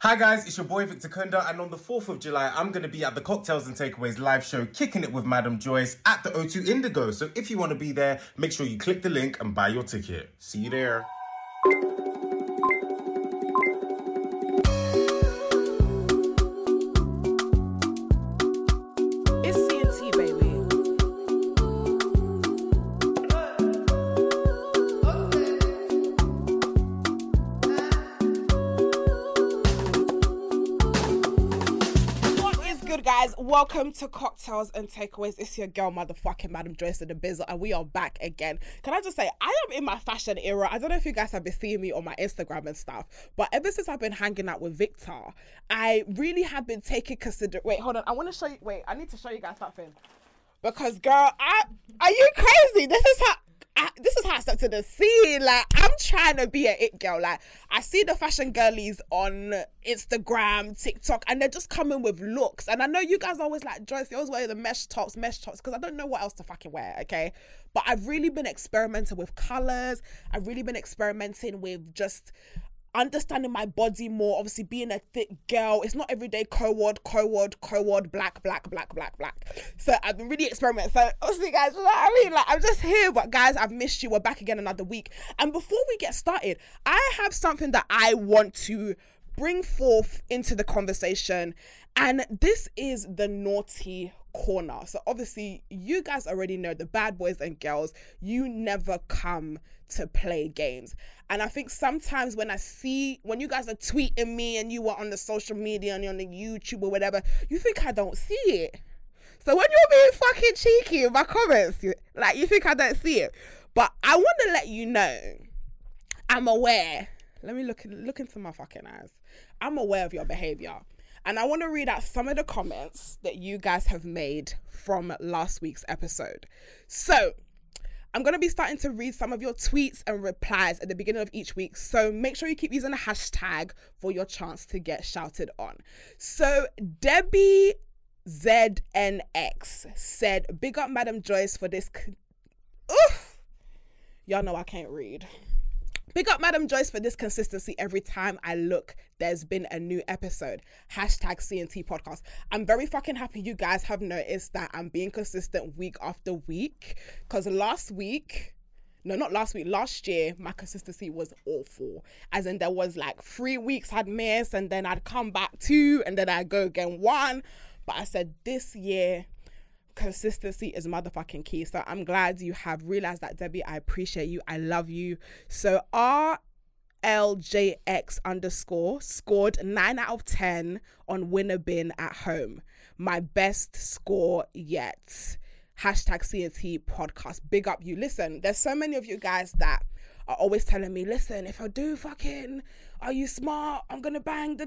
Hi guys, it's your boy Victor Kunda, and on the 4th of July, I'm going to be at the Cocktails and Takeaways live show, kicking it with Madam Joyce at the O2 Indigo. So if you want to be there, make sure you click the link and buy your ticket. See you there. Welcome to Cocktails and Takeaways. It's your girl, motherfucking Madam Joyce of the Bizzle, and we are back again. Can I just say, I am in my fashion era. I don't know if you guys have been seeing me on my Instagram and stuff, but ever since I've been hanging out with Victor, I really have been taking consider. Wait, hold on. I want to show you. Wait, I need to show you guys something. Because, girl, are you crazy? This is how I stepped to the scene. Like, I'm trying to be an it girl. Like, I see the fashion girlies on Instagram, TikTok, and they're just coming with looks. And I know you guys are always like, Joyce, you always wear the mesh tops, because I don't know what else to fucking wear, okay? But I've really been experimenting with colors. I've really been experimenting with just understanding my body more, obviously being a thick girl. It's not everyday co-word, black. So I've been really experimenting. So obviously, guys, you know what I mean? Like, I'm just here, but guys, I've missed you. We're back again another week. And before we get started, I have something that I want to bring forth into the conversation. And this is the naughty corner. So obviously, you guys already know the bad boys and girls, you never come to play games. And I think sometimes when you guys are tweeting me and you are on the social media and you're on the YouTube or whatever, you think I don't see it. So when you're being fucking cheeky in my comments, like, you think I don't see it. But I want to let you know, I'm aware. Let me look into my fucking eyes. I'm aware of your behavior. And I want to read out some of the comments that you guys have made from last week's episode. So I'm going to be starting to read some of your tweets and replies at the beginning of each week. So make sure you keep using the hashtag for your chance to get shouted on. So Debbie ZNX said, big up Madam Joyce for this. Oof! Y'all know I can't read. Big up Madam Joyce for this consistency. Every time I look, there's been a new episode. Hashtag CNT Podcast. I'm very fucking happy you guys have noticed that I'm being consistent week after week. Because last year, my consistency was awful. As in, there was like 3 weeks I'd miss, and then I'd come back 2, and then I'd go again 1. But I said this year, consistency is motherfucking key. So I'm glad you have realized that, Debbie. I appreciate you. I love you. So RLJX _ scored 9 out of 10 on winner bin at home. My best score yet. Hashtag CNT Podcast. Big up you. Listen, there's so many of you guys that are always telling me, listen, if I do fucking Are You Smart, I'm gonna bang,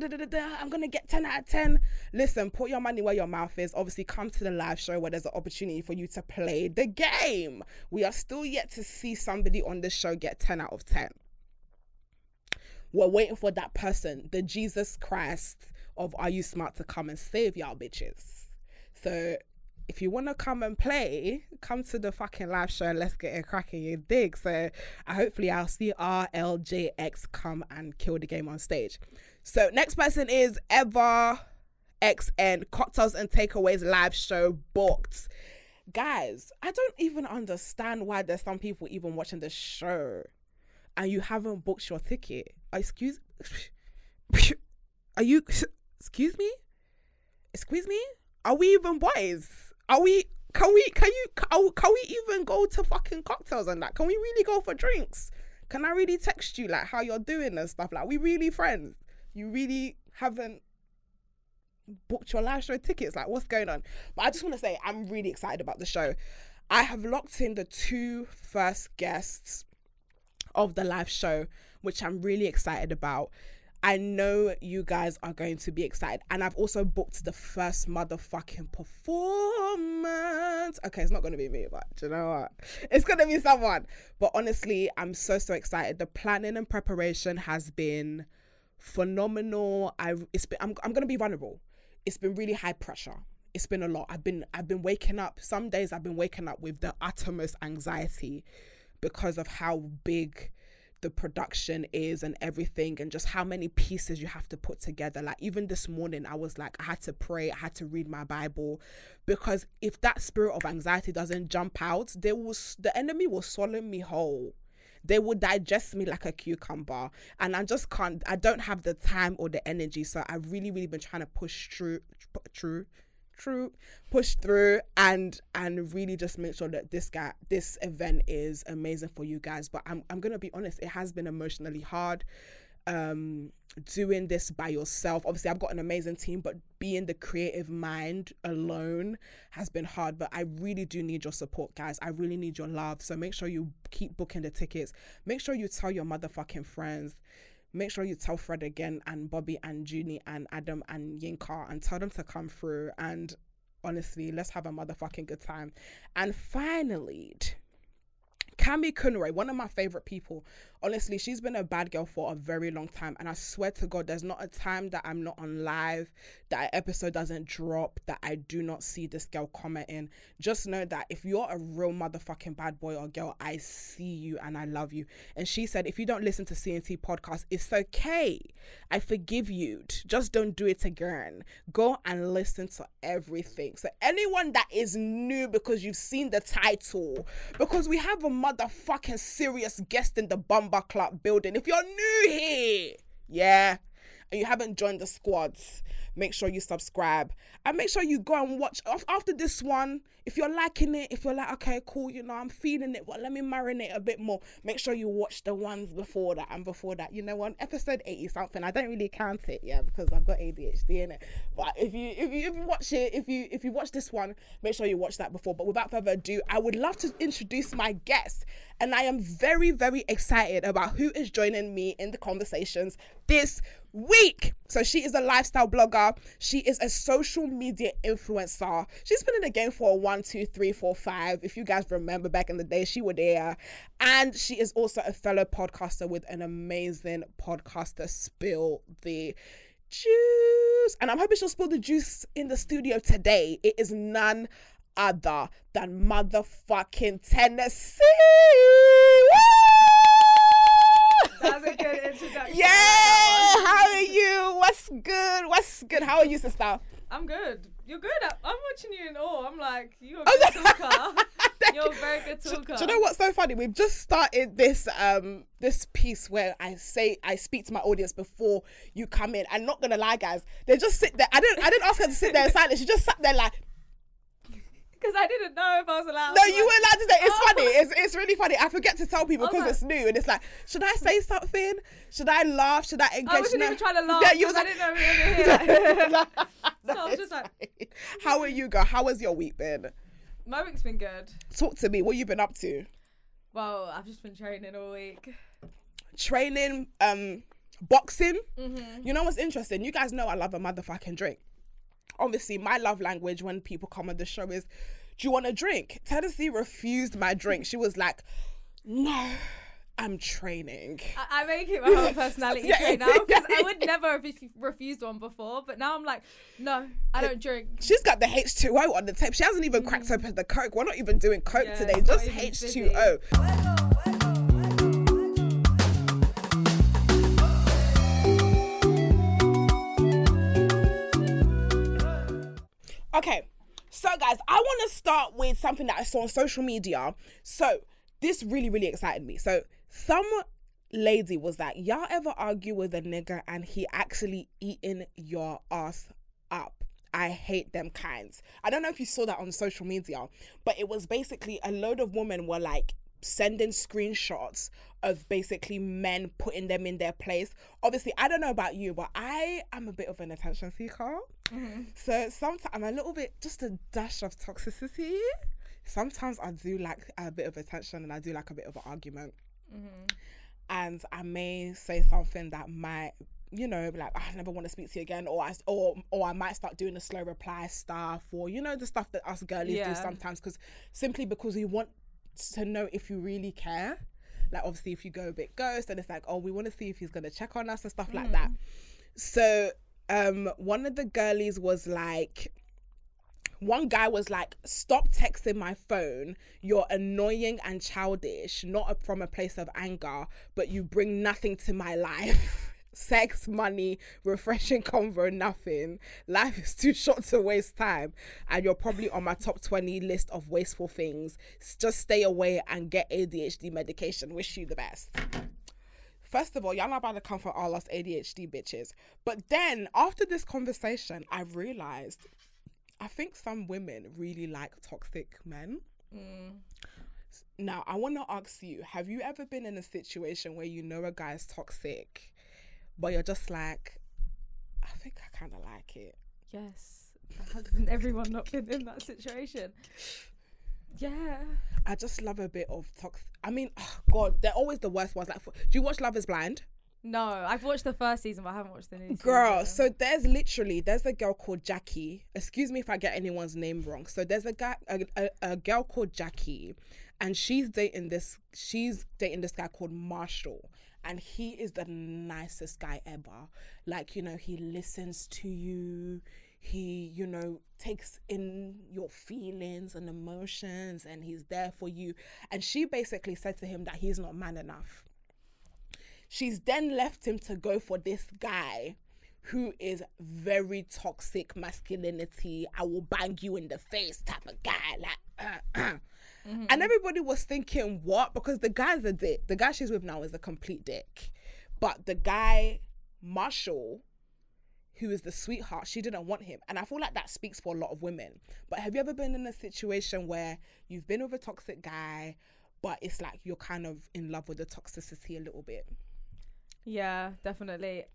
I'm gonna get 10 out of 10. Listen, put your money where your mouth is. Obviously, come to the live show where there's an opportunity for you to play the game. We are still yet to see somebody on this show get 10 out of 10. We're waiting for that person, the Jesus Christ of Are You Smart, to come and save y'all bitches. So if you want to come and play, come to the fucking live show and let's get it cracking, you dig? So hopefully I'll see RLJX come and kill the game on stage. So next person is Eva XN, Cocktails and Takeaways live show booked. Guys, I don't even understand why there's some people even watching the show and you haven't booked your ticket. Excuse me? Are we even boys? Can we even go to fucking cocktails and that? Can we really go for drinks? Can I really text you like how you're doing and stuff? Like, we really friends? You really haven't booked your live show tickets? Like, what's going on? But I just want to say, I'm really excited about the show. I have locked in the 2 first guests of the live show, which I'm really excited about. I know you guys are going to be excited. And I've also booked the first motherfucking performance. Okay, it's not going to be me, but do you know what? It's going to be someone. But honestly, I'm so, so excited. The planning and preparation has been phenomenal. I'm going to be vulnerable. It's been really high pressure. It's been a lot. I've been waking up. Some days I've been waking up with the uttermost anxiety because of how big the production is and everything, and just how many pieces you have to put together. Like, even this morning, I was like, I had to pray, I had to read my Bible, because if that spirit of anxiety doesn't jump out, the enemy will swallow me whole. They will digest me like a cucumber, and I just can't. I don't have the time or the energy. So I've really, really been trying to push through and really just make sure that this event is amazing for you guys. But I'm gonna be honest, it has been emotionally hard doing this by yourself. Obviously I've got an amazing team, but being the creative mind alone has been hard. But I really do need your support, guys. I really need your love. So make sure you keep booking the tickets. Make sure you tell your motherfucking friends. Make sure you tell Fred again, and Bobby and Junie and Adam and Yinka, and tell them to come through. And honestly, let's have a motherfucking good time. And finally, Cami Kunre, one of my favorite people. Honestly, she's been a bad girl for a very long time, and I swear to God, there's not a time that I'm not on live, that an episode doesn't drop, that I do not see this girl commenting. Just know that if you're a real motherfucking bad boy or girl, I see you and I love you. And she said, if you don't listen to CNT Podcast, it's okay. I forgive you. Just don't do it again. Go and listen to everything. So anyone that is new, because you've seen the title, because we have a motherfucking serious guest in the Bumba Club building. If you're new here, yeah, and you haven't joined the squads, make sure you subscribe, and make sure you go and watch after this one. If you're liking it, if you're like, okay, cool, you know, I'm feeling it, but let me marinate a bit more, make sure you watch the ones before that. And before that, you know, on episode 80 something, I don't really count it, yeah, because I've got ADHD in it. But if you watch it, if you watch this one, make sure you watch that before. But without further ado, I would love to introduce my guest, and I am very, very excited about who is joining me in the conversations this week. So she is a lifestyle blogger. She is a social media influencer. She's been in the game for 1, 2, 3, 4, 5. If you guys remember back in the day, she was there. And she is also a fellow podcaster with an amazing podcaster, Spill the Juice. And I'm hoping she'll spill the juice in the studio today. It is none other than motherfucking Tennessee. That was a good introduction. Yeah, how are you? What's good? How are you, sister? I'm good. You're good. I'm watching you in awe. I'm like, you're a good talker. You're a very good talker. Do you know what's so funny? We've just started this this piece where I speak to my audience before you come in. I'm not gonna lie, guys. They just sit there. I didn't ask her to sit there in silence. She just sat there like. Because I didn't know if I was allowed. No, you were allowed to say. It's funny. It's really funny. I forget to tell people because it's new, and it's like, should I say something? Should I laugh? Should I engage? I wasn't even trying to laugh. Yeah, you was like, I didn't know we were here. So I was just like, how are you, girl? How has your week been? My week's been good. Talk to me. What you been up to? Well, I've just been training all week. Training, boxing. Mm-hmm. You know what's interesting? You guys know I love a motherfucking drink. Obviously, my love language when people come on the show is, do you want a drink? Tennessee refused my drink. She was like, no, I'm training. I make it my whole personality trait now, because I would never have refused one before, but now I'm like, no, I don't drink. She's got the H2O on the tape. She hasn't even cracked open the Coke. We're not even doing Coke today, just H2O. Okay, so guys, I want to start with something that I saw on social media. So this really, really excited me. So some lady was like, y'all ever argue with a nigga and he actually eating your ass up? I hate them kinds. I don't know if you saw that on social media, but it was basically a load of women were like sending screenshots of basically men putting them in their place. Obviously, I don't know about you, but I am a bit of an attention seeker. Mm-hmm. So sometimes I'm a little bit, just a dash of toxicity. Sometimes I do like a bit of attention, and I do like a bit of an argument. Mm-hmm. And I may say something that might, you know, like, I never want to speak to you again, or I might start doing the slow reply stuff, or, you know, the stuff that us girlies do sometimes, because we want to know if you really care. Like, obviously, if you go a bit ghost, and it's like, oh, we want to see if he's going to check on us and stuff like that. So one of the girlies was like, One guy was like, stop texting my phone. You're annoying and childish, not from a place of anger, but you bring nothing to my life. Sex, money, refreshing convo, nothing. Life is too short to waste time, and you're probably on my top 20 list of wasteful things. Just stay away and get ADHD medication. Wish you the best. First of all, y'all not about to come for all us ADHD bitches. But then after this conversation, I realized I think some women really like toxic men. Now I want to ask you, have you ever been in a situation where you know a guy's toxic, but you're just like, I think I kind of like it? Yes. Hasn't everyone not been in that situation? Yeah. I just love a bit of toxic. I mean, oh God, they're always the worst ones. Like, do you watch Love is Blind? No, I've watched the first season, but I haven't watched the new Girl, season. So there's a girl called Jackie. Excuse me if I get anyone's name wrong. So there's a girl called Jackie, and she's dating this guy called Marshall. And he is the nicest guy ever. Like, you know, he listens to you. He, you know, takes in your feelings and emotions, and he's there for you. And she basically said to him that he's not man enough. She's then left him to go for this guy who is very toxic masculinity. I will bang you in the face type of guy. Like, Mm-hmm. And everybody was thinking, what? Because the guy's a dick. The guy she's with now is a complete dick. But the guy, Marshall, who is the sweetheart, she didn't want him. And I feel like that speaks for a lot of women. But have you ever been in a situation where you've been with a toxic guy, but it's like you're kind of in love with the toxicity a little bit? Yeah, definitely.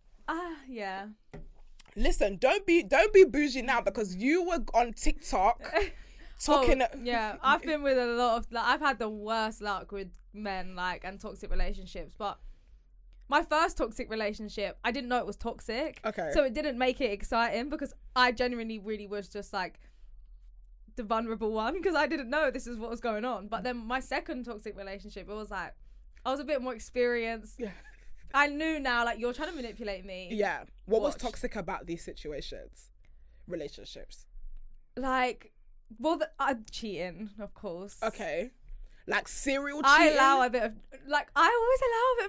Yeah. Listen, don't be bougie now, because you were on TikTok... I've been with a lot of, like, I've had the worst luck with men, like, and toxic relationships. But my first toxic relationship, I didn't know it was toxic. Okay. So it didn't make it exciting, because I genuinely really was just like the vulnerable one, because I didn't know this is what was going on. But then my second toxic relationship, it was like, I was a bit more experienced. Yeah. I knew now, like, you're trying to manipulate me. Yeah. What was toxic about these situations, relationships? Like... Well, cheating, of course. Okay. Like, serial cheating? I always allow a bit of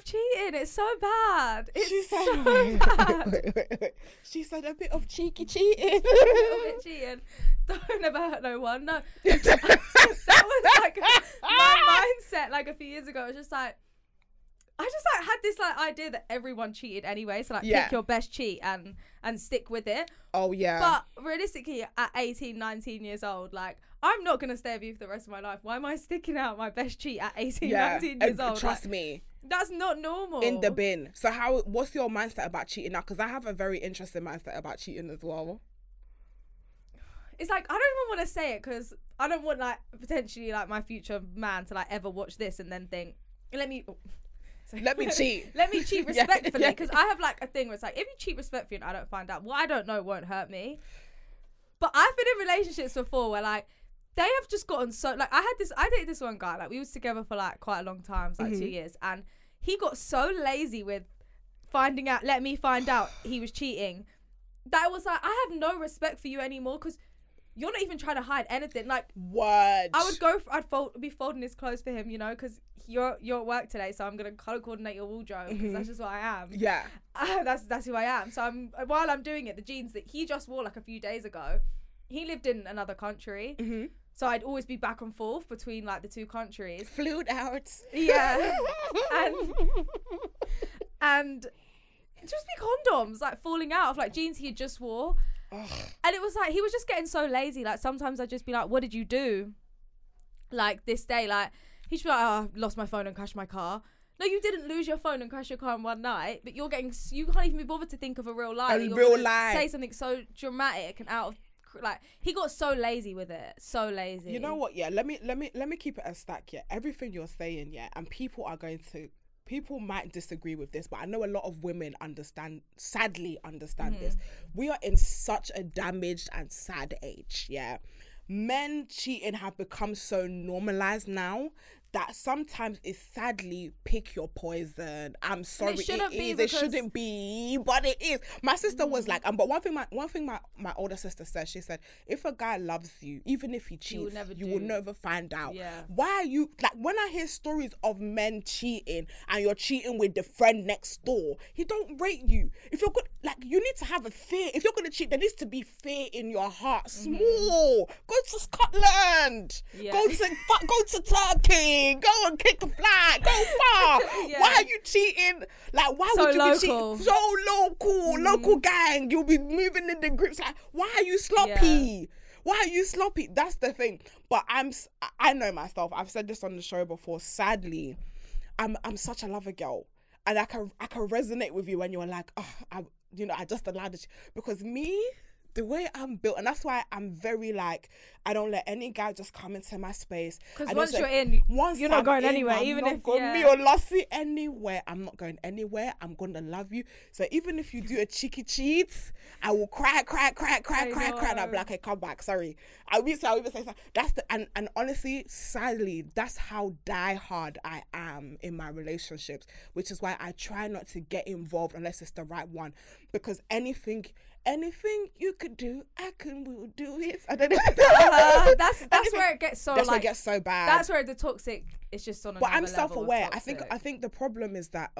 cheating. It's so bad. She said a bit of cheeky cheating. A little bit cheating. Don't ever hurt no one. No. That was, like, my mindset, like, a few years ago. It was just, like, I just, like, had this, like, idea that everyone cheated anyway. So, like, pick your best cheat and stick with it. Oh, yeah. But realistically, at 18, 19 years old, like, I'm not going to stay with you for the rest of my life. Why am I sticking out my best cheat at 18, 19 years old? Trust me. That's not normal. In the bin. So, what's your mindset about cheating now? Because I have a very interesting mindset about cheating as well. It's like, I don't even want to say it, because I don't want, like, potentially, like, my future man to, like, ever watch this and then think, let me cheat respectfully, because I have, like, a thing where it's like, if you cheat respectfully and I don't find out, what I don't know won't hurt me. But I've been in relationships before where, like, they have just gotten so, like, I dated this one guy, like, we was together for, like, quite a long time, like, mm-hmm. 2 years, and he got so lazy with let me find out he was cheating, that I was like, I have no respect for you anymore, because you're not even trying to hide anything. Like, what? I would go. I'd be folding his clothes for him, you know, because you're at work today, so I'm gonna color coordinate your wardrobe, because mm-hmm. that's just what I am. Yeah. That's who I am. So while I'm doing it, the jeans that he just wore, like, a few days ago, he lived in another country, mm-hmm. so I'd always be back and forth between, like, the two countries. Flued out. Yeah. and just be condoms, like, falling out of, like, jeans he just wore. Ugh. And it was like, he was just getting so lazy. Like, sometimes I'd just be like, what did you do, like, this day? Like, he'd be like, oh, I lost my phone and crashed my car. No, you didn't lose your phone and crash your car in one night, but you can't even be bothered to think of a real lie. Say something so dramatic and out of, like, he got so lazy with it. So lazy. You know what? Yeah, let me keep it a stack. Yeah, everything you're saying, yeah, and people might disagree with this, but I know a lot of women sadly understand mm-hmm. this. We are in such a damaged and sad age, yeah. Men cheating have become so normalized now that sometimes is sadly pick your poison. I'm sorry, it shouldn't be, but it is. My sister was like, but one thing my older sister said, she said, if a guy loves you, even if he cheats, you will never find out. Yeah. Why are you, like, when I hear stories of men cheating and you're cheating with the friend next door, he don't rate you. If you're good, like, you need to have a fear. If you're going to cheat, there needs to be fear in your heart. Small. Go to Scotland. Yeah. Go to Turkey. Go and kick a flag. Go far. Yeah. Why are you cheating? Like, why would you be cheating? So local, local gang. You'll be moving in the groups. Like, why are you sloppy? Yeah. Why are you sloppy? That's the thing. But I know myself. I've said this on the show before. Sadly, I'm such a lover girl, and I can resonate with you when you're like, oh, I just allowed it, because me. The way I'm built, and that's why I'm very like, I don't let any guy just come into my space. Because once you're in, you're not going anywhere. Even if me or Lassie anywhere, I'm not going anywhere. I'm gonna love you. So even if you do a cheeky cheat, I will cry, and I'll be like, hey, come back. Sorry, I'll even say sorry. That's the and honestly, sadly, that's how diehard I am in my relationships, which is why I try not to get involved unless it's the right one, because anything you could do, I can will do it. I don't know. That's where it gets so bad. That's where the toxic is just on another level. But I'm self-aware. I think the problem is that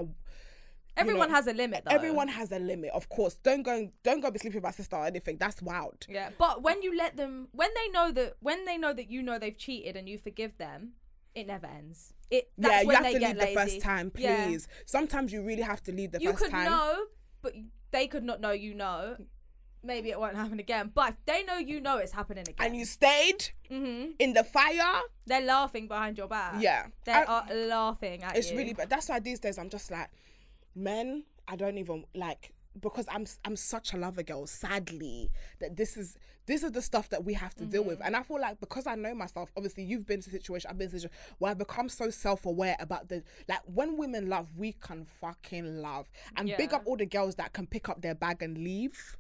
everyone has a limit, though. Everyone has a limit, of course. Don't go be sleeping with my sister or anything. That's wild. Yeah. But when you let them, when they know that you know they've cheated and you forgive them, it never ends. You have to leave the first time, please. Yeah. Sometimes you really have to leave the first time. You could know, but they could not know you know. Maybe it won't happen again, but if they know you know it's happening again. And you stayed in the fire. They're laughing behind your back. Yeah. They are laughing at you. It's really bad. That's why these days I'm just like, men, I don't even, like, because I'm such a lover girl, sadly, that this is the stuff that we have to deal with. And I feel like because I know myself, obviously you've been to a situation, I've been to a situation where I've become so self-aware about the, like, when women love, we can fucking love. And big up all the girls that can pick up their bag and leave.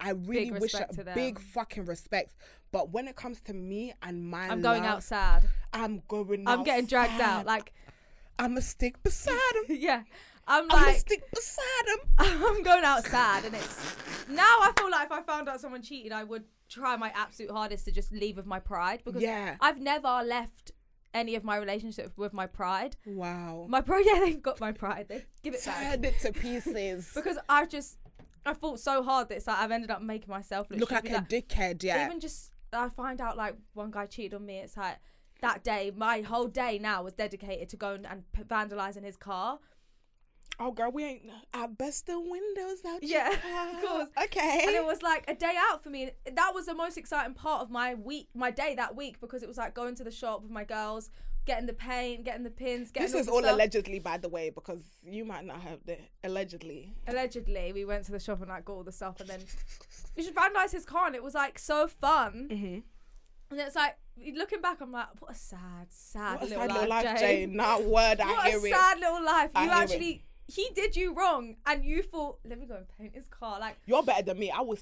I really wish a big fucking respect. But when it comes to me and my I'm going out sad. I'm getting dragged out. Like, I'm a stick beside him. Yeah. I'm a stick beside him. I'm going out sad. And it's... Now I feel like if I found out someone cheated, I would try my absolute hardest to just leave with my pride. Because I've never left any of my relationships with my pride. Wow. My pride, they've got my pride. They give it back. Turned it to pieces. Because I fought so hard that it's like I've ended up making myself look like a dickhead. Yeah. Even just I find out like one guy cheated on me. It's like that day, my whole day now was dedicated to going and vandalizing his car. Oh girl, we ain't. I bust the windows out. Yeah, of course. Okay. And it was like a day out for me. That was the most exciting part of my week, my day that week, because it was like going to the shop with my girls, getting the paint, getting the pins, getting this is all stuff. Allegedly, by the way, because you might not have the allegedly we went to the shop and like got all the stuff, and then you should vandalize his car, and it was like so fun. And it's like looking back, I'm like, what a sad little life, Jane. Not word I hear it. What a sad little life. You actually he did you wrong, and you thought, let me go and paint his car. Like, you're better than me. I will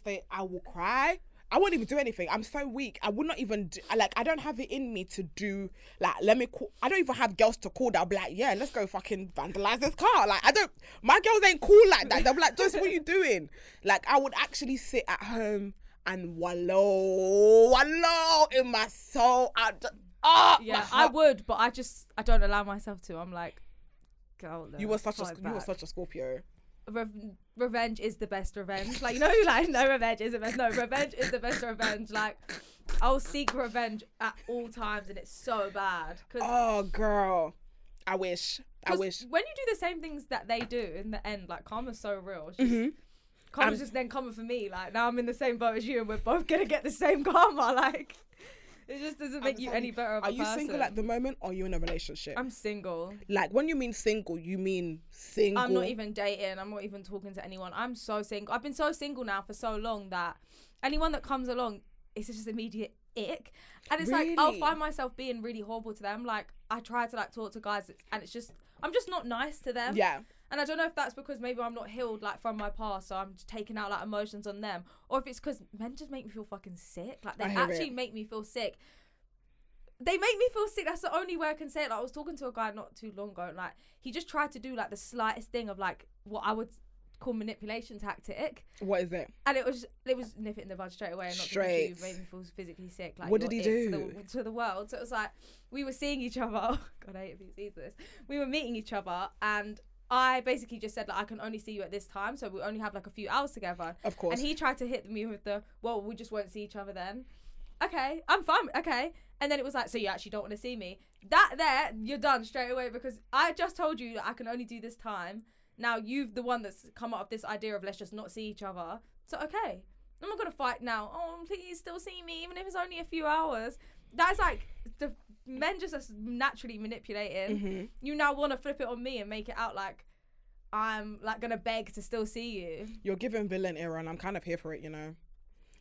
cry. I won't even do anything. I'm so weak. I would not even do, like, I don't have it in me to do, like, let me call. I don't even have girls to call that'll be like, yeah, let's go fucking vandalize this car. Like, I don't, my girls ain't cool like that. They'll be like, Joyce, what are you doing? Like, I would actually sit at home and wallow in my soul. I would, but I don't allow myself to. I'm like, girl, no, you were such a Scorpio. Revenge is the best revenge. Like, you know, like, no, revenge is the best. No, revenge is the best revenge. Like, I'll seek revenge at all times, and it's so bad. Oh, girl. I wish. When you do the same things that they do in the end, like, karma's so real. It's just, karma's just then coming for me. Like, now I'm in the same boat as you, and we're both going to get the same karma. Like, it just doesn't make you any better of a person. Are you single at the moment, or are you in a relationship? I'm single. Like, when you mean single, you mean single? I'm not even dating. I'm not even talking to anyone. I'm so single. I've been so single now for so long that anyone that comes along, it's just immediate ick. And it's really? Like, I'll find myself being really horrible to them. Like, I try to, like, talk to guys, and it's just, I'm just not nice to them. Yeah. And I don't know if that's because maybe I'm not healed, like, from my past, so I'm just taking out, like, emotions on them. Or if it's because men just make me feel fucking sick. Like, they actually make me feel sick. they make me feel sick. That's the only way I can say it. Like, I was talking to a guy not too long ago, and like he just tried to do like the slightest thing of like what I would call manipulation tactic. What is it? And it was nip it in the bud straight away. And not straight. It made me feel physically sick. Like, what did he do to the world? So it was like we were seeing each other. Oh, God, I hate if he sees this. We were meeting each other, and I basically just said, like, I can only see you at this time, so we only have like a few hours together. Of course. And he tried to hit me with the, well, we just won't see each other then. Okay, I'm fine. Okay. And then it was like, so you actually don't want to see me? That there, you're done straight away, because I just told you that I can only do this time. Now you've the one that's come up with this idea of let's just not see each other. So, okay, I'm not going to fight now. Oh, please still see me, even if it's only a few hours. That's like, the men just are naturally manipulating. Mm-hmm. You now want to flip it on me and make it out like I'm like going to beg to still see you. You're giving villain era, and I'm kind of here for it, you know.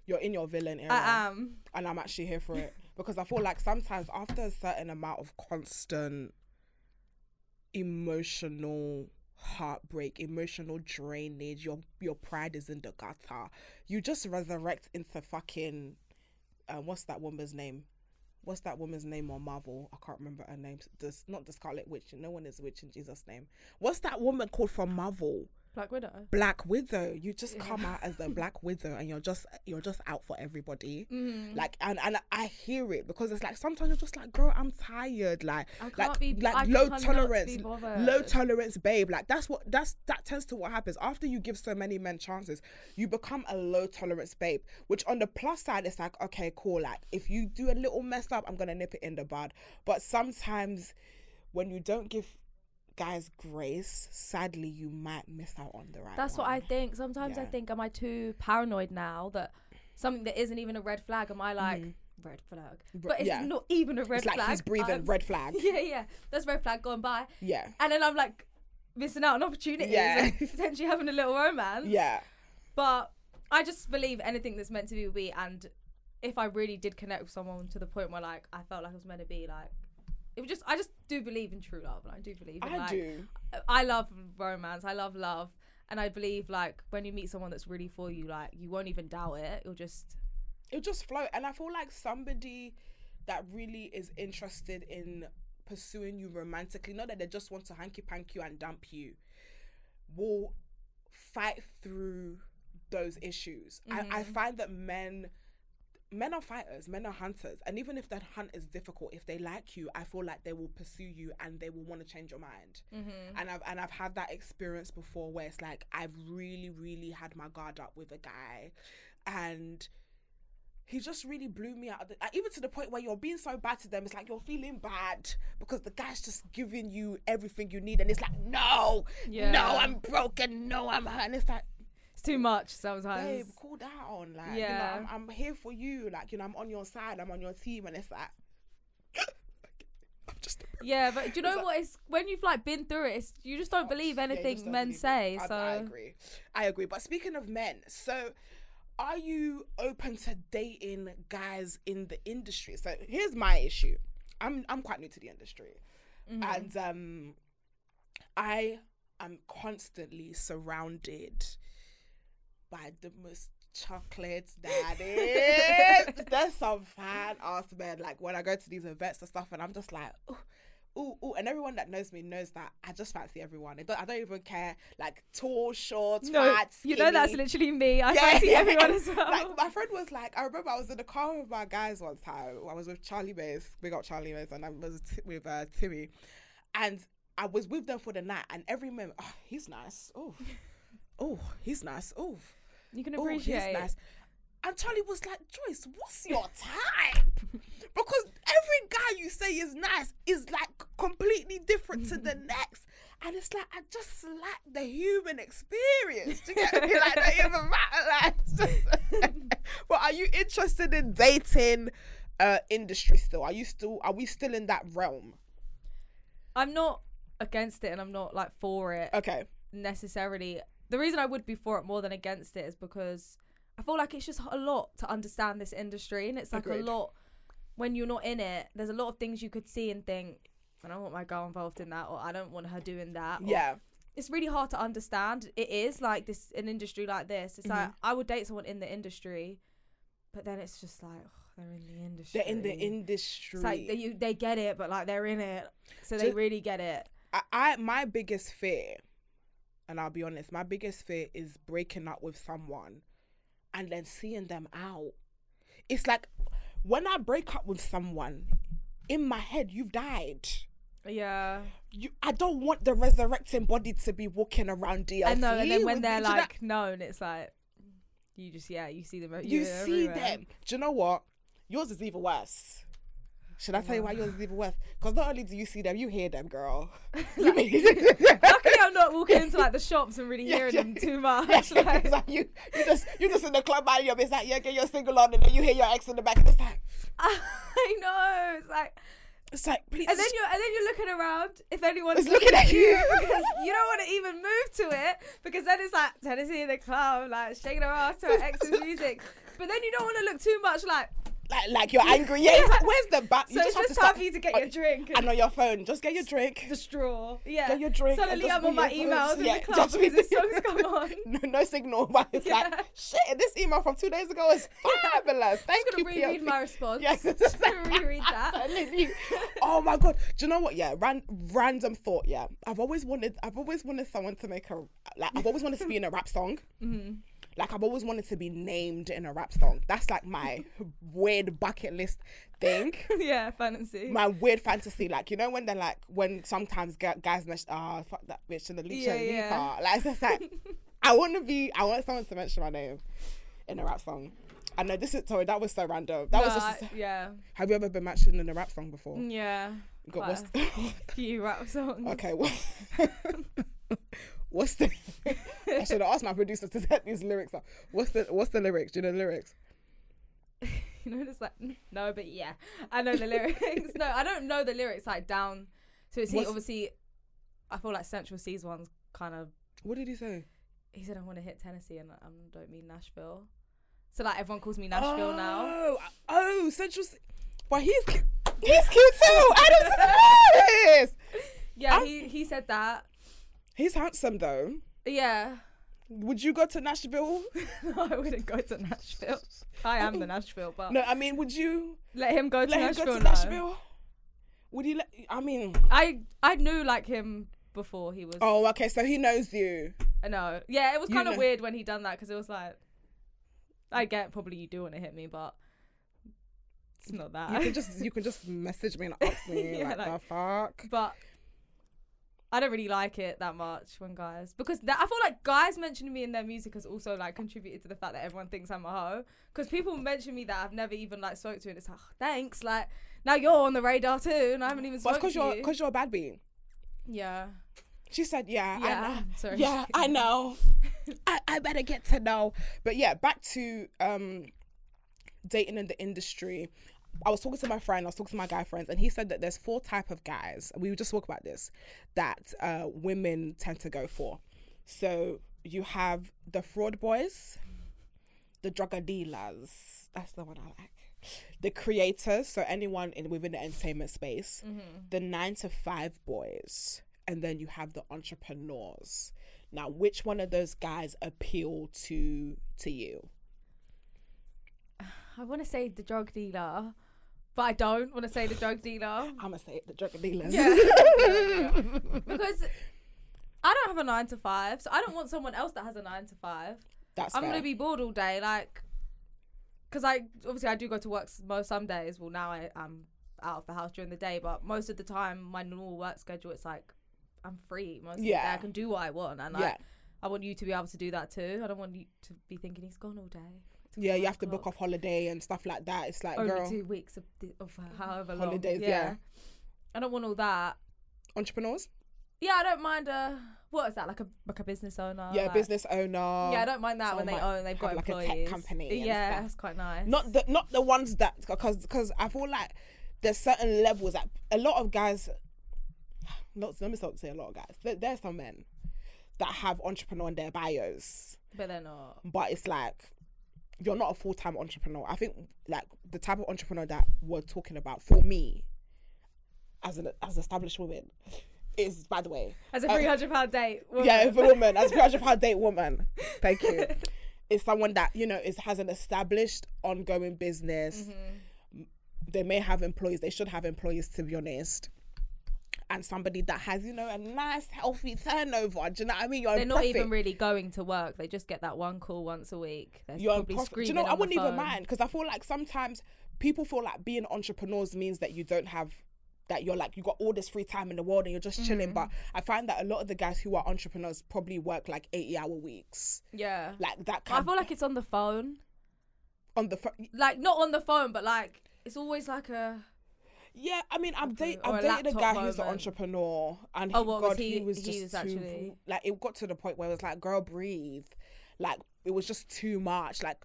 You're in your villain era. I am. And I'm actually here for it. Because I feel like sometimes after a certain amount of constant emotional heartbreak, emotional drainage, your pride is in the gutter. You just resurrect into fucking... What's that woman's name on Marvel? I can't remember her name. Not the Scarlet Witch. No one is a witch in Jesus' name. What's that woman called from Marvel? Black Widow. Black Widow. You just come out as the Black Widow, and you're just out for everybody. Mm. Like, and I hear it, because it's like sometimes you're just like, girl, I'm tired. Like, I can't like, be, like I low tolerance, low tolerance, babe. Like that tends to what happens after you give so many men chances. You become a low tolerance babe. Which on the plus side, it's like, okay, cool. Like if you do a little mess up, I'm gonna nip it in the bud. But sometimes when you don't give guys grace, sadly you might miss out on the right that's one. What I think sometimes. Yeah. I think, am I too paranoid now that something that isn't even a red flag, am I like, mm-hmm, red flag, but it's, yeah, not even a red flag, it's like he's breathing red flag, yeah that's red flag gone by, yeah, and then I'm like missing out on opportunities, yeah, and potentially having a little romance, yeah, but I just believe anything that's meant to be will be. And if I really did connect with someone to the point where like I felt like I was meant to be, like, it was just, I just do believe in true love, and I do believe in, I like, do. I love romance, I love love, and I believe like when you meet someone that's really for you, like you won't even doubt it, it'll just flow. And I feel like somebody that really is interested in pursuing you romantically, not that they just want to hanky-pank you and dump you, will fight through those issues. Mm-hmm. I find that men are fighters, men are hunters, and even if that hunt is difficult, if they like you, I feel like they will pursue you and they will want to change your mind. Mm-hmm. And I've had that experience before where it's like I've really, really had my guard up with a guy, and he just really blew me out. Even to the point where you're being so bad to them, it's like you're feeling bad because the guy's just giving you everything you need, and it's like, no, yeah, no, I'm broken, no, I'm hurt, and it's like, too much sometimes. Babe, cool down. Like, yeah, you know, I'm here for you. Like, you know, I'm on your side. I'm on your team. And it's like, I'm just. Yeah, but do you know what? It's when you've like been through it. It's, you just don't believe anything men say. So I agree. But speaking of men, so are you open to dating guys in the industry? So here's my issue. I'm quite new to the industry, mm-hmm, and I am constantly surrounded by the most chocolates, that is. There's some fine ass men. Like when I go to these events and stuff, and I'm just like, ooh, ooh, ooh. And everyone that knows me knows that I just fancy everyone. I don't even care. Like tall, short, fat, skinny. You know, that's literally me. I fancy everyone as well. Like my friend was like, I remember I was in the car with my guys one time. I was with Charlie Mays. We got Charlie Mays, and I was with Timmy, and I was with them for the night. And every man, oh, he's nice. Oh, he's nice. Oh, you can appreciate. Oh, he's nice. And Charlie was like, Joyce, what's your type? Because every guy you say is nice is like completely different to the next. And it's like, I just lack the human experience. Do you get me? Like, that even matter. Like, just... But are you interested in dating industry still? Are we still in that realm? I'm not against it, and I'm not like for it. Okay. Necessarily. The reason I would be for it more than against it is because I feel like it's just a lot to understand this industry, and it's like, agreed, a lot when you're not in it. There's a lot of things you could see and think, I don't want my girl involved in that, or I don't want her doing that. Yeah. It's really hard to understand. It is like this, an industry like this. It's, mm-hmm, like I would date someone in the industry, but then it's just like, oh, they're in the industry. They're in the industry. It's like they get it, but like they're in it, so they really get it. My biggest fear, and I'll be honest, my biggest fear is breaking up with someone and then seeing them out. It's like when I break up with someone, in my head, you've died. Yeah. I don't want the resurrecting body to be walking around DLT. I know, and then when they're like known, it's like, you just, yeah, you see them. You see them. Do you know what? Yours is even worse. Should I tell you why yours is even worse? Because not only do you see them, you hear them, girl. Luckily, I'm not walking into like the shops and really hearing them too much. Yeah. Like, it's like you just in the club by your, it's like yeah, get your single on, and then you hear your ex in the back, and it's like I know. It's like please. And then you're looking around if anyone's looking at you because you don't want to even move to it because then it's like Tennessee in the club, like shaking her ass to her ex's music, but then you don't want to look too much like. Like you're angry, yeah. Like, where's the bat? So it's just tough for you to get your drink. And on your phone, just get your drink. The straw, yeah. Get your drink. Suddenly I'm on my emails in the club because the song's come on. No signal, but it's like, shit, this email from 2 days ago is fabulous. Thank you, PLP. I'm just going to reread my response. Yes. Just going to reread that. Oh my God. Do you know what, yeah, random thought, yeah. I've always wanted someone to make a, like, I've always wanted to be in a rap song. Mm-hmm. Like, I've always wanted to be named in a rap song. That's, like, my weird bucket list thing. Yeah, fantasy. My weird fantasy. Like, you know when they're, like, when sometimes guys mention, fuck that bitch in the leech and leave her. Like, it's just like, I want someone to mention my name in a rap song. I know, sorry, that was so random. Yeah. Have you ever been mentioned in a rap song before? Yeah. Got a few rap songs. Okay, well. What's the? I should have asked my producer to set these lyrics up. What's the lyrics? Do you know the lyrics? You know, it's like no, but yeah, I know the lyrics. No, I don't know the lyrics like down. So it's obviously, I feel like Central C's one's kind of. What did he say? He said I want to hit Tennessee, and I don't mean Nashville. So like everyone calls me Nashville now. Oh, Central C. But he's cute too. Adam's hilarious. Yeah, he said that. He's handsome though. Yeah. Would you go to Nashville? No, I wouldn't go to Nashville. I am the Nashville, but no, I mean, would you let him go to Nashville? Would you let? I mean, I knew like him before he was. Oh, okay, so he knows you. I know. Yeah, it was kind of weird when he done that because it was like, I get probably you do want to hit me, but it's not that. You can just message me and ask me yeah, like the fuck. But. I don't really like it that much when guys... Because I feel like guys mentioning me in their music has also, like, contributed to the fact that everyone thinks I'm a hoe. Because people mention me that I've never even, like, spoke to, and it's like, oh, thanks, like, now you're on the radar too, and I haven't even spoken to you. But because you're a bad bee. Yeah. She said, yeah, I know. Sorry. Yeah, I know. I better get to know. But, yeah, back to dating in the industry. I was talking to my guy friends, and he said that there's 4 type of guys. We would just talk about this, that women tend to go for. So you have the fraud boys, the drug dealers. That's the one I like. The creators, so anyone within the entertainment space. Mm-hmm. The 9-to-5 boys. And then you have the entrepreneurs. Now, which one of those guys appeal to you? I want to say the drug dealer, but I don't want to say the drug dealer. I'm going to say the drug dealers. Yeah. Because I don't have a 9-to-5, so I don't want someone else that has a 9-to-5. That's I'm going to be bored all day, like, because I do go to work some days. Well, now I'm out of the house during the day, but most of the time, my normal work schedule, it's like, I'm free most of the day. I can do what I want, and I want you to be able to do that too. I don't want you to be thinking he's gone all day. Yeah, you have to book off holiday and stuff like that. It's like, only girl, 2 weeks of however long. Holidays, yeah. I don't want all that. Entrepreneurs? Yeah, I don't mind what is that, like a business owner? Yeah, like, business owner. Yeah, I don't mind that when they own, they've got like employees. Like a tech company. Yeah, stuff. That's quite nice. Not the ones that, because I feel like there's certain levels that a lot of guys, let me stop saying a lot of guys, there's some men that have entrepreneur in their bios. But they're not. But it's like, you're not a full-time entrepreneur. I think like the type of entrepreneur that we're talking about for me as an established woman is, by the way, as a £300 date woman. Yeah, for woman, as a £300 date woman. Thank you. It's someone that, you know, has an established ongoing business. Mm-hmm. they may have employees, they should have employees, to be honest. And somebody that has, you know, a nice healthy turnover. Do you know what I mean? They're not even really going to work. They just get that one call once a week. They're probably screaming. Do you know, I wouldn't even mind, because I feel like sometimes people feel like being entrepreneurs means that you don't have, that you're like, you got all this free time in the world and you're just chilling. But I find that a lot of the guys who are entrepreneurs probably work like 80-hour weeks. Yeah. Like that kind of... I feel like it's on the phone. On the phone? Like, not on the phone, but like, it's always like a... Yeah, I mean, I've dated a guy who's an entrepreneur, and he was actually like, it got to the point where it was like, girl, breathe. Like, it was just too much. Like,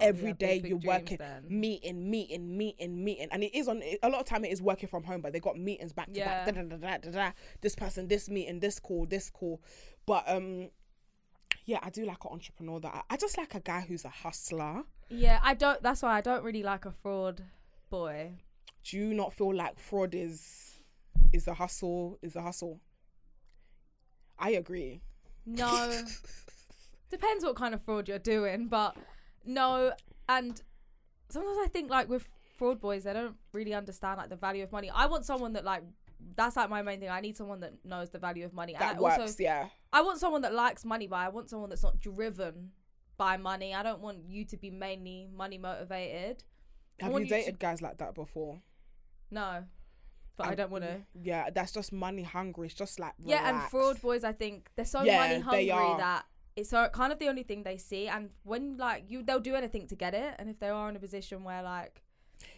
every day you're working, meeting, and it is on, a lot of time it is working from home, but they got meetings back to back, this person, this meeting, this call. But yeah, I do like an entrepreneur. That I just like a guy who's a hustler. Yeah, that's why I don't really like a fraud boy. Do you not feel like fraud is a hustle? Is a hustle? I agree. No. Depends what kind of fraud you're doing, but no. And sometimes I think like with fraud boys, they don't really understand like the value of money. I want someone that like, that's like my main thing. I need someone that knows the value of money. That and works, also, yeah. I want someone that likes money, but I want someone that's not driven by money. I don't want you to be mainly money motivated. Have you dated guys like that before? No, but I don't want to. Yeah, that's just money hungry. It's just like, relax. Yeah, and fraud boys, I think they're so money hungry that it's kind of the only thing they see. And when like they'll do anything to get it. And if they are in a position where like,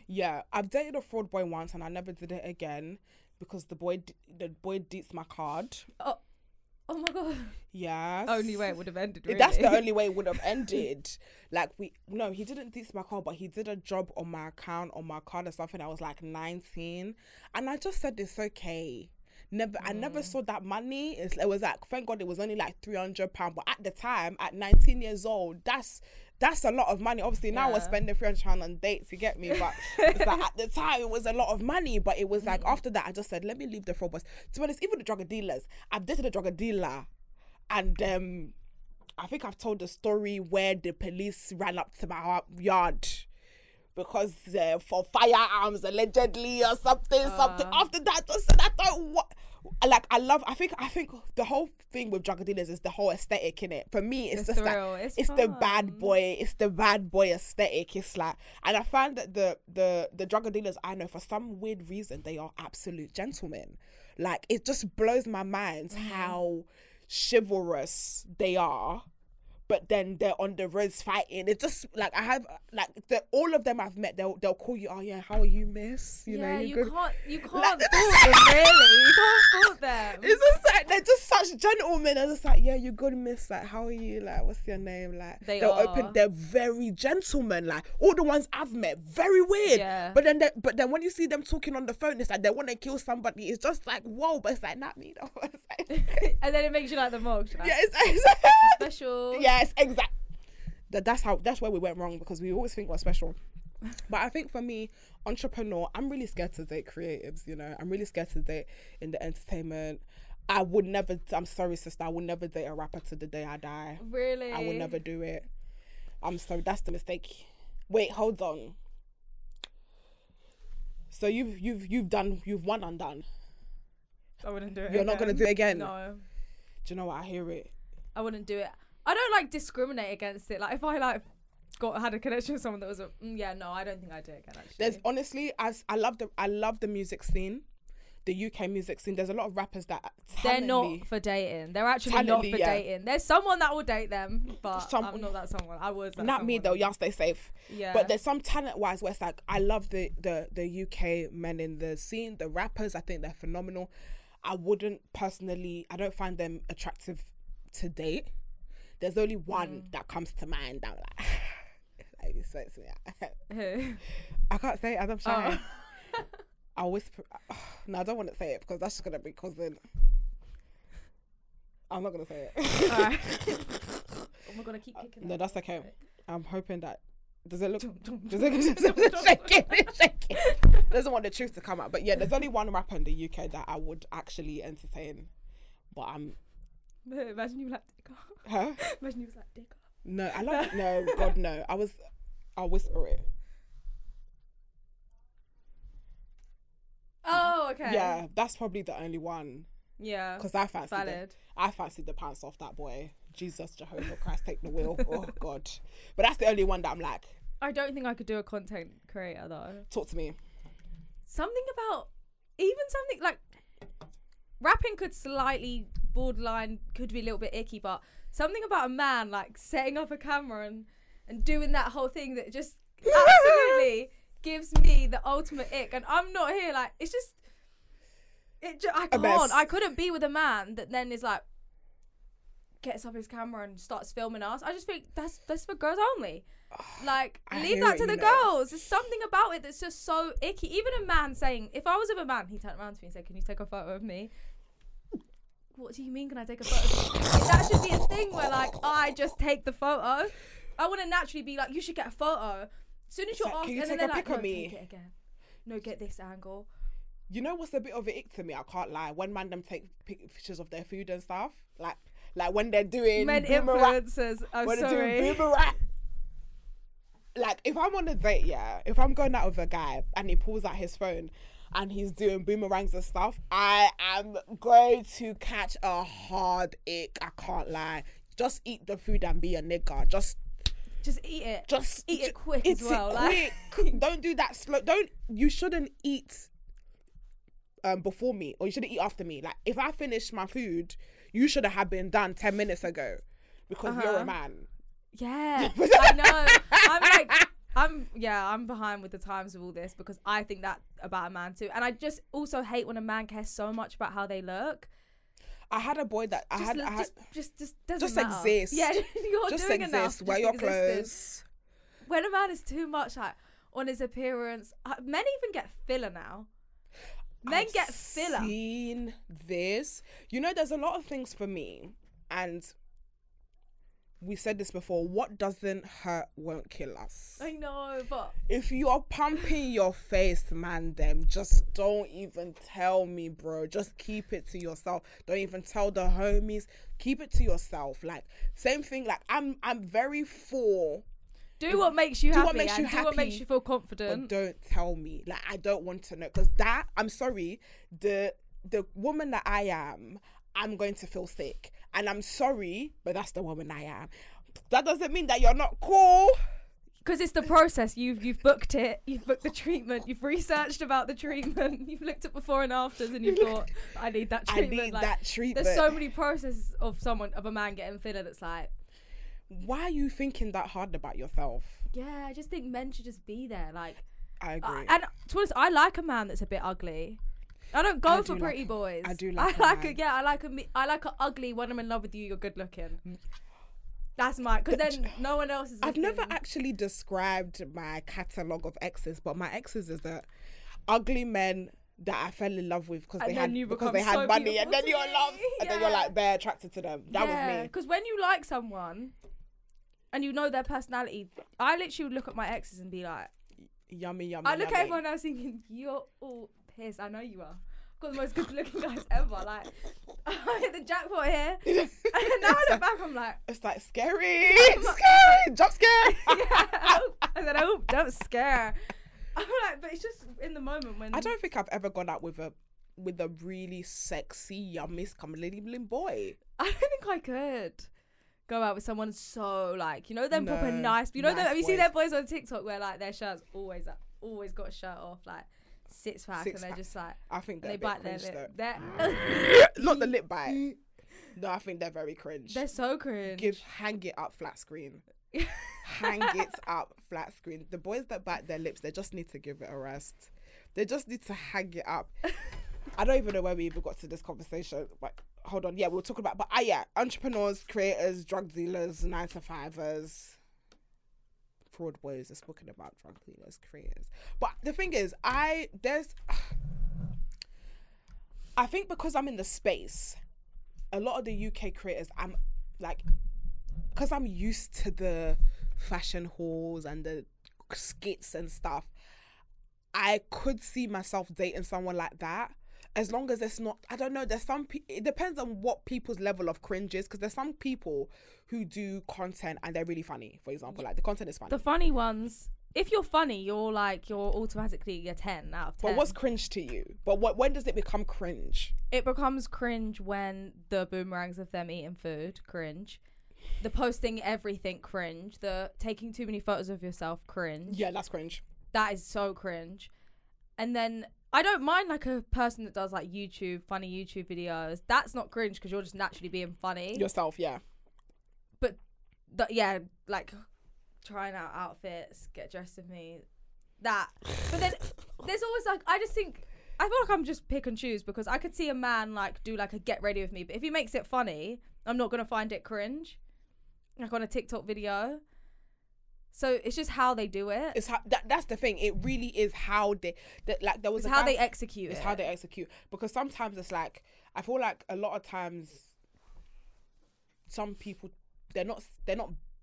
yeah, I've dated a fraud boy once, and I never did it again because the boy deets my card. Oh my God. Yes. Only way it would have ended, really. That's the only way it would have ended. Like, he didn't ditch my card, but he did a job on my account, on my card or something. I was like 19. And I just said, it's okay. I never saw that money. It was like, thank God it was only like £300. But at the time, at 19 years old, that's a lot of money. Obviously, now we're spending £300 on dates, you get me? But it's like, at the time, it was a lot of money. But it was like, after that, I just said, let me leave the fraud boys. To be honest, even the drug dealers, I've dated a drug dealer. And I think I've told the story where the police ran up to my yard because for firearms, allegedly, or something. After that, I just said, I think the whole thing with drug dealers is the whole aesthetic, innit? For me, it's just thrill. Like, it's the bad boy. It's the bad boy aesthetic. It's like, and I find that the drug dealers I know, for some weird reason, they are absolute gentlemen. Like, it just blows my mind how chivalrous they are. But then they're on the roads fighting. It's just like, I have like all of them I've met. They'll call you. Oh yeah, how are you, miss? You know, you can't fault them, really. You can't fault them. It's just like, they're just such gentlemen. They're just like, yeah, you good, miss. Like, how are you? Like, what's your name? Like, they're very gentlemen. Like, all the ones I've met, very weird. Yeah. But then when you see them talking on the phone, it's like they want to kill somebody. It's just like, whoa. But it's like, not me though. Like, and then it makes you like the mug. Like, yeah, it's special. Yeah. Yes, exactly. That's where we went wrong, because we always think we're special. But I think for me, entrepreneur, I'm really scared to date creatives, you know. I'm really scared to date in the entertainment. I would never date a rapper to the day I die. Really? I would never do it. I'm sorry, that's the mistake. Wait, hold on. So you've one undone. I wouldn't do it. You're not gonna do it again? No. Do you know what? I hear it. I wouldn't do it. I don't like discriminate against it. Like, if I like had a connection with someone that was I don't think I do again. Actually, there's honestly, I love the music scene, the UK music scene. There's a lot of rappers that they're not for dating. They're actually not for dating. There's someone that will date them, but I'm not that someone. I was that not someone. Me though. Y'all stay safe. Yeah. But there's some talent-wise where it's like, I love the UK men in the scene. The rappers, I think they're phenomenal. I wouldn't personally. I don't find them attractive to date. There's only one that comes to mind that I'm like it sweats me out. Who? I can't say it as I'm shy. Oh. I whisper. No, I don't want to say it because that's just going to be causing. I'm not going to say it. All right. We're going to keep kicking it. No, that's okay. I'm hoping that. Does it look? Does it shake it? Doesn't want the truth to come out. But yeah, there's only one rapper in the UK that I would actually entertain. But I'm. Imagine you were like, dick off. Huh? Imagine you was like, dick off. No, I love it. No, God, no. I'll whisper it. Oh, okay. Yeah, that's probably the only one. Yeah. Because I fancied the pants off that boy. Jesus, Jehovah, Christ, take the wheel. Oh, God. But that's the only one that I'm like. I don't think I could do a content creator, though. Talk to me. Something about, even something like, rapping could slightly borderline, could be a little bit icky, but something about a man, like, setting up a camera and doing that whole thing that just absolutely gives me the ultimate ick. And I'm not here, like, it's just, I couldn't be with a man that then is like, gets up his camera and starts filming us. I just think that's for girls only. Like, leave that to the girls. There's something about it that's just so icky. Even a man saying, if I was with a man, he turned around to me and said, can you take a photo of me? What do you mean, can I take a photo of you? That should be a thing where, like, I just take the photo. I want to naturally be like, you should get a photo. As soon as you're asked, and then they're like, no, take it again. No, get this angle. You know what's a bit of an ick to me? I can't lie. When man them take pictures of their food and stuff, like when they're doing men influencers, they're doing boomerang. Like, if I'm on a date, yeah, if I'm going out with a guy and he pulls out his phone and he's doing boomerangs and stuff, I am going to catch a hard ick. I can't lie. Just eat the food and be a nigga. Just eat it. Just eat it quick as well. Like, don't do that slow. You shouldn't eat before me, or you shouldn't eat after me. Like, if I finish my food, you should have been done 10 minutes ago because you're a man. Yeah, I know. I'm behind with the times of all this because I think that about a man too. And I just also hate when a man cares so much about how they look. I had a boy that doesn't exist. Yeah, you're just doing exist. Enough. Wear your clothes. When a man is too much like on his appearance, men even get filler now. Men I've get filler. Seen this. You know, there's a lot of things for me, and we said this before. What doesn't hurt won't kill us. I know, but if you are pumping your face, man, them just don't even tell me, bro. Just keep it to yourself. Don't even tell the homies. Keep it to yourself. Like, same thing. Like, I'm very for. Do what makes you feel confident. But don't tell me. Like, I don't want to know. Because that, I'm sorry, the woman that I am, I'm going to feel sick. And I'm sorry, but that's the woman I am. That doesn't mean that you're not cool. Because it's the process. You've booked it. You've booked the treatment. You've researched about the treatment. You've looked at before and afters, and you've thought, I need that treatment. I need that treatment. There's so many processes of a man getting thinner that's like, why are you thinking that hard about yourself? Yeah, I just think men should just be there. Like, I agree. And to be honest, I like a man that's a bit ugly. I don't go for pretty boys. I do like. I like an ugly. When I'm in love with you, you're good looking. That's mine. Because then no one else is. I've never actually described my catalogue of exes, but my exes is that ugly men that I fell in love with because they had money, and then you're in love, and then you're like, they're attracted to them. That was me. Because when you like someone, and you know their personality, I literally would look at my exes and be like, yummy. I look at everyone else thinking, you're all pissed. I know you are. I've got the most good-looking guys ever. Like, I hit the jackpot here, and now I look back, I'm like, it's like scary, jump scare. Yeah, and then jump scare. I'm like, but it's just in the moment when I don't think I've ever gone out with a really sexy, yummy, scum-lady-bling boy. I don't think I could go out with someone so like, you know them proper nice. You know them. Have you seen their boys on TikTok where like their shirts always got a shirt off, like six pack, and they're just like. I think they bite their lip. Not the lip bite. No, I think they're very cringe. They're so cringe. Hang it up, flat screen. Hang it up, flat screen. The boys that bite their lips, they just need to give it a rest. They just need to hang it up. I don't even know where we even got to this conversation, but hold on. Yeah, we'll talk about, entrepreneurs, creators, drug dealers, 9 to 5ers, fraud boys. Are spoken about drug dealers, creators. But the thing is, I think because I'm in the space, a lot of the UK creators, I'm like, because I'm used to the fashion halls and the skits and stuff, I could see myself dating someone like that. As long as it's not, I don't know, there's some, it depends on what people's level of cringe is, because there's some people who do content and they're really funny, for example, like the content is funny. The funny ones, if you're funny, you're like, you're automatically a 10 out of 10. But what's cringe to you? But what, when does it become cringe? It becomes cringe when the boomerangs of them eating food, cringe. The posting everything, cringe. The taking too many photos of yourself, cringe. Yeah, that's cringe. That is so cringe. And then I don't mind like a person that does like YouTube, funny YouTube videos. That's not cringe because you're just naturally being funny. Yourself, yeah. But yeah, like trying out outfits, get dressed with me, that. But then there's always like, I just think, I feel like I'm just pick and choose because I could see a man like do like a get ready with me. But if he makes it funny, I'm not going to find it cringe. Like on a TikTok video. So it's just how they do it. It's how that's the thing. It really is how they like. There was it's a how guy, they execute. It's it. How they execute because sometimes it's like I feel like a lot of times some people they're not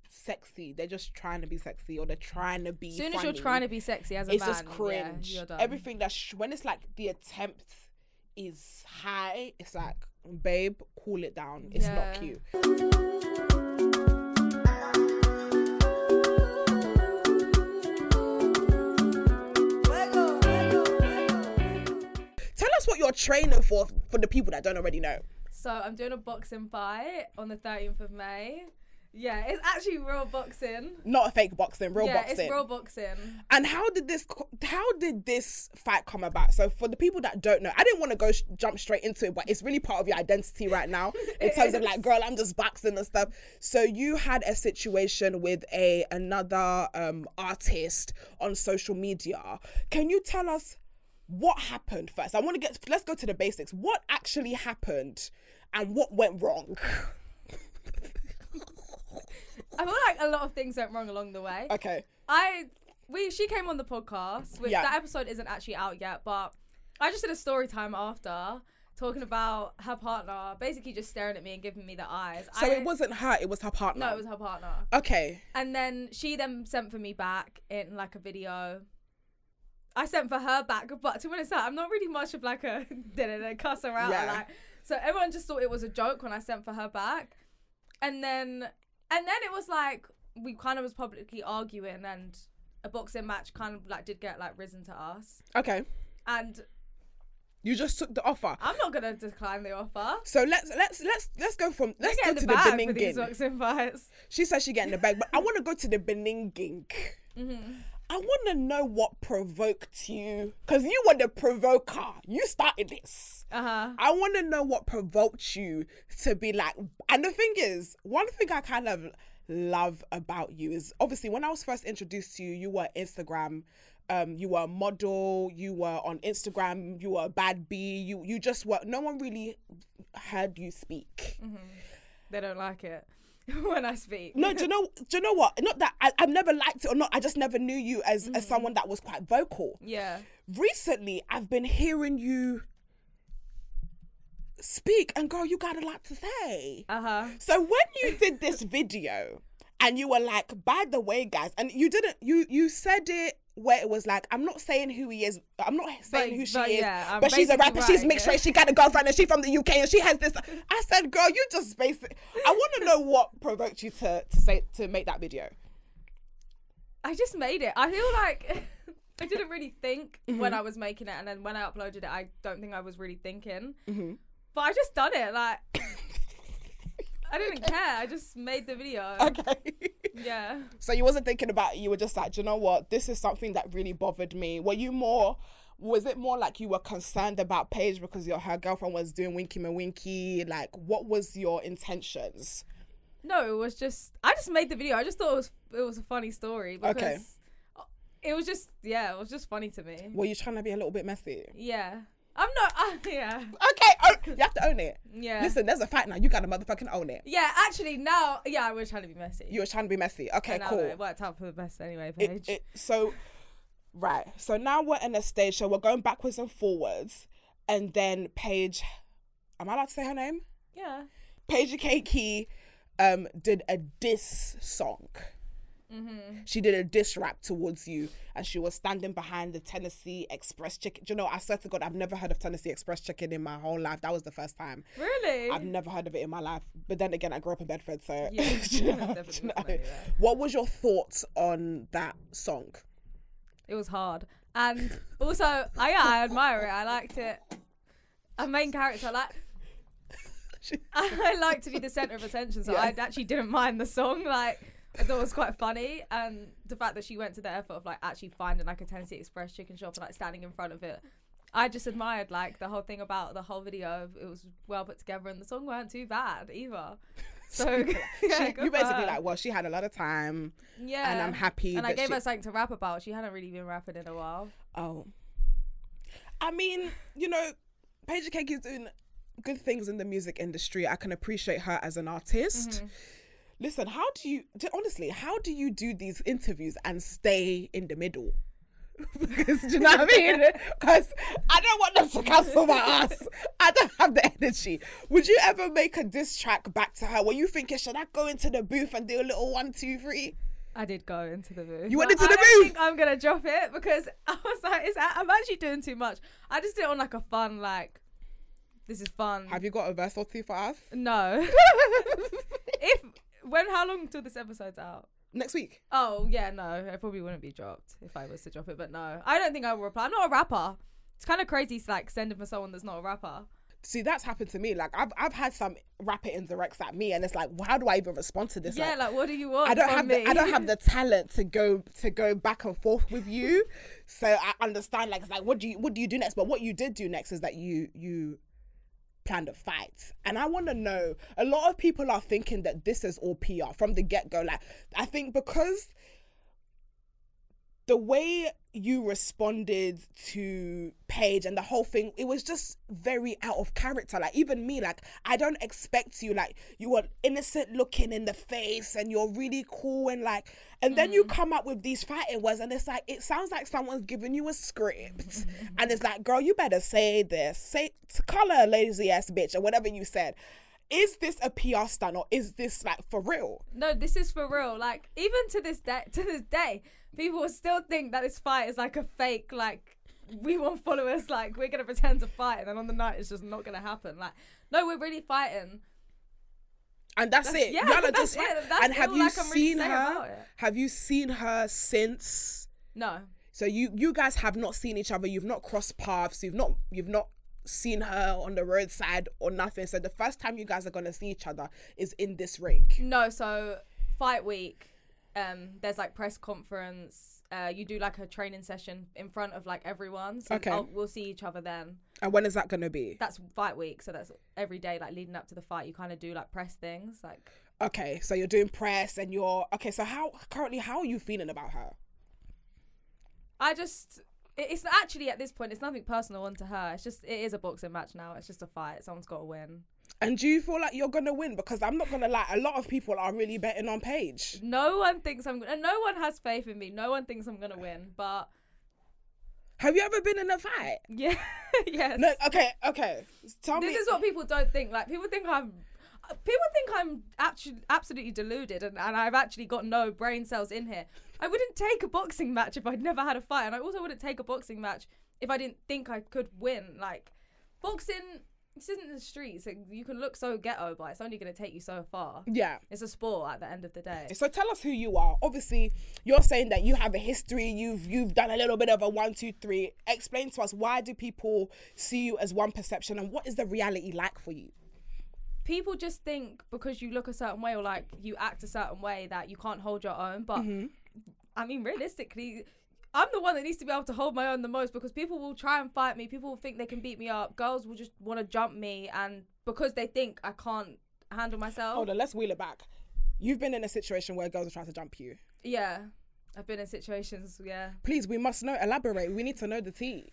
sexy. They're just trying to be sexy or they're trying to be. As soon funny, as you're trying to be sexy as a man, it's just cringe. Yeah, you're done. Everything that's when it's like the attempt is high. It's like, babe, cool it down. It's not cute. What you're training for the people that don't already know. So I'm doing a boxing fight on the 13th of May. Yeah, it's actually real boxing, not a fake boxing. Real boxing. Yeah, it's real boxing. And how did this fight come about? So for the people that don't know, I didn't want to go jump straight into it, but it's really part of your identity right now in terms of like, girl, I'm just boxing and stuff. So you had a situation with another artist on social media. Can you tell us what happened first? Let's go to the basics. What actually happened and what went wrong? I feel like a lot of things went wrong along the way. Okay. She came on the podcast, which that episode isn't actually out yet, but I just did a story time after talking about her partner, basically just staring at me and giving me the eyes. So it wasn't her, it was her partner? No, it was her partner. Okay. And then she then sent for me back in like a video. I sent for her back, but to be honest, I'm not really much of like a cuss her out. Yeah. Like, so everyone just thought it was a joke when I sent for her back. And then it was like, we kind of was publicly arguing and a boxing match kind of like did get like risen to us. Okay. And you just took the offer. I'm not gonna decline the offer. So let's go to the beninging. Boxing fights. She says she get in the bag, but I want to go to the beninging. Mm-hmm. I want to know what provoked you, because you were the provoker. You started this. Uh-huh. I want to know what provoked you to be like, and the thing is, one thing I kind of love about you is, obviously, when I was first introduced to you, you were Instagram, you were a model, you were on Instagram, you were a bad bee, you just were, no one really heard you speak. Mm-hmm. They don't like it. When I speak. No, do you know what? Not that I've never liked it or not. I just never knew you as someone that was quite vocal. Yeah. Recently, I've been hearing you speak and go, you got a lot to say. Uh-huh. So when you did this video and you were like, by the way, guys, and you didn't, you said it where it was like, I'm not saying who he is, I'm not saying who she is, but she's a rapper, she's mixed race, she got a girlfriend and she's from the UK and she has this. I said, girl, you just basically, I want to know what provoked you to make that video. I just made it. I feel like I didn't really think when I was making it, and then when I uploaded it, I don't think I was really thinking, but I just done it, like, I didn't care. I just made the video. Okay. Yeah. So you wasn't thinking about it. You were just like, do you know what? This is something that really bothered me. Was it more like you were concerned about Paige because her girlfriend was doing winky ma winky? Like, what was your intentions? No, it was just, I just made the video. I just thought it was a funny story. Because okay. It was just, yeah, it was just funny to me. Were you trying to be a little bit messy? Yeah. I'm not, yeah. Okay, you have to own it. Yeah. Listen, there's a fight now. You got to motherfucking own it. Yeah, actually, now, yeah, I was trying to be messy. You were trying to be messy. Okay, cool. It worked out for the best anyway, Paige. Right. So now we're in a stage, so we're going backwards and forwards. And then Paige, am I allowed to say her name? Yeah. Paige Cake did a diss song. Mm-hmm. She did a diss rap towards you, and she was standing behind the Tennessee Express chicken. Do you know, I swear to God, I've never heard of Tennessee Express chicken in my whole life. That was the first time. Really? I've never heard of it in my life. But then again, I grew up in Bedford, so... Yeah, you know, definitely. What was your thoughts on that song? It was hard. And also, I admire it. I liked it. A main character, I like to be the centre of attention, so yes. I actually didn't mind the song. Like, I thought it was quite funny, and the fact that she went to the effort of like actually finding like a Tennessee Express chicken shop and like standing in front of it, I just admired like the whole thing about the whole video. It was well put together, and the song weren't too bad either. So you basically like, well, she had a lot of time, yeah, and I'm happy. And I gave her something to rap about. She hadn't really been rapping in a while. Oh, I mean, you know, Paige Cake is doing good things in the music industry. I can appreciate her as an artist. Mm-hmm. Listen, how do you do these interviews and stay in the middle? Because, do you know what I mean? Because I don't want them to cancel my ass. I don't have the energy. Would you ever make a diss track back to her? Were you thinking, should I go into the booth and do a little 1, 2, 3? I did go into the booth. You went into the booth? I think I'm going to drop it because I was like, I'm actually doing too much. I just did it on like a fun, like, this is fun. Have you got a verse or two for us? No. How long till this episode's out? Next week. Oh, yeah, no. It probably wouldn't be dropped if I was to drop it, but no. I don't think I will reply. I'm not a rapper. It's kind of crazy to, like, send it for someone that's not a rapper. See, that's happened to me. Like, I've had some rapper indirects at me, and it's like, well, how do I even respond to this? Yeah, like what do you want? I don't have the talent to go back and forth with you. So I understand, like, it's like, what do you do next? But what you did do next is that you planned a fight, and I want to know, a lot of people are thinking that this is all PR from the get-go. Like, I think because the way you responded to Paige and the whole thing, it was just very out of character. Like, even me, like, I don't expect you, like, you were innocent looking in the face and you're really cool and like, and then you come up with these fighting words, and it's like, it sounds like someone's giving you a script and it's like, girl, you better say this, say to color lazy ass bitch or whatever you said. Is this a PR stunt or is this like for real? No, this is for real. Like, even to this day, people still think that this fight is like a fake, like, we want followers, like, we're going to pretend to fight, and then on the night it's just not going to happen. Like, no, we're really fighting. And that's it. Yeah, that's just it. That's, and have you like seen really her? Have you seen her since? No. So you guys have not seen each other. You've not crossed paths. You've not seen her on the roadside or nothing. So the first time you guys are going to see each other is in this ring. No, so fight week, there's like press conference, you do like a training session in front of like everyone, so okay, we'll see each other then. And when is that going to be? That's fight week, so that's every day, like leading up to the fight, you kind of do like press things, like. Okay, so you're doing press and you're okay. So how are you feeling about her? It's actually, at this point, it's nothing personal onto her. It's just, it is a boxing match now. It's just a fight. Someone's got to win. And do you feel like you're going to win? Because I'm not going to lie, a lot of people are really betting on Paige. No one thinks I'm going to, and no one has faith in me. No one thinks I'm going to win, but. Have you ever been in a fight? Yeah, yes. No, okay. Tell me. This is what people don't think. Like, people think I'm absolutely deluded and I've actually got no brain cells in here. I wouldn't take a boxing match if I'd never had a fight, and I also wouldn't take a boxing match if I didn't think I could win. Like, boxing, this isn't the streets. Like, you can look so ghetto, but it's only going to take you so far. Yeah. It's a sport at the end of the day. So tell us who you are. Obviously, you're saying that you have a history. You've done a little bit of a 1, 2, 3. Explain to us, why do people see you as one perception, and what is the reality like for you? People just think because you look a certain way or like you act a certain way that you can't hold your own. But I mean, realistically, I'm the one that needs to be able to hold my own the most, because people will try and fight me. People will think they can beat me up. Girls will just want to jump me, and because they think I can't handle myself. Hold on, let's wheel it back. You've been in a situation where girls are trying to jump you. Yeah, I've been in situations, yeah. Please, we must know. Elaborate. We need to know the tea.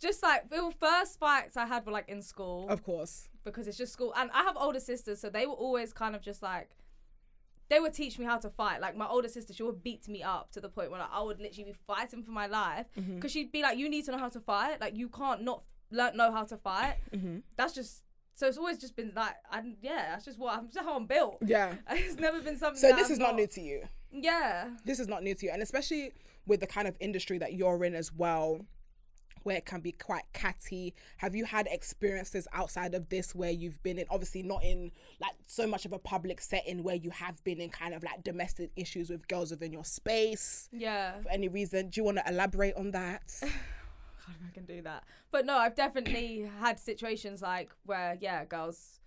Just like the first fights I had were like in school. Of course. Because it's just school. And I have older sisters, so they were always kind of just like, they would teach me how to fight. Like, my older sister, she would beat me up to the point where like, I would literally be fighting for my life. Because she'd be like, you need to know how to fight. Like, you can't not know how to fight. That's just, so it's always just been like, that's just how I'm built. Yeah. It's never been something so that this I'm is not new to you. Yeah. This is not new to you. And especially with the kind of industry that you're in as well. where it can be quite catty? Have you had experiences outside of this where you've been in, obviously not in like so much of a public setting, where you have been in kind of like domestic issues with girls within your space? Yeah. For any reason, do you want to elaborate on that? God, if I can do that. But no, I've definitely had situations like where, yeah, girls,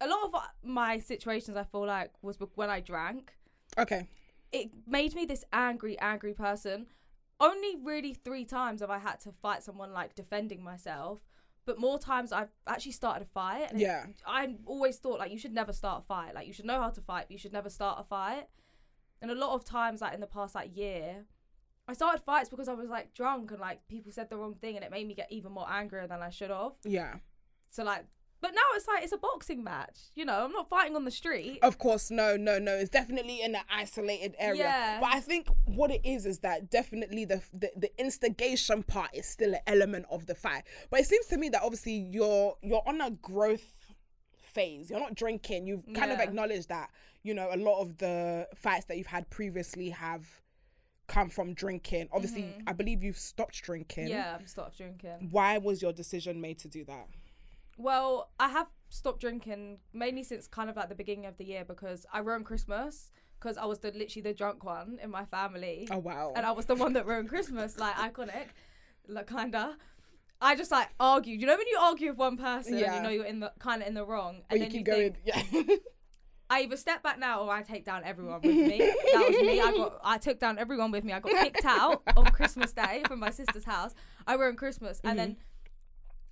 a lot of my situations I feel like was when I drank. Okay. It made me this angry person. Only really 3 times have I had to fight someone, like defending myself, but more times I've actually started a fight. And yeah. I always thought like you should never start a fight. Like you should know how to fight, but you should never start a fight. And a lot of times like in the past like year, I started fights because I was like drunk and like people said the wrong thing and it made me get even more angrier than I should have. Yeah. So like, but now it's like, it's a boxing match, you know? I'm not fighting on the street. Of course, no. It's definitely in an isolated area. Yeah. But I think what it is that definitely the instigation part is still an element of the fight. But it seems to me that obviously you're on a growth phase. You're not drinking. You've kind of acknowledged that, you know, a lot of the fights that you've had previously have come from drinking. Obviously, I believe you've stopped drinking. Yeah, I've stopped drinking. Why was your decision made to do that? Well, I have stopped drinking mainly since kind of like the beginning of the year because I ruined Christmas because I was literally the drunk one in my family. Oh, wow. And I was the one that ruined Christmas, like iconic, like kinda. I just like argued. You know when you argue with one person and you know you're in the wrong? And then you keep going. Yeah. I either step back now or I take down everyone with me. That was me. I took down everyone with me. I got kicked out on Christmas Day from my sister's house. I ruined Christmas. And then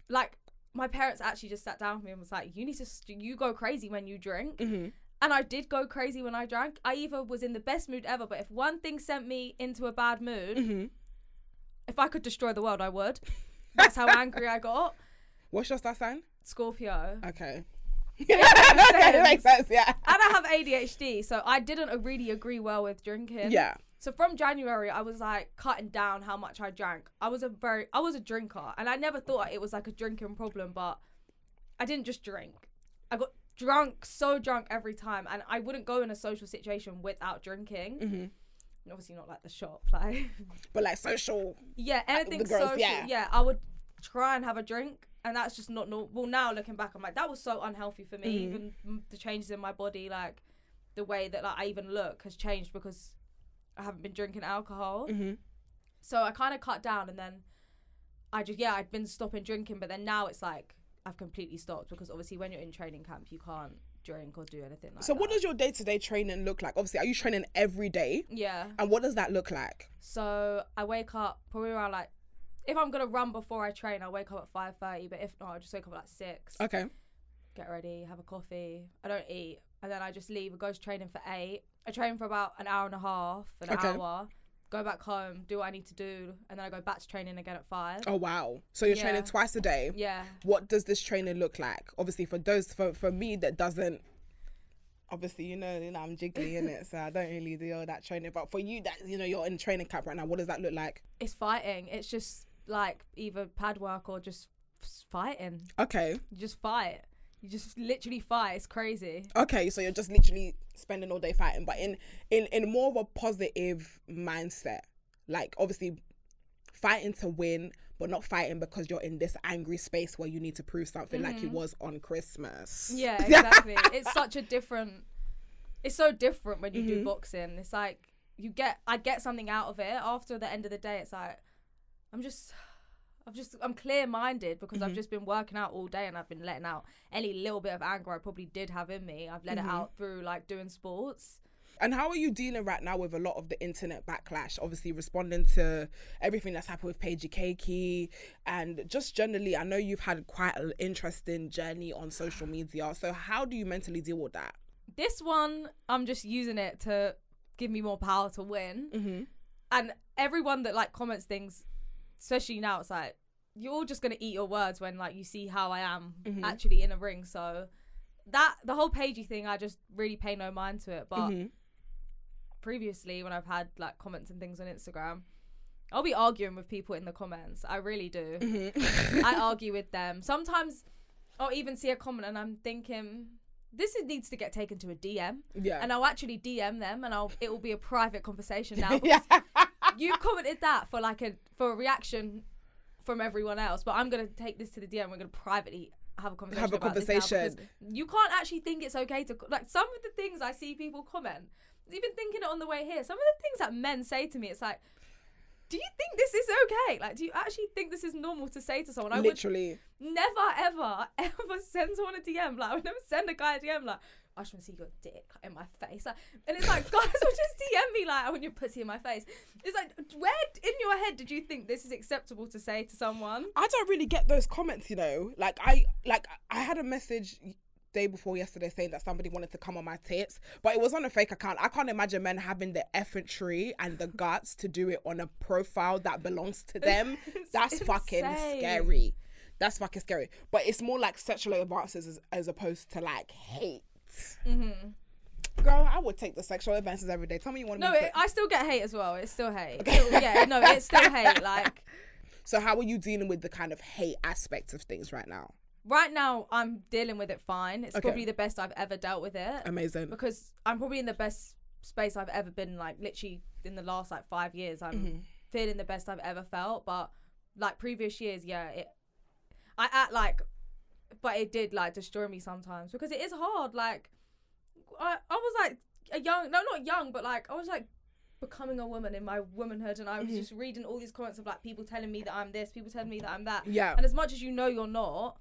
like, my parents actually just sat down with me and was like, you go crazy when you drink. And I did go crazy when I drank. I either was in the best mood ever, but if one thing sent me into a bad mood, if I could destroy the world, I would. That's how angry I got. What's your star sign? Scorpio. Okay. That makes sense, yeah. And I have ADHD, so I didn't really agree well with drinking. Yeah. So from January, I was like cutting down how much I drank. I was a drinker, and I never thought it was like a drinking problem, but I didn't just drink. I got so drunk every time, and I wouldn't go in a social situation without drinking. And obviously not like the shop, like. But like social. Yeah, anything the girls, social. Yeah, I would try and have a drink, and that's just not normal. Well, now looking back, I'm like, that was so unhealthy for me. Even the changes in my body, like the way that like I even look has changed because I haven't been drinking alcohol. So I kind of cut down, and then I just, I'd been stopping drinking, but then now it's like I've completely stopped because obviously when you're in training camp, you can't drink or do anything like that. So what does your day-to-day training look like? Obviously, are you training every day? Yeah. And what does that look like? So I wake up probably around like, if I'm going to run before I train, I wake up at 5:30, but if not, I just wake up at like 6. Okay. Get ready, have a coffee. I don't eat. And then I just leave and go to training for 8. I train for about an hour and a half, an hour, go back home, do what I need to do, and then I go back to training again at 5. Oh, wow. So you're training twice a day. Yeah. What does this training look like? Obviously, for me that doesn't, obviously, you know I'm jiggly in it, so I don't really do all that training. But for you, that, you know, you're in training camp right now, what does that look like? It's fighting. It's just like either pad work or just fighting. Okay. You just fight. You just literally fight. It's crazy. Okay, so you're just literally spending all day fighting, but in more of a positive mindset. Like, obviously, fighting to win, but not fighting because you're in this angry space where you need to prove something like you was on Christmas. Yeah, exactly. It's such a different... It's so different when you do boxing. It's like, I get something out of it. After the end of the day, it's like, I'm clear-minded because I've just been working out all day and I've been letting out any little bit of anger I probably did have in me. I've let it out through, like, doing sports. And how are you dealing right now with a lot of the internet backlash? Obviously, responding to everything that's happened with Paige Cake and just generally, I know you've had quite an interesting journey on social media. So how do you mentally deal with that? This one, I'm just using it to give me more power to win. And everyone that, like, comments things... especially now, it's like you're all just gonna eat your words when like you see how I am actually in a ring. So that the whole Paigey thing, I just really pay no mind to it. But previously, when I've had like comments and things on Instagram, I'll be arguing with people in the comments. I really do. I argue with them. Sometimes I'll even see a comment and I'm thinking, this needs to get taken to a DM. Yeah. And I'll actually DM them, and it will be a private conversation now. Because you commented that for a reaction from everyone else, but I'm going to take this to the DM. We're going to privately have a conversation. This now, you can't actually think it's okay to, like, some of the things I see people comment, even thinking it on the way here, some of the things that men say to me, it's like, do you think this is okay? Like, do you actually think this is normal to say to someone? I literally would never, ever, ever send someone a DM. Like, I would never send a guy a DM like, I just want to see your dick in my face. Like, and it's like, guys will just DM me like, I want your pussy in my face. It's like, where in your head did you think this is acceptable to say to someone? I don't really get those comments, you know. Like, I had a message day before yesterday saying that somebody wanted to come on my tits, but it was on a fake account. I can't imagine men having the effrontery and the guts to do it on a profile that belongs to them. That's fucking scary. That's fucking scary. But it's more like sexual advances as opposed to like hate. Mm-hmm. Girl, I would take the sexual advances every day. Tell me you want to. No, I still get hate as well. It's still hate. Okay. It's still hate. Like, so how are you dealing with the kind of hate aspect of things right now? Right now, I'm dealing with it fine. It's probably the best I've ever dealt with it. Amazing. Because I'm probably in the best space I've ever been. Like, literally in the last like 5 years, I'm feeling the best I've ever felt. But like previous years, it did like destroy me sometimes because it is hard. Like, I was like I was like becoming a woman in my womanhood, and I was just reading all these comments of like people telling me that I'm this, people telling me that I'm that. Yeah. And as much as you know you're not,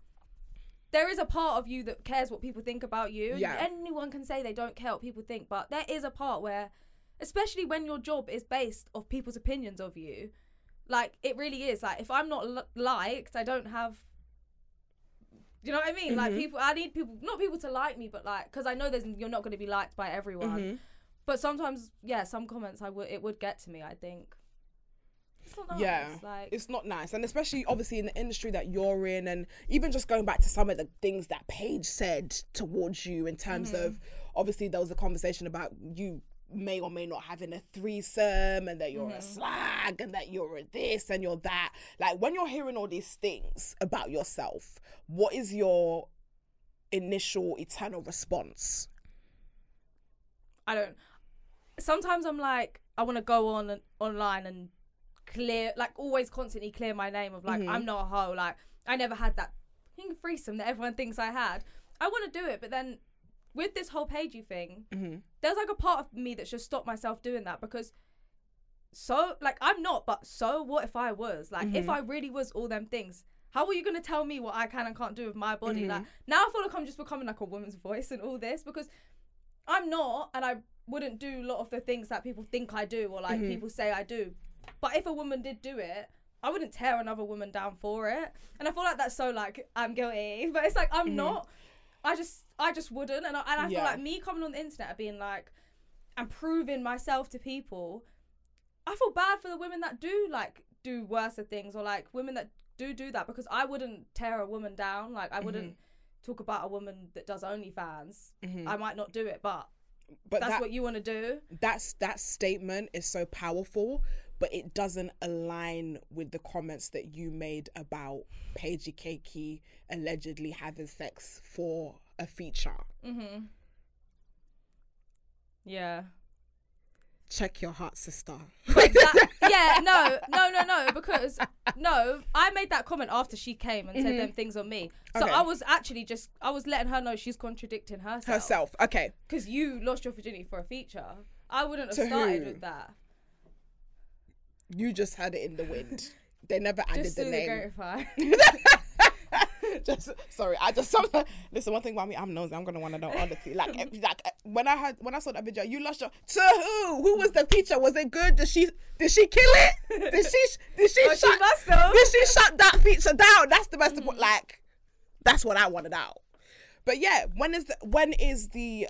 there is a part of you that cares what people think about you. Yeah. Anyone can say they don't care what people think, but there is a part where, especially when your job is based off people's opinions of you, like it really is. Like if I'm not liked, I don't have. You know what I mean? Mm-hmm. Like people, I need people, not people to like me, but like, because I know you're not going to be liked by everyone. Mm-hmm. But sometimes, some comments it would get to me. I think it's not nice. Yeah, like, it's not nice, and especially obviously in the industry that you're in, and even just going back to some of the things that Paige said towards you in terms of, obviously there was a conversation about you may or may not having a threesome, and that you're a slag, and that you're a this and you're that. Like, when you're hearing all these things about yourself, what is your initial eternal response? Sometimes I'm like, I want to go online and clear, like always constantly clear my name of like, I'm not a hoe, like I never had that threesome that everyone thinks I had. I want to do it, but then with this whole Paigey thing, there's like a part of me that's just stopped myself doing that because, so like I'm not, but so what if I was? Like if I really was all them things, how are you gonna tell me what I can and can't do with my body? Like now I feel like I'm just becoming like a woman's voice and all this because I'm not, and I wouldn't do a lot of the things that people think I do or like people say I do. But if a woman did do it, I wouldn't tear another woman down for it. And I feel like that's so like I'm guilty, but it's like I'm not. I just wouldn't, and I feel like me coming on the internet and being like, and proving myself to people, I feel bad for the women that do like do worse of things, or like women that do that, because I wouldn't tear a woman down, like I wouldn't talk about a woman that does OnlyFans. I might not do it, but that's what you want to do. That statement is so powerful, but it doesn't align with the comments that you made about Paige Cake allegedly having sex for a feature. Yeah. Check your heart, sister. Because I made that comment after she came and said them things on me. So okay. I was letting her know she's contradicting herself. Okay. Because you lost your virginity for a feature. I wouldn't have started with that. You just had it in the wind. They never added the name. Listen, one thing about me, I'm nosy. I'm gonna want to know honestly. Like when I saw that video, you lost your to who? Who was the feature? Was it good? Did she kill it? Did she shut that feature down? That's the best of like. That's what I wanted out. But yeah, when is the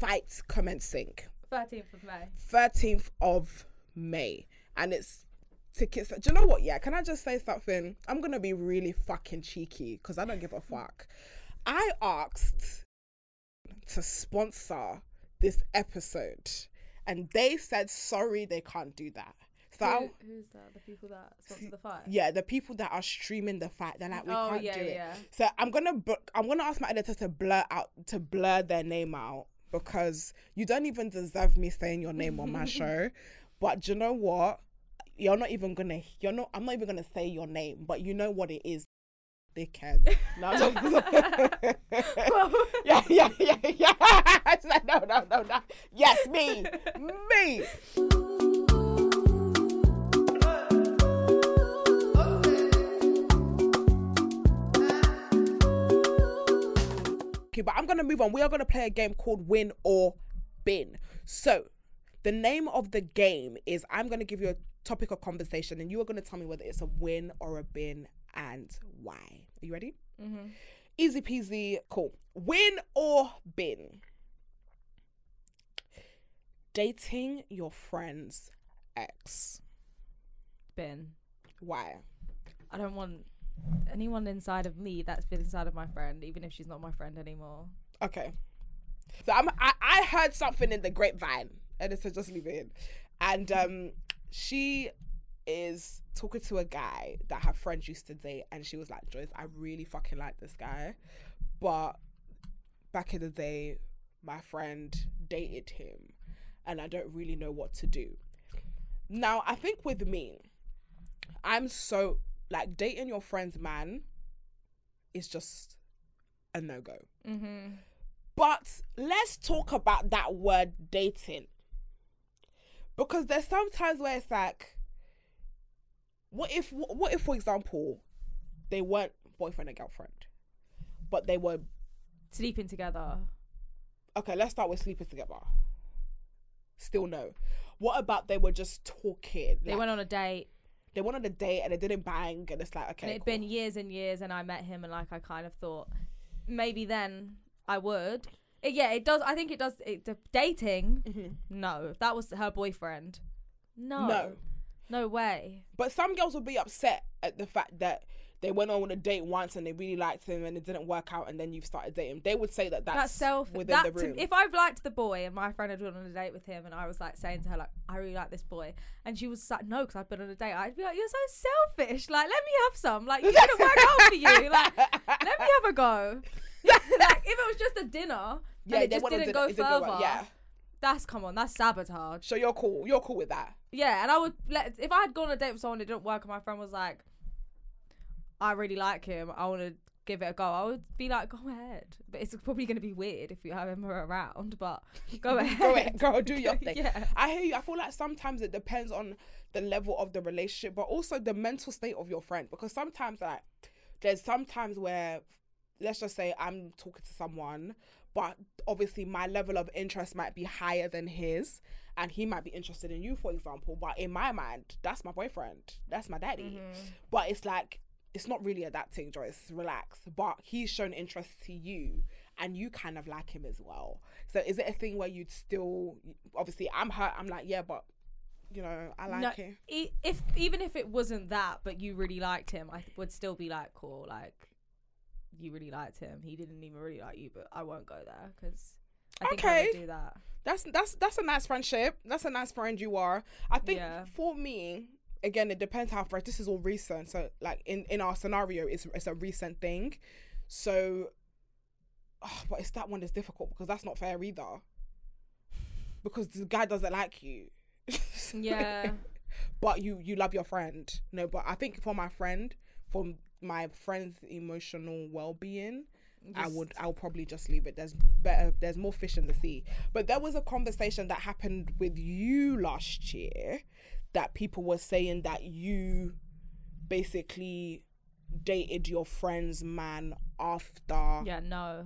fight commencing? 13th of May. 13th of May. And it's tickets. Do you know what? Yeah, can I just say something? I'm going to be really fucking cheeky because I don't give a fuck. I asked to sponsor this episode and they said, sorry, they can't do that. So who's that? The people that sponsor the fight? Yeah, the people that are streaming the fight. They're like, we can't do it. So I'm gonna ask my editor to blur their name out. Because you don't even deserve me saying your name on my show. But do you know what? I'm not even gonna say your name, but you know what it is, dickhead. No, yeah. No. Yes, me. Okay, but I'm gonna move on. We are gonna play a game called Win or Bin. So the name of the game is I'm gonna give you a topic of conversation and you are going to tell me whether it's a win or a bin and why. Are you ready? Mm-hmm. Easy peasy, cool. Win or bin? Dating your friend's ex. Bin. Why? I don't want anyone inside of me that's been inside of my friend, even if she's not my friend anymore. Okay. So I heard something in the grapevine, and so just leave it in. And she is talking to a guy that her friends used to date, and she was like, Joyce, I really fucking like this guy, but back in the day my friend dated him and I don't really know what to do. Now I think with me, I'm so like, dating your friend's man is just a no-go. Mm-hmm. But let's talk about that word dating. Because there's sometimes where it's like, what if, for example, they weren't boyfriend and girlfriend, but they were sleeping together. Okay, let's start with sleeping together. Still no. What about they were just talking? They went on a date. They went on a date and it didn't bang, and it's like, okay. And it'd been years and years, and I met him, and like I kind of thought maybe then I would. Yeah, it does. I think it does. Dating, mm-hmm. No. If that was her boyfriend, no. No way. But some girls will be upset at the fact that they went on a date once and they really liked him and it didn't work out and then you've started dating. They would say that's selfish. If I've liked the boy and my friend had gone on a date with him and I was like saying to her, like, I really like this boy, and she was like, no, because I've been on a date, I'd be like, you're so selfish. Like, let me have some. Like, you didn't work out for you. Like, let me have a go. Like, if it was just a dinner, yeah, and it just didn't go further, yeah, that's sabotage. So you're cool with that? Yeah. And I would, if I had gone on a date with someone who didn't work and my friend was like, I really like him, I want to give it a go, I would be like, go ahead. But it's probably going to be weird if you have him around, but go ahead. Go ahead, girl, do your thing. Yeah. I hear you. I feel like sometimes it depends on the level of the relationship, but also the mental state of your friend, because sometimes like there's sometimes where, let's just say I'm talking to someone, but obviously my level of interest might be higher than his, and he might be interested in you, for example. But in my mind, that's my boyfriend, that's my daddy. Mm-hmm. But it's like, it's not really adapting, Joyce, relax. But he's shown interest to you, and you kind of like him as well. So is it a thing where you'd still, obviously I'm hurt, I'm like, yeah, but you know, I like him. Even if it wasn't that, but you really liked him, I would still be like, cool, like, you really liked him, he didn't even really like you, but I won't go there because I think I would do that. That's a nice friendship. That's a nice friend you are. I think for me, again, it depends how fresh. This is all recent, so like in our scenario, it's a recent thing. So, but it's that one that's difficult because that's not fair either. Because the guy doesn't like you. Yeah. But you love your friend. No, but I think for my friend's emotional well-being, I'll probably just leave it. There's more fish in the sea. But there was a conversation that happened with you last year that people were saying that you basically dated your friend's man after. Yeah, no.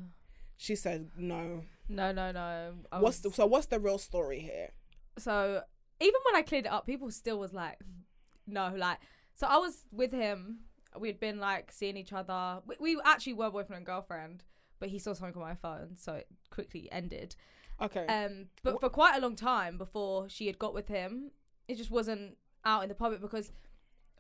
She said no. No. What's the real story here? So even when I cleared it up, people still was like, no, like, so I was with him. We'd been like seeing each other. We actually were boyfriend and girlfriend, but he saw something on my phone, so it quickly ended. Okay. But for quite a long time before she had got with him, it just wasn't out in the public because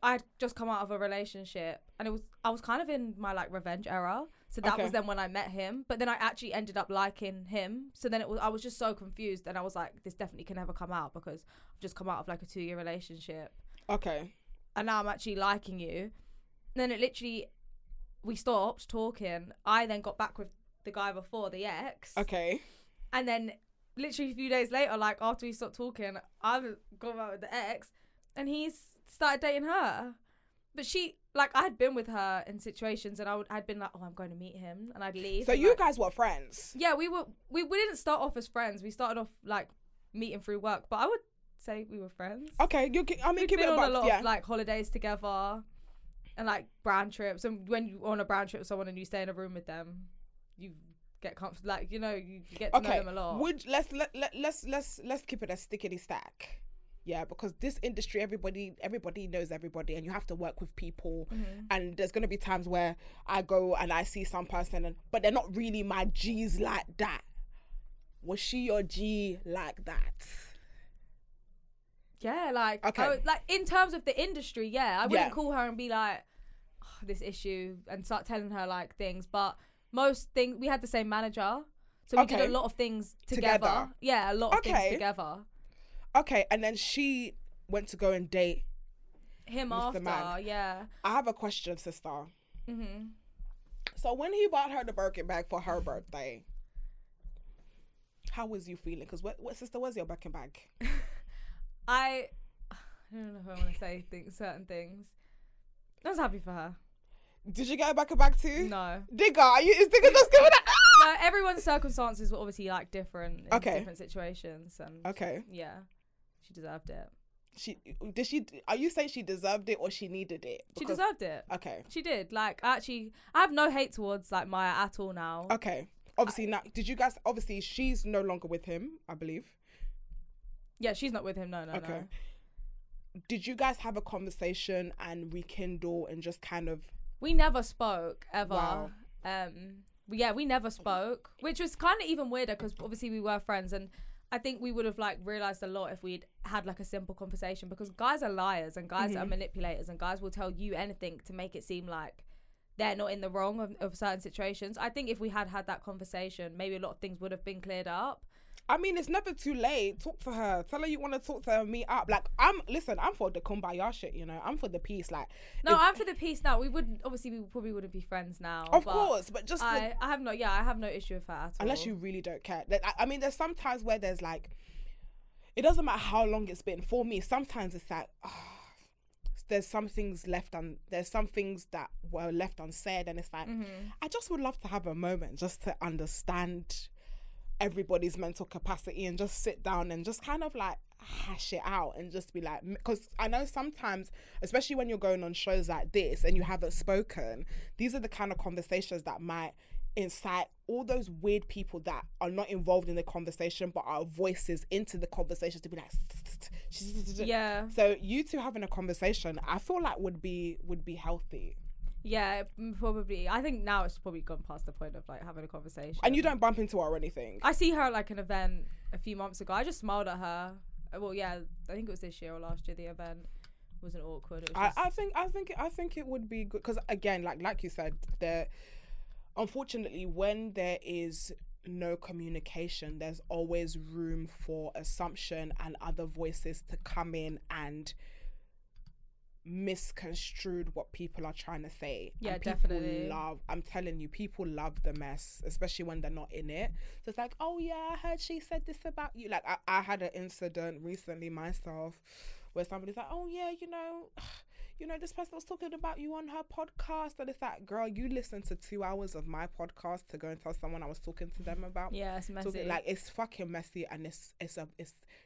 I had just come out of a relationship and I was kind of in my like revenge era. So that was then when I met him, but then I actually ended up liking him. So then I was just so confused and I was like, this definitely can never come out because I've just come out of like a 2-year relationship. Okay. And now I'm actually liking you. Then it literally, we stopped talking. I then got back with the guy before, the ex. Okay. And then literally a few days later, like after we stopped talking, I got back with the ex. and he's started dating her. But she, like, I'd been with her in situations, and I'd been like, oh, I'm going to meet him, and I'd leave. So you like, guys were friends? Yeah, we were. We didn't start off as friends. We started off like meeting through work, but I would say we were friends. Okay, we'd give it a box. We'd been on a lot of like holidays together, and like brand trips. And when you're on a brand trip with someone and you stay in a room with them, you get comfortable. Like, you know, you get to know them a lot. Let's keep it a stickity stack. Yeah, because this industry, everybody knows everybody, and you have to work with people. Mm-hmm. And there's going to be times where I go and I see some person, but they're not really my G's like that. Was she your G like that? Yeah, like, okay. Like in terms of the industry, yeah. I wouldn't call her and be like, oh, this issue, and start telling her like things. But most things, we had the same manager. So we did a lot of things together. Yeah, a lot of things together. Okay, and then she went to go and date him after, yeah. I have a question, sister. Mm-hmm. So when he bought her the Birkin bag for her birthday, how was you feeling? Because sister, where's your Birkin bag? I don't know if I want to say certain things. I was happy for her. Did you get her Birkin bag too? No. Digger, is Digger just giving it? No, everyone's circumstances were obviously like different in different situations, and yeah, she deserved it. Are you saying she deserved it or she needed it? She deserved it. Okay, she did. Like, I have no hate towards like Maya at all now. Okay, obviously now. Did you guys? Obviously, she's no longer with him, I believe. Yeah, she's not with him. No, okay. No. Did you guys have a conversation and rekindle and just kind of? We never spoke ever. Wow. Yeah, we never spoke, which was kind of even weirder because obviously we were friends, and I think we would have like realised a lot if we'd had like a simple conversation, because guys are liars and guys are manipulators, and guys will tell you anything to make it seem like they're not in the wrong of certain situations. I think if we had that conversation, maybe a lot of things would have been cleared up. I mean, it's never too late. Talk to her. Tell her you want to talk to her and meet up. Like, I'm for the kumbaya shit, you know. I'm for the peace. Like, I'm for the peace now. We probably wouldn't be friends now. Of course, but just... I have no issue with her at all. Unless you really don't care. Like, I mean, there's some times where there's like, it doesn't matter how long it's been. For me, sometimes it's like, there's some things left there's some things that were left unsaid, and it's like, I just would love to have a moment just to understand everybody's mental capacity and just sit down and just kind of like hash it out and just be like, because I know sometimes, especially when you're going on shows like this and you haven't spoken, these are the kind of conversations that might incite all those weird people that are not involved in the conversation but are voices into the conversation to be like, yeah. So you two having a conversation, I feel like would be healthy. Yeah, probably. I think now it's probably gone past the point of like having a conversation. And you don't bump into her or anything? I see her at like an event a few months ago. I just smiled at her. Well, yeah, I think it was this year or last year. The event wasn't awkward. It was just... I think it would be good because again, like you said, there. Unfortunately, when there is no communication, there's always room for assumption and other voices to come in and misconstrued what people are trying to say. Yeah, and definitely. I'm telling you, people love the mess, especially when they're not in it. So it's like, oh yeah, I heard she said this about you. Like, I had an incident recently myself where somebody's like, oh yeah, you know, this person was talking about you on her podcast. And it's like, girl, you listened to 2 hours of my podcast to go and tell someone I was talking to them about. Yeah, it's messy. Like, it's fucking messy, and it's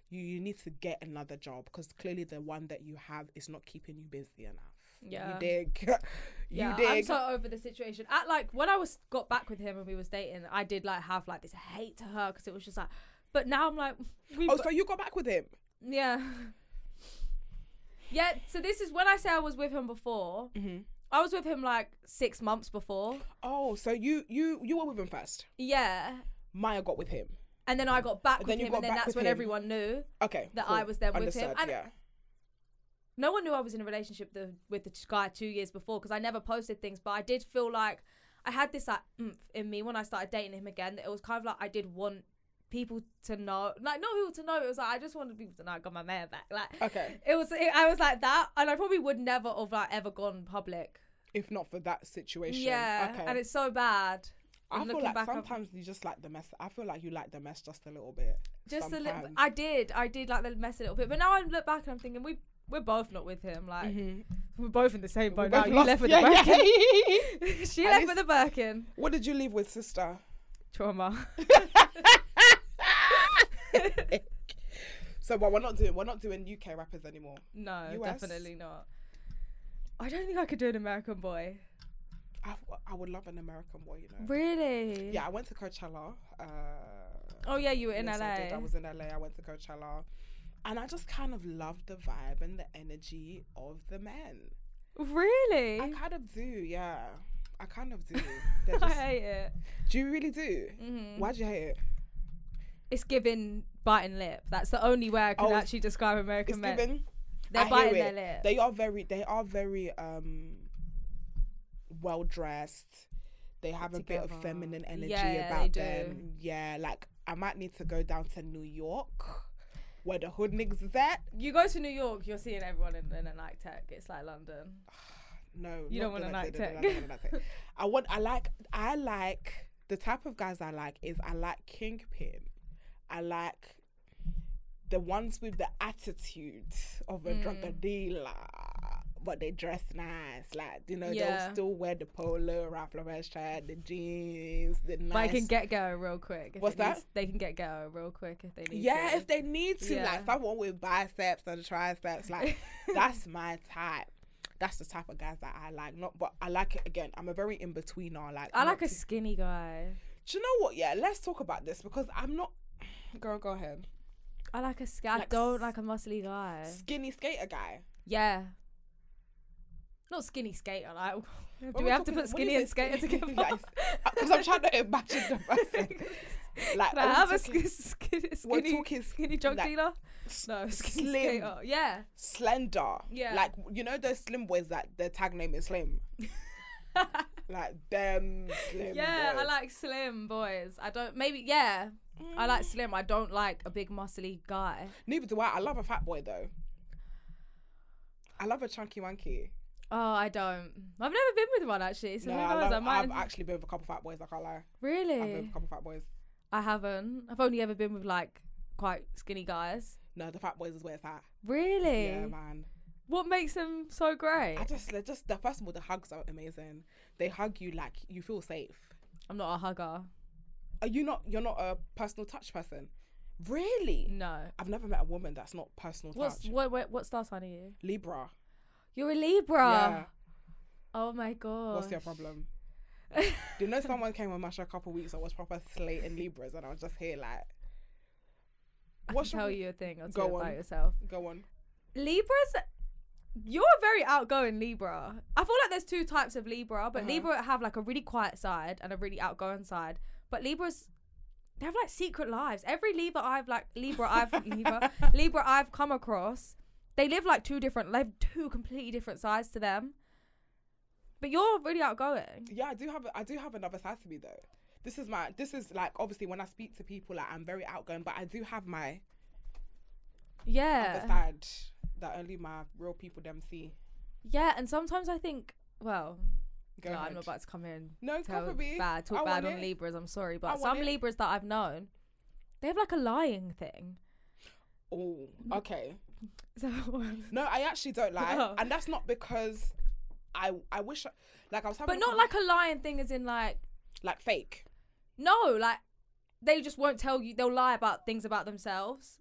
you need to get another job because clearly the one that you have is not keeping you busy enough. Yeah. You dig. You dig. I'm so over the situation. At like when I got back with him and we was dating, I did like have like this hate to her because it was just like, but now I'm like, so you got back with him? Yeah. Yeah, so this is when I say I was with him before. Mm-hmm. I was with him like 6 months before. Oh, so you were with him first? Yeah. Maya got with him. And then I got back with him, and then that's when everyone knew that I was there with him. And no one knew I was in a relationship with the guy 2 years before because I never posted things, but I did feel like I had this like oomph in me when I started dating him again, that it was kind of like I did want people to know, like not people to know, it was like I just wanted people to know I got my man back, like I was like that, and I probably would never have like ever gone public if not for that situation. Yeah, okay. And it's so bad. I feel like sometimes you just like the mess. I feel like you like the mess just a little bit. Just sometimes. A little. I did like the mess a little bit, but now I look back and I'm thinking we we're both not with him. Like, we're both in the same boat now. You left with the Birkin. Yeah. She left with the Birkin. What did you leave with, sister? Trauma. So, well, we're not doing UK rappers anymore. No, US? Definitely not. I don't think I could do an American boy. I would love an American boy, you know. Really? Yeah, I went to Coachella. Oh yeah, you were in LA. I was in LA. I went to Coachella, and I just kind of loved the vibe and the energy of the men. Really? I kind of do. Yeah, I kind of do. Just, I hate it. Do you really do? Mm-hmm. Why do you hate it? It's giving biting lip. That's the only way I can actually describe American men. They're biting their lip. They are very well dressed. They have together. A bit of feminine energy about them. Yeah, like I might need to go down to New York where the hood niggas is at. You go to New York, you're seeing everyone in a night tech. It's like London. No, you don't want a night tech. I like the type of guys I like kingpin. I like the ones with the attitude of a drug dealer, but they dress nice. Like, you know, they'll still wear the polo, Ralph Lauren shirt, the jeans, the nice. But they can get going real quick. What's that? They can get going real quick if they need to. Yeah, if they need to. Yeah. Like someone with biceps and triceps, like that's my type. That's the type of guys that I like. But I like it again. I'm a very in-betweener. Like I like a skinny guy. Do you know what? Yeah, let's talk about this because I'm not. Girl, go ahead. I like a skinny. Like, I don't like a muscly guy. Skinny skater guy. Yeah. Not skinny skater. Like, do we have to put skinny and skater together? Because I'm trying to imagine the person. Like, can I have a skinny drug dealer? No, skinny slim, skater. Yeah. Slender. Yeah. Like, you know those slim boys that their tag name is Slim? Like them slim boys. I like slim boys. I don't, maybe, yeah. I like slim. I don't like a big muscly guy. Neither do I. I love a fat boy though. I love a chunky wanky. Oh, I don't. I've never been with one actually. It's I've actually been with a couple fat boys. I can't lie. Really? I've been with a couple fat boys. I haven't. I've only ever been with like quite skinny guys. No, the fat boys is where it's at. Really? Yeah, man. What makes them so great? I just the first of all, the hugs are amazing. They hug you like you feel safe. I'm not a hugger. Are you not? You're not a personal touch person, really? No, I've never met a woman that's not personal touch. What star sign are you? Libra. You're a Libra. Yeah. Oh my god. What's your problem? Do you know someone came on my show a couple of weeks that was proper slating Libras, and I was just here like, what? I can tell you a thing or two about yourself. Go on. Libras. You're a very outgoing Libra. I feel like there's two types of Libra, but Libra have like a really quiet side and a really outgoing side. But Libras, they have like secret lives. Every Libra I've come across, they live like two completely different sides to them. But you're really outgoing. Yeah, I do have another side to me though. This is like obviously when I speak to people, like I'm very outgoing, but I do have my other side that only my real people them see. Yeah, and sometimes I think, well. No, I'm not about to come here and talk bad on Libras. I'm sorry, but some Libras that I've known, they have like a lying thing. Oh, okay. No, I actually don't lie, and that's not because I wish, like I was having, but not like a lying thing, as in like fake. No, like they just won't tell you. They'll lie about things about themselves.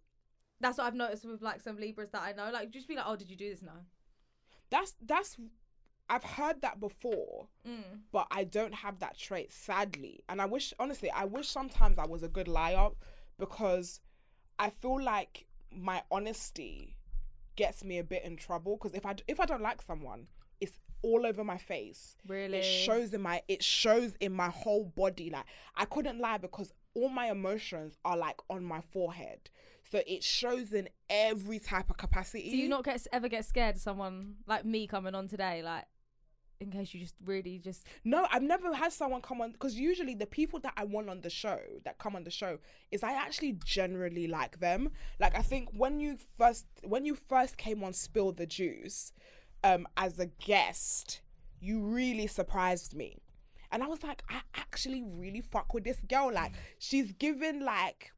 That's what I've noticed with like some Libras that I know. Like just be like, oh, did you do this? No. That's. I've heard that before, but I don't have that trait, sadly. And I wish, honestly, sometimes I was a good liar because I feel like my honesty gets me a bit in trouble. Because if I don't like someone, it's all over my face. Really? It shows in my whole body. Like, I couldn't lie because all my emotions are like on my forehead. So it shows in every type of capacity. Do you not ever get scared of someone like me coming on today? Like, in case you just really just... No, I've never had someone come on, because usually the people that I want on the show, that come on the show, is I actually generally like them. Like, I think when you first came on Spill the Juice, as a guest, you really surprised me. And I was like, I actually really fuck with this girl. Like, she's given like...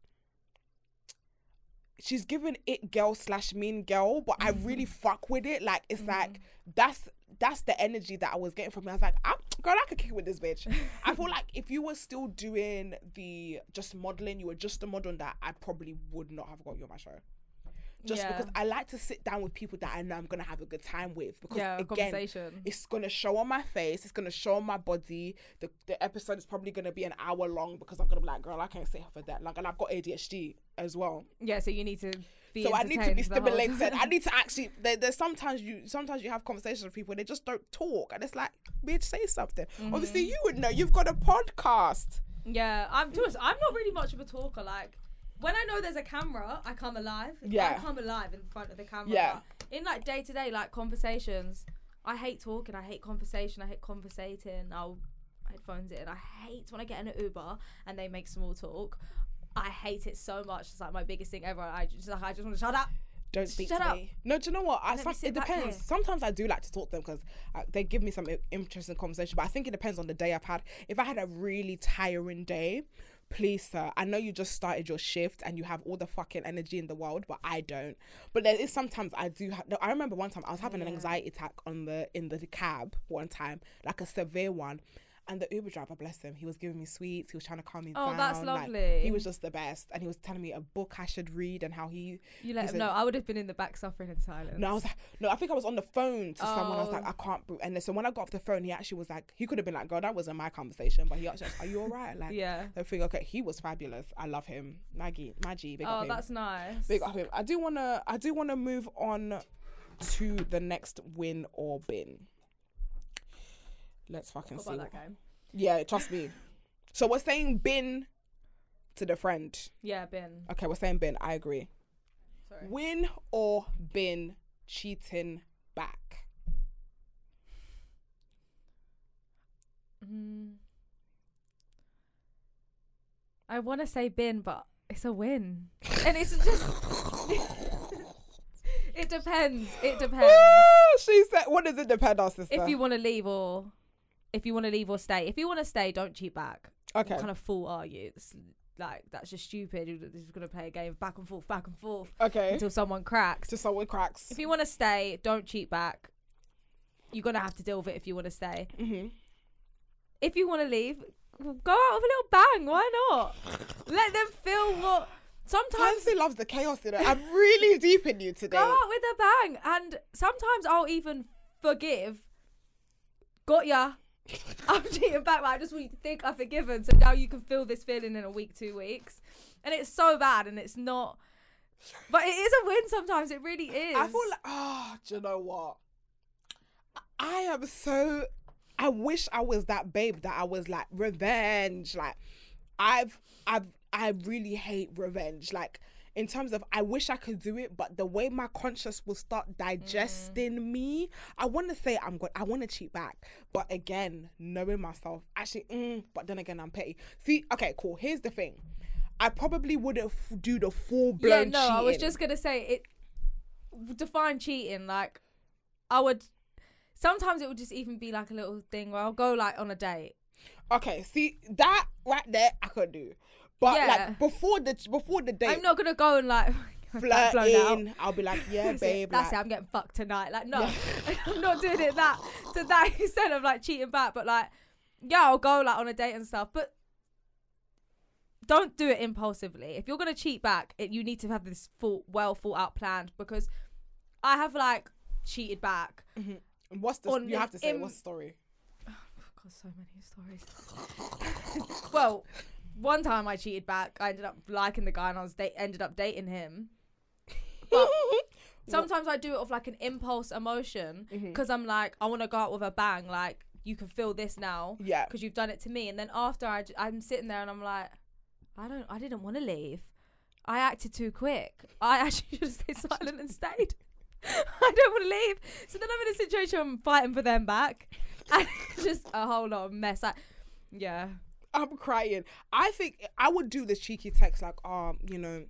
she's given it girl slash mean girl, but I really fuck with it. Like, it's like, that's the energy that I was getting from her. I was like, girl, I could kick with this bitch. I feel like if you were still doing the just modeling, you were just a model on that, I probably would not have got you on my show. Because I like to sit down with people that I know I'm going to have a good time with. Because again, it's going to show on my face. It's going to show on my body. The episode is probably going to be an hour long because I'm going to be like, girl, I can't sit here for that. Like, and I've got ADHD as well. Yeah, so you need to be entertained. So I need to be stimulated. I need to actually, there's sometimes you have conversations with people and they just don't talk. And it's like, bitch, say something. Mm-hmm. Obviously, you would know. You've got a podcast. Yeah, I'm not really much of a talker. Like, when I know there's a camera, I come alive. I come alive in front of the camera. Yeah. In like day to day, like conversations, I hate talking. I hate conversation. I hate conversating. I'll headphones it in. I hate when I get in an Uber and they make small talk. I hate it so much. It's like my biggest thing ever. I just want to shut up. Don't speak to me. No, do you know what? It depends. Sometimes I do like to talk to them because they give me some interesting conversation. But I think it depends on the day I've had. If I had a really tiring day. Please, sir, I know you just started your shift and you have all the fucking energy in the world, but I don't. But there is sometimes I do. I remember one time I was having an anxiety attack in the cab one time, like a severe one. And the Uber driver, bless him, he was giving me sweets. He was trying to calm me down. Oh, that's lovely. Like, he was just the best. And he was telling me a book I should read and how he... You let him know. I would have been in the back suffering in silence. No, I was like, I think I was on the phone to someone. I was like, I can't... And so when I got off the phone, he actually was like... He could have been like, girl, that wasn't my conversation. But he actually was like, are you all right? Like, everything. Okay, he was fabulous. I love him. Maggie, big up him. Oh, that's nice. Big up him. I do want to move on to the next win or bin. Let's fucking see. That game. Yeah, trust me. So we're saying bin to the friend. Yeah, bin. Okay, we're saying bin. I agree. Sorry. Win or bin cheating back? I want to say bin, but it's a win. And it's just... It depends. She said, what does it depend on, sister? If you want to leave or stay. If you want to stay, don't cheat back. Okay. What kind of fool are you? It's like, that's just stupid. You're just going to play a game back and forth. Okay. Until someone cracks. If you want to stay, don't cheat back. You're going to have to deal with it if you want to stay. Mm-hmm. If you want to leave, go out with a little bang. Why not? Let them feel what... Sometimes he loves the chaos, you know. I'm really deep in you today. Go out with a bang. And sometimes I'll even forgive. Got ya. I'm cheating back, but I just want you to think I've forgiven. So now you can feel this feeling in a week, 2 weeks. And it's so bad and it's not. But it is a win sometimes. It really is. I feel like, do you know what? I wish I was that babe that I was like, revenge. Like, I really hate revenge. Like, in terms of, I wish I could do it, but the way my conscience will start digesting me, I want to say I want to cheat back. But again, knowing myself, actually, but then again, I'm petty. See, okay, cool. Here's the thing. I probably wouldn't do the full-blown cheating. Yeah, no, cheating. I was just going to say, define cheating. Like, I would, sometimes it would just even be like a little thing where I'll go like on a date. Okay, see, that right there, I could do. But like before the date, I'm not gonna go and like flirting. I'll be like, yeah, babe, that's it. I'm getting fucked tonight. Like, no, I'm not doing it that to that extent of like cheating back. But like, yeah, I'll go like on a date and stuff. But don't do it impulsively. If you're gonna cheat back, you need to have this thought out planned. Because I have like cheated back. Mm-hmm. What's the story? Oh God, so many stories. Well. One time I cheated back. I ended up liking the guy and I ended up dating him. But sometimes I do it of like an impulse emotion because I'm like, I want to go out with a bang. Like, you can feel this now because you've done it to me. And then after I'm sitting there and I'm like, I didn't want to leave. I acted too quick. I actually should have stayed silent and stayed. I don't want to leave. So then I'm in a situation where I'm fighting for them back. And it's just a whole lot of mess. I'm crying. I think I would do the cheeky text like, you know,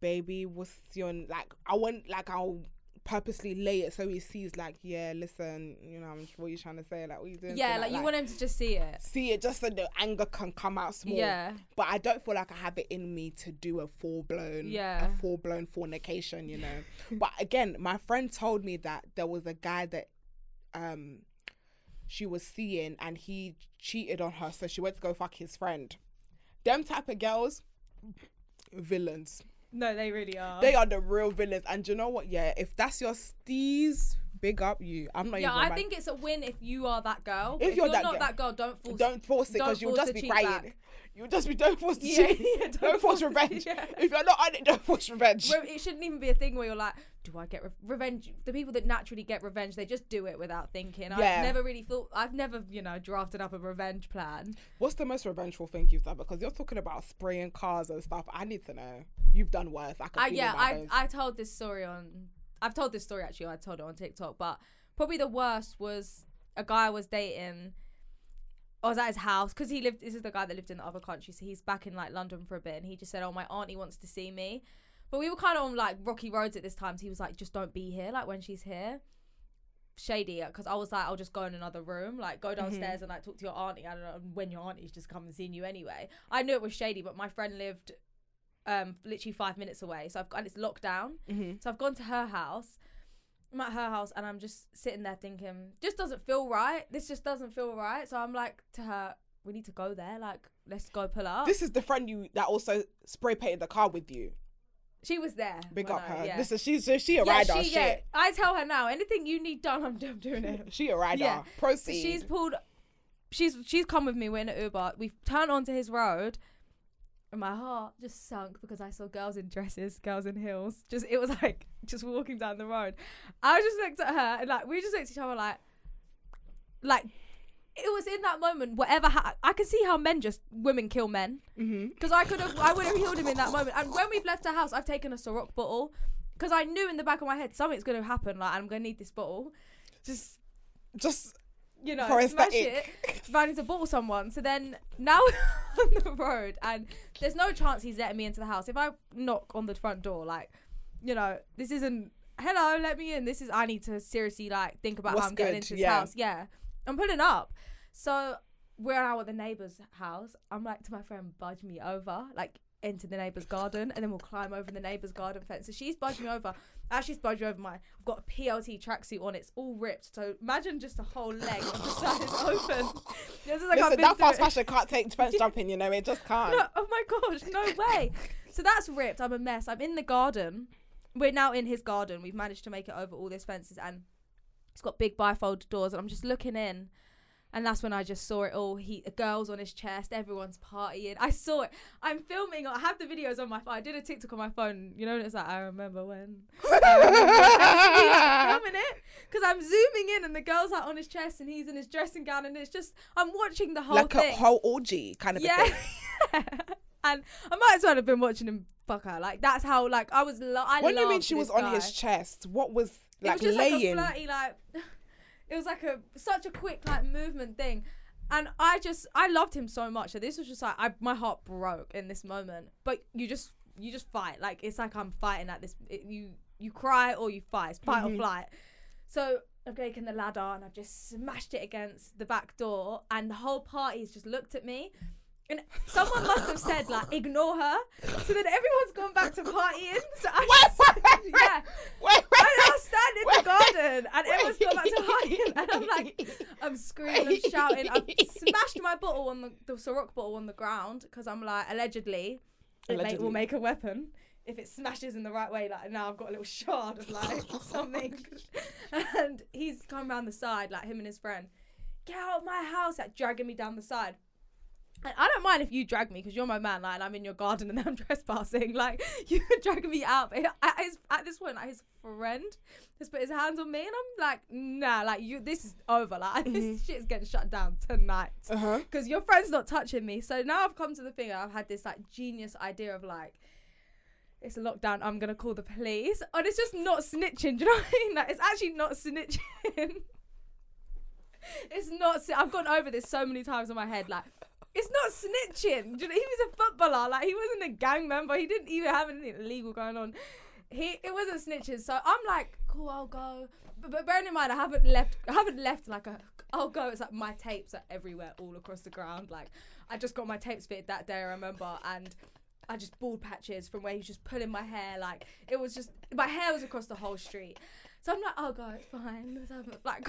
baby, what's your like? I went like I'll purposely lay it so he sees, like, yeah, listen, you know, what are you trying to say? Like, what are you doing? Yeah, like, you want him to just see it. See it, just so the anger can come out small. Yeah. But I don't feel like I have it in me to do a full-blown fornication, you know. But again, my friend told me that there was a guy that she was seeing and he cheated on her, so she went to go fuck his friend. Them type of girls, villains. No, they really are. They are the real villains. And you know what? Yeah, if that's your steez, big up you. I'm not. Yeah, even I think it's a win if you are that girl. If you're not that girl, don't force it because you'll just be crying. Back. You'll just be don't force to cheat. Yeah, don't force revenge. Yeah. If you're not on it, don't force revenge. It shouldn't even be a thing where you're like, do I get revenge? The people that naturally get revenge, they just do it without thinking. Yeah. I've never drafted up a revenge plan. What's the most revengeful thing you've done? Because you're talking about spraying cars and stuff. I need to know. You've done worse. I've told this story actually. I told it on TikTok, but probably the worst was a guy I was dating. I was at his house because this is the guy that lived in the other country, so he's back in like London for a bit, and he just said, "Oh, my auntie wants to see me." But we were kind of on like rocky roads at this time, so he was like, "Just don't be here, like when she's here." Shady, because I was like, I'll just go in another room, like go downstairs and like talk to your auntie. I don't know when your auntie's just come and seen you anyway. I knew it was shady, but my friend lived literally 5 minutes away, so and it's locked down. Mm-hmm. So I've gone to her house. I'm at her house and I'm just sitting there thinking, just doesn't feel right. This just doesn't feel right. So I'm like to her, we need to go there. Like, let's go pull up. This is the friend that also spray painted the car with you. She was there. Big up her. Yeah. Listen, she a rider. Shit. Yeah. I tell her now, anything you need done, I'm doing it. She a rider. Yeah. Proceed. So she's come with me. We're in an Uber. We've turned onto his road. And my heart just sunk because I saw girls in dresses, girls in heels. It was like just walking down the road. I just looked at her and like we just looked at each other like it was in that moment. I can see how women kill men because I would have healed him in that moment. And when we've left the house, I've taken a Ciroc bottle because I knew in the back of my head something's gonna happen. Like I'm gonna need this bottle, just you know, smash it. If I need to bottle someone, so then now. On the road, and there's no chance he's letting me into the house. If I knock on the front door, like, you know, this isn't hello, let me in. This is I need to seriously like think about how I'm getting into his house. Yeah, I'm pulling up. So we're now at the neighbor's house. I'm like to my friend, budge me over, like into the neighbor's garden, and then we'll climb over the neighbor's garden fence. So she's budged me over. Actually, she's budged me over I've got a PLT tracksuit on. It's all ripped. So imagine just a whole leg on the side is open. Listen, that fast fashion can't take fence jumping, you know. It just can't. No, oh my gosh, no way. So that's ripped. I'm a mess. I'm in the garden. We're now in his garden. We've managed to make it over all these fences, and it's got big bifold doors, and I'm just looking in. And that's when I just saw it all. The girls on his chest, everyone's partying. I saw it. I'm filming. I have the videos on my phone. I did a TikTok on my phone. You know, and it's like, I remember when. I'm filming it because I'm zooming in and the girls are on his chest and he's in his dressing gown and it's just, I'm watching the whole thing. Like a whole orgy kind of a thing. Yeah. And I might as well have been watching him fuck her. Like, that's how, like, I was, I When do you mean she was on his chest? What was, like, laying? It was just laying. Like a flirty, like... It was like such a quick like movement thing, and I loved him so much. So this was just like my heart broke in this moment. But you just fight, like it's like I'm fighting at this. You cry or you fight, it's fight or flight. So I've taken the ladder and I've just smashed it against the back door, and the whole party's just looked at me. And someone must have said, like, ignore her. So then everyone's gone back to partying. So I stand in the garden and everyone's gone back to partying. And I'm like, I'm screaming, I'm shouting. I've smashed my bottle on the Ciroc bottle on the ground because I'm like, allegedly, it will make a weapon. If it smashes in the right way, like, now I've got a little shard of, like, something. And he's come round the side, like, him and his friend. Get out of my house, like, dragging me down the side. I don't mind if you drag me because you're my man, like, and I'm in your garden and I'm trespassing. Like, you could drag me out. But at this point, like, his friend has put his hands on me, and I'm like, nah, like, this is over. Like, this shit's getting shut down tonight because your friend's not touching me. So now I've come to the thing. I've had this, like, genius idea of, like, it's a lockdown. I'm going to call the police. And it's just not snitching. Do you know what I mean? Like, it's actually not snitching. It's not. I've gone over this so many times in my head, like... It's not snitching. He was a footballer. Like, he wasn't a gang member. He didn't even have anything illegal going on. It wasn't snitching. So I'm like cool, I'll go. But bearing in mind, I haven't left like a, I'll go. It's like my tapes are everywhere, all across the ground. Like, I just got my tapes fitted that day, I remember, and I just bald patches from where he was just pulling my hair. Like, it was just, my hair was across the whole street. So I'm like, I'll go, it's fine. So I'm like,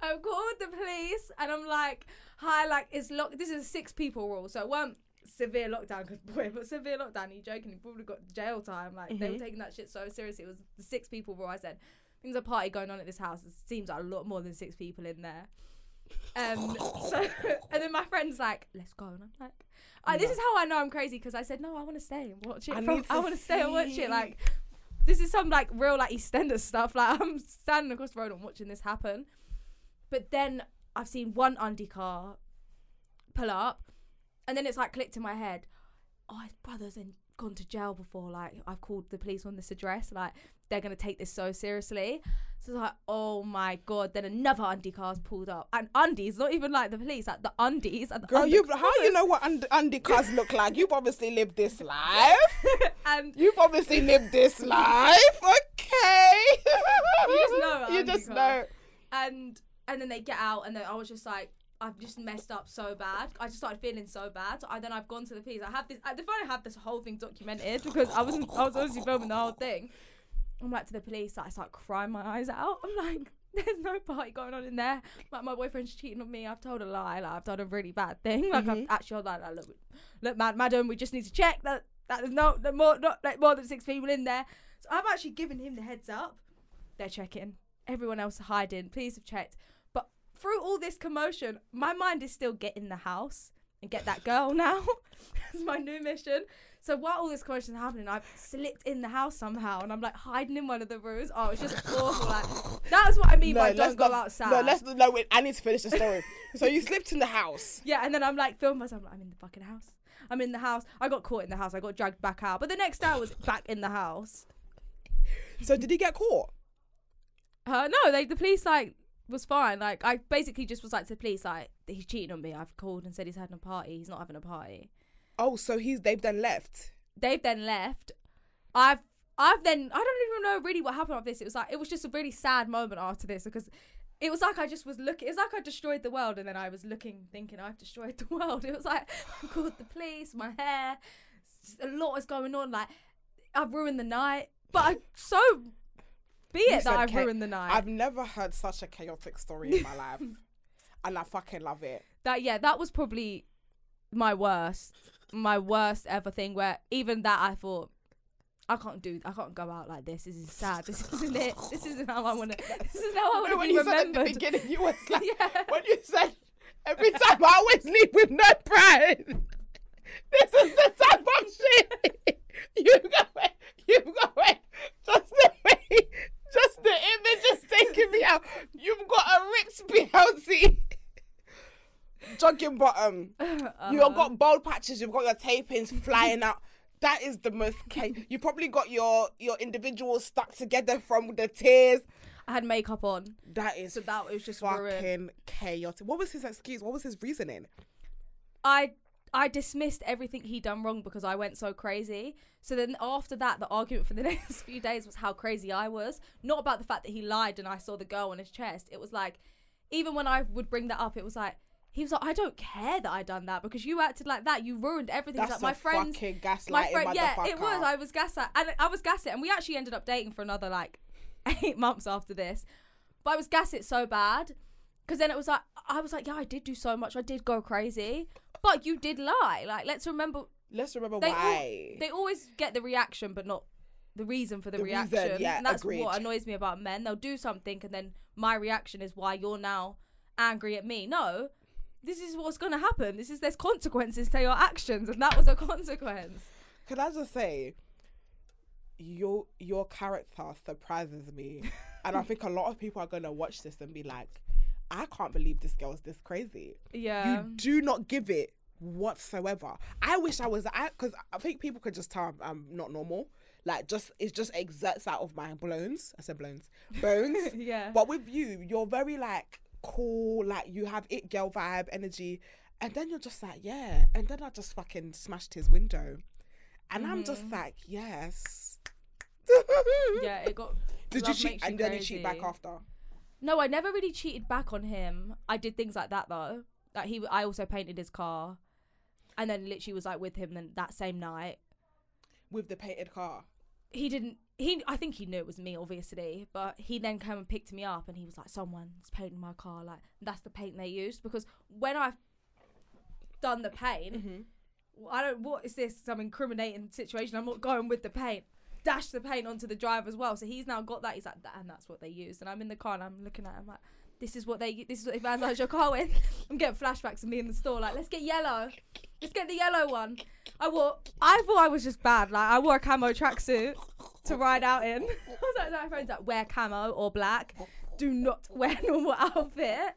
I called the police and I'm like, hi, like, it's locked. This is a 6-people rule, so it weren't severe lockdown, because boy, but severe lockdown, are you joking? You probably got jail time. Like, mm-hmm. They were taking that shit so seriously. It was the 6-people rule. I said, there's a party going on at this house. It seems like a lot more than 6 people in there. And then my friend's like, let's go, and I'm like, this is how I know I'm crazy, because I said, no, I want to stay and watch it. I want to stay and watch it. Like, this is some like real like EastEnders stuff. Like, I'm standing across the road and watching this happen. But then I've seen one undie car pull up, and then it's like clicked in my head, oh, his brother's gone to jail before. Like, I've called the police on this address. Like, they're going to take this so seriously. So it's like, oh my God. Then another undie car's pulled up. And undies, not even like the police, like the undies. And the girl, how you know what undie cars look like? You've obviously lived this life. Okay. You just know. And then they get out, and then I was just like, I've just messed up so bad. I just started feeling so bad. Then I've gone to the police. I have this whole thing documented, because I was obviously filming the whole thing. I'm like, to the police, like, I start crying my eyes out. I'm like, there's no party going on in there. Like, my boyfriend's cheating on me. I've told a lie. Like, I've done a really bad thing. Like, mm-hmm. I've actually like, look, madam, we just need to check that there's more than 6 people in there. So I've actually given him the heads up. They're checking. Everyone else hiding. Please have checked. Through all this commotion, my mind is still get in the house and get that girl now. That's my new mission. So while all this commotion is happening, I've slipped in the house somehow, and I'm like hiding in one of the rooms. Oh, it's just awful. Like, that's what I mean by don't go outside. Wait, I need to finish the story. So you slipped in the house. Yeah, and then I'm like filming myself. I'm in the fucking house. I'm in the house. I got caught in the house. I got dragged back out. But the next day I was back in the house. So did he get caught? No, the police like... was fine. Like, I basically just was like to the police, like, he's cheating on me. I've called and said he's having a party. He's not having a party. Oh, so they've then left. I've then, I don't even know really what happened after this. It was like, it was just a really sad moment after this, because it was like I just was looking, it's like I destroyed the world, and then I was looking, thinking I've destroyed the world. It was like, I called the police, my hair, a lot is going on. Like, I've ruined the night, but I so... Be it that I've ruined the night. I've never heard such a chaotic story in my life. And I fucking love it. That was probably my worst ever thing, where even that I thought, I can't go out like this. This is sad. This isn't it. This is how I want to be remembered. When you said at the beginning, you was like, yeah. When you said, every time I always leave with no pride. This is the type of shit. You go away. Just the image is taking me out. You've got a ripped BLT. Jogging bottom. You've got bald patches. You've got your tapings flying out. That is the most... You probably got your individuals stuck together from the tears. I had makeup on. That is so that was just fucking ruined. Chaotic. What was his excuse? What was his reasoning? I dismissed everything he'd done wrong because I went so crazy. So then after that, the argument for the next few days was how crazy I was. Not about the fact that he lied and I saw the girl on his chest. It was like, even when I would bring that up, it was like, he was like, I don't care that I done that because you acted like that. You ruined everything. That's like, my friend, fucking gaslighting motherfucker. Yeah, it was. I was gaslit. And we actually ended up dating for another like 8 months after this. But I was gaslit so bad. Because then it was like, I was like, yeah, I did do so much. I did go crazy. But you did lie. Like, let's remember why. They always get the reaction, but not the reason for the reaction. And that's agreed. What annoys me about men. They'll do something, and then my reaction is why you're now angry at me. No, this is what's going to happen. There's consequences to your actions, and that was a consequence. Can I just say, your character surprises me. And I think a lot of people are going to watch this and be like, I can't believe this girl's this crazy. Yeah. You do not give it whatsoever. I wish I was, because I think people could just tell I'm not normal. Like, it just exerts out of my bones. I said bones. Yeah. But with you, you're very, like, cool. Like, you have it girl vibe, energy. And then you're just like, yeah. And then I just fucking smashed his window. And I'm just like, yes. Yeah, it got. Did you cheat? And then you cheat back after? No, I never really cheated back on him. I did things like that though. Like I also painted his car, and then literally was like with him then that same night. With the painted car. He didn't. I think he knew it was me, obviously, but he then came and picked me up, and he was like, "Someone's painting my car. Like that's the paint they used." Because when I've done the paint, I don't. What is this? Some incriminating situation. I'm not going with the paint. Dash the paint onto the drive as well. So he's now got that. He's like, and that's what they used. And I'm in the car and I'm looking at it. I'm like, this is what they vandalized your car with. I'm getting flashbacks of me in the store. Like, let's get yellow. Let's get the yellow one. I thought I was just bad. Like, I wore a camo tracksuit to ride out in. I was like, my friend's like, wear camo or black. Do not wear normal outfit.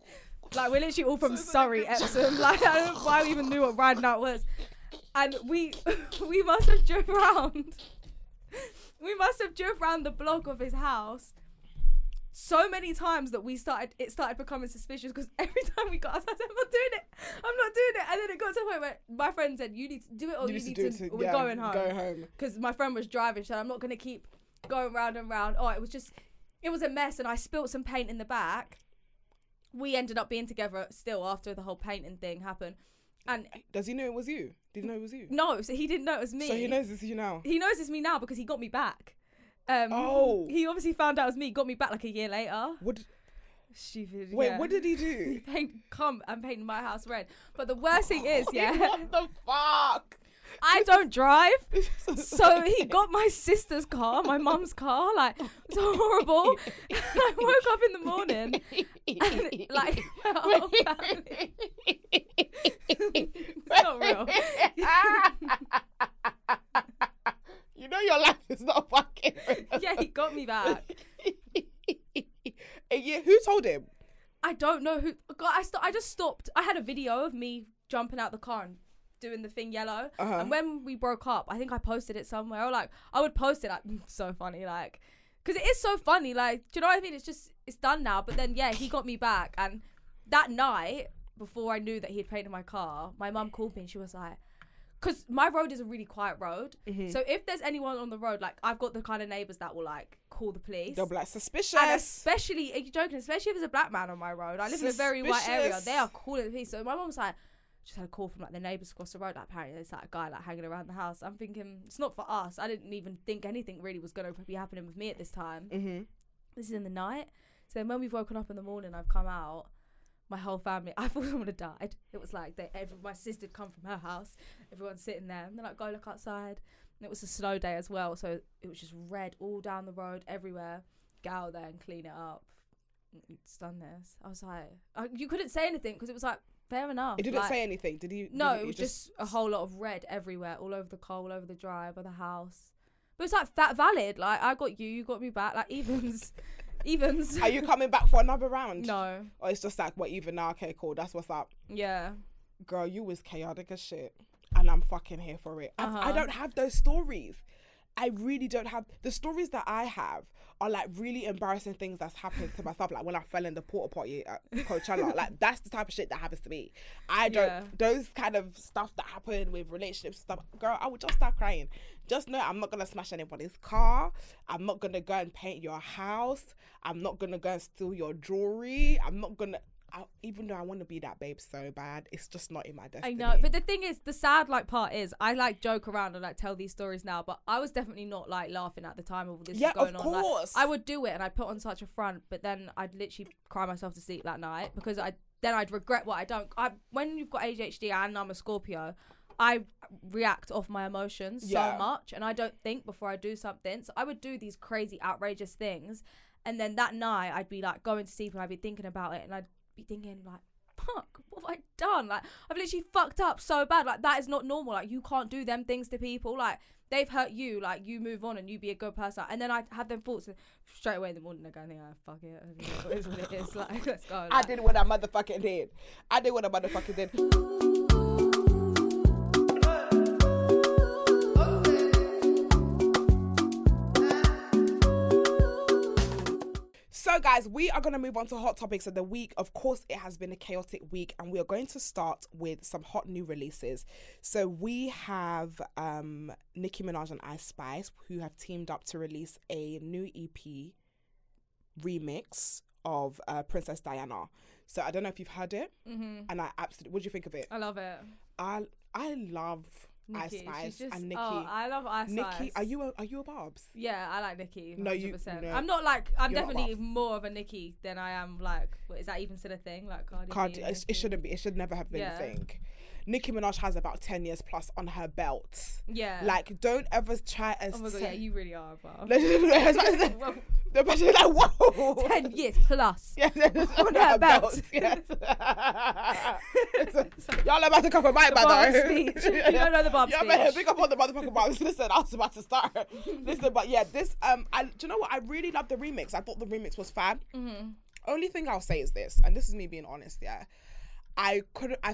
Like, we're literally all from Surrey, Epsom. Like, I don't know why we even knew what riding out was. And we must have drove around. We must have drove around the block of his house so many times that it started becoming suspicious, because every time we got us, I said, I'm not doing it. And then it got to a point where my friend said, you need to do it or you need to we're going home. Go home. Because my friend was driving, so I'm not going to keep going round and round. Oh, it was a mess, and I spilled some paint in the back. We ended up being together still after the whole painting thing happened. And does he know it was you? Did he know it was you? No, so he didn't know it was me. So he knows it's you now. He knows it's me now because he got me back. He obviously found out it was me. Got me back like a year later. Stupid. Wait, yeah. What did he do? He painted my house red. But the worst thing is, what the fuck? I don't drive, so he got my sister's car, my mum's car. Like, it was horrible. I woke up in the morning, and like my whole family. It's not real. You know your life is not fucking real. Yeah, he got me back. Who told him? I don't know who. God, I just stopped. I had a video of me jumping out the car and doing the thing yellow, and when we broke up, I think I posted it somewhere. Like, I would post it, like, so funny, like, because it is so funny, like, do you know what I mean? It's just, it's done now. But then, yeah, he got me back, and that night, before I knew that he had painted my car, my mum called me, and she was like, because my road is a really quiet road, so if there's anyone on the road, like, I've got the kind of neighbours that will, like, call the police. They'll be like, suspicious. And especially, are you joking, especially if there's a black man on my road, I live in a very white area, they are calling the police. So my mum was like, just had a call from, like, the neighbours across the road. Like, apparently there's, like, a guy, like, hanging around the house. I'm thinking, it's not for us. I didn't even think anything really was going to be happening with me at this time. This is in the night. So then when we've woken up in the morning, I've come out, my whole family, I thought someone had died. It was like, my sister had come from her house. Everyone's sitting there. And they're like, go look outside. And it was a snow day as well. So it was just red all down the road, everywhere. Get out there and clean it up. It's done this. I was like, you couldn't say anything because it was like, fair enough. It didn't say anything, did he? No, it was just a whole lot of red everywhere, all over the car, all over the drive of the house. But it's like that valid. Like, I got you, you got me back. Like, evens. Are you coming back for another round? No. Or it's just like, we're even now. Okay, cool. That's what's up. Yeah. Girl, you was chaotic as shit, and I'm fucking here for it. I don't have those stories. I really don't have the stories that I have are like really embarrassing things that's happened to myself, like when I fell in the porta potty at Coachella. Like, that's the type of shit that happens to me. I don't those kind of stuff that happen with relationships and stuff. Girl, I would just start crying. Just know I'm not gonna smash anybody's car. I'm not gonna go and paint your house. I'm not gonna go and steal your jewelry. Even though I want to be that babe so bad, it's just not in my destiny. I know, but the thing is, the sad part is, I like joke around and like tell these stories now, but I was definitely not like laughing at the time of all this going on. Yeah, of course. Like, I would do it and I'd put on such a front, but then I'd literally cry myself to sleep that night because I'd regret what I don't. When you've got ADHD and I'm a Scorpio, I react off my emotions so much, and I don't think before I do something. So I would do these crazy, outrageous things, and then that night I'd be like going to sleep and I'd be thinking about it, and I'd be thinking like, fuck, what have I done? Like, I've literally fucked up so bad. Like, that is not normal. Like, you can't do them things to people. Like, they've hurt you. Like, you move on and you be a good person. And then I have them thoughts and straight away in the morning I go, yeah, fuck it. It is what it is. Like, let's go. Like, I did what I motherfucking did. So guys, we are going to move on to hot topics of the week. Of course, it has been a chaotic week, and we are going to start with some hot new releases. So we have Nicki Minaj and Ice Spice, who have teamed up to release a new EP remix of Princess Diana. So I don't know if you've heard it, and I absolutely, what do you think of it? I love it. I love Nicki. Ice Spice and Nicki. Oh, I love Ice Spice. Nicki, are you a Barbs? Yeah, I like Nicki. 100%. No, I'm not like, I'm definitely more of a Nicki than I am like, what, is that even still a thing? Like Cardi, it shouldn't be. It should never have been a thing. Nicki Minaj has about 10 years plus on her belt. Yeah. Like, don't ever try and yeah, you really are a Barb. They're like, whoa. 10 years plus. Yeah, on her belt. Yes. Y'all are about to come for my brother. You don't know the Barb speech. Yeah, pick up on the motherfucking Barbs. Listen, I was about to start. Listen, but yeah, this, do you know what? I really loved the remix. I thought the remix was fab. Mm-hmm. Only thing I'll say is this, and this is me being honest, yeah. I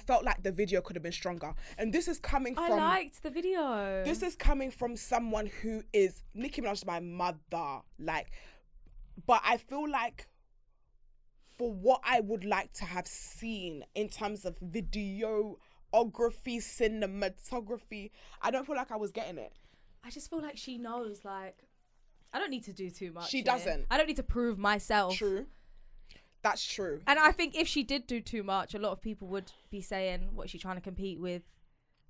felt like the video could have been stronger. And this is coming from... I liked the video. This is coming from someone who is... Nicki Minaj is my mother. Like, but I feel like for what I would like to have seen in terms of videography, cinematography, I don't feel like I was getting it. I just feel like she knows, like... I don't need to do too much. She doesn't. I don't need to prove myself. True. That's true. And I think if she did do too much, a lot of people would be saying, what is she trying to compete with?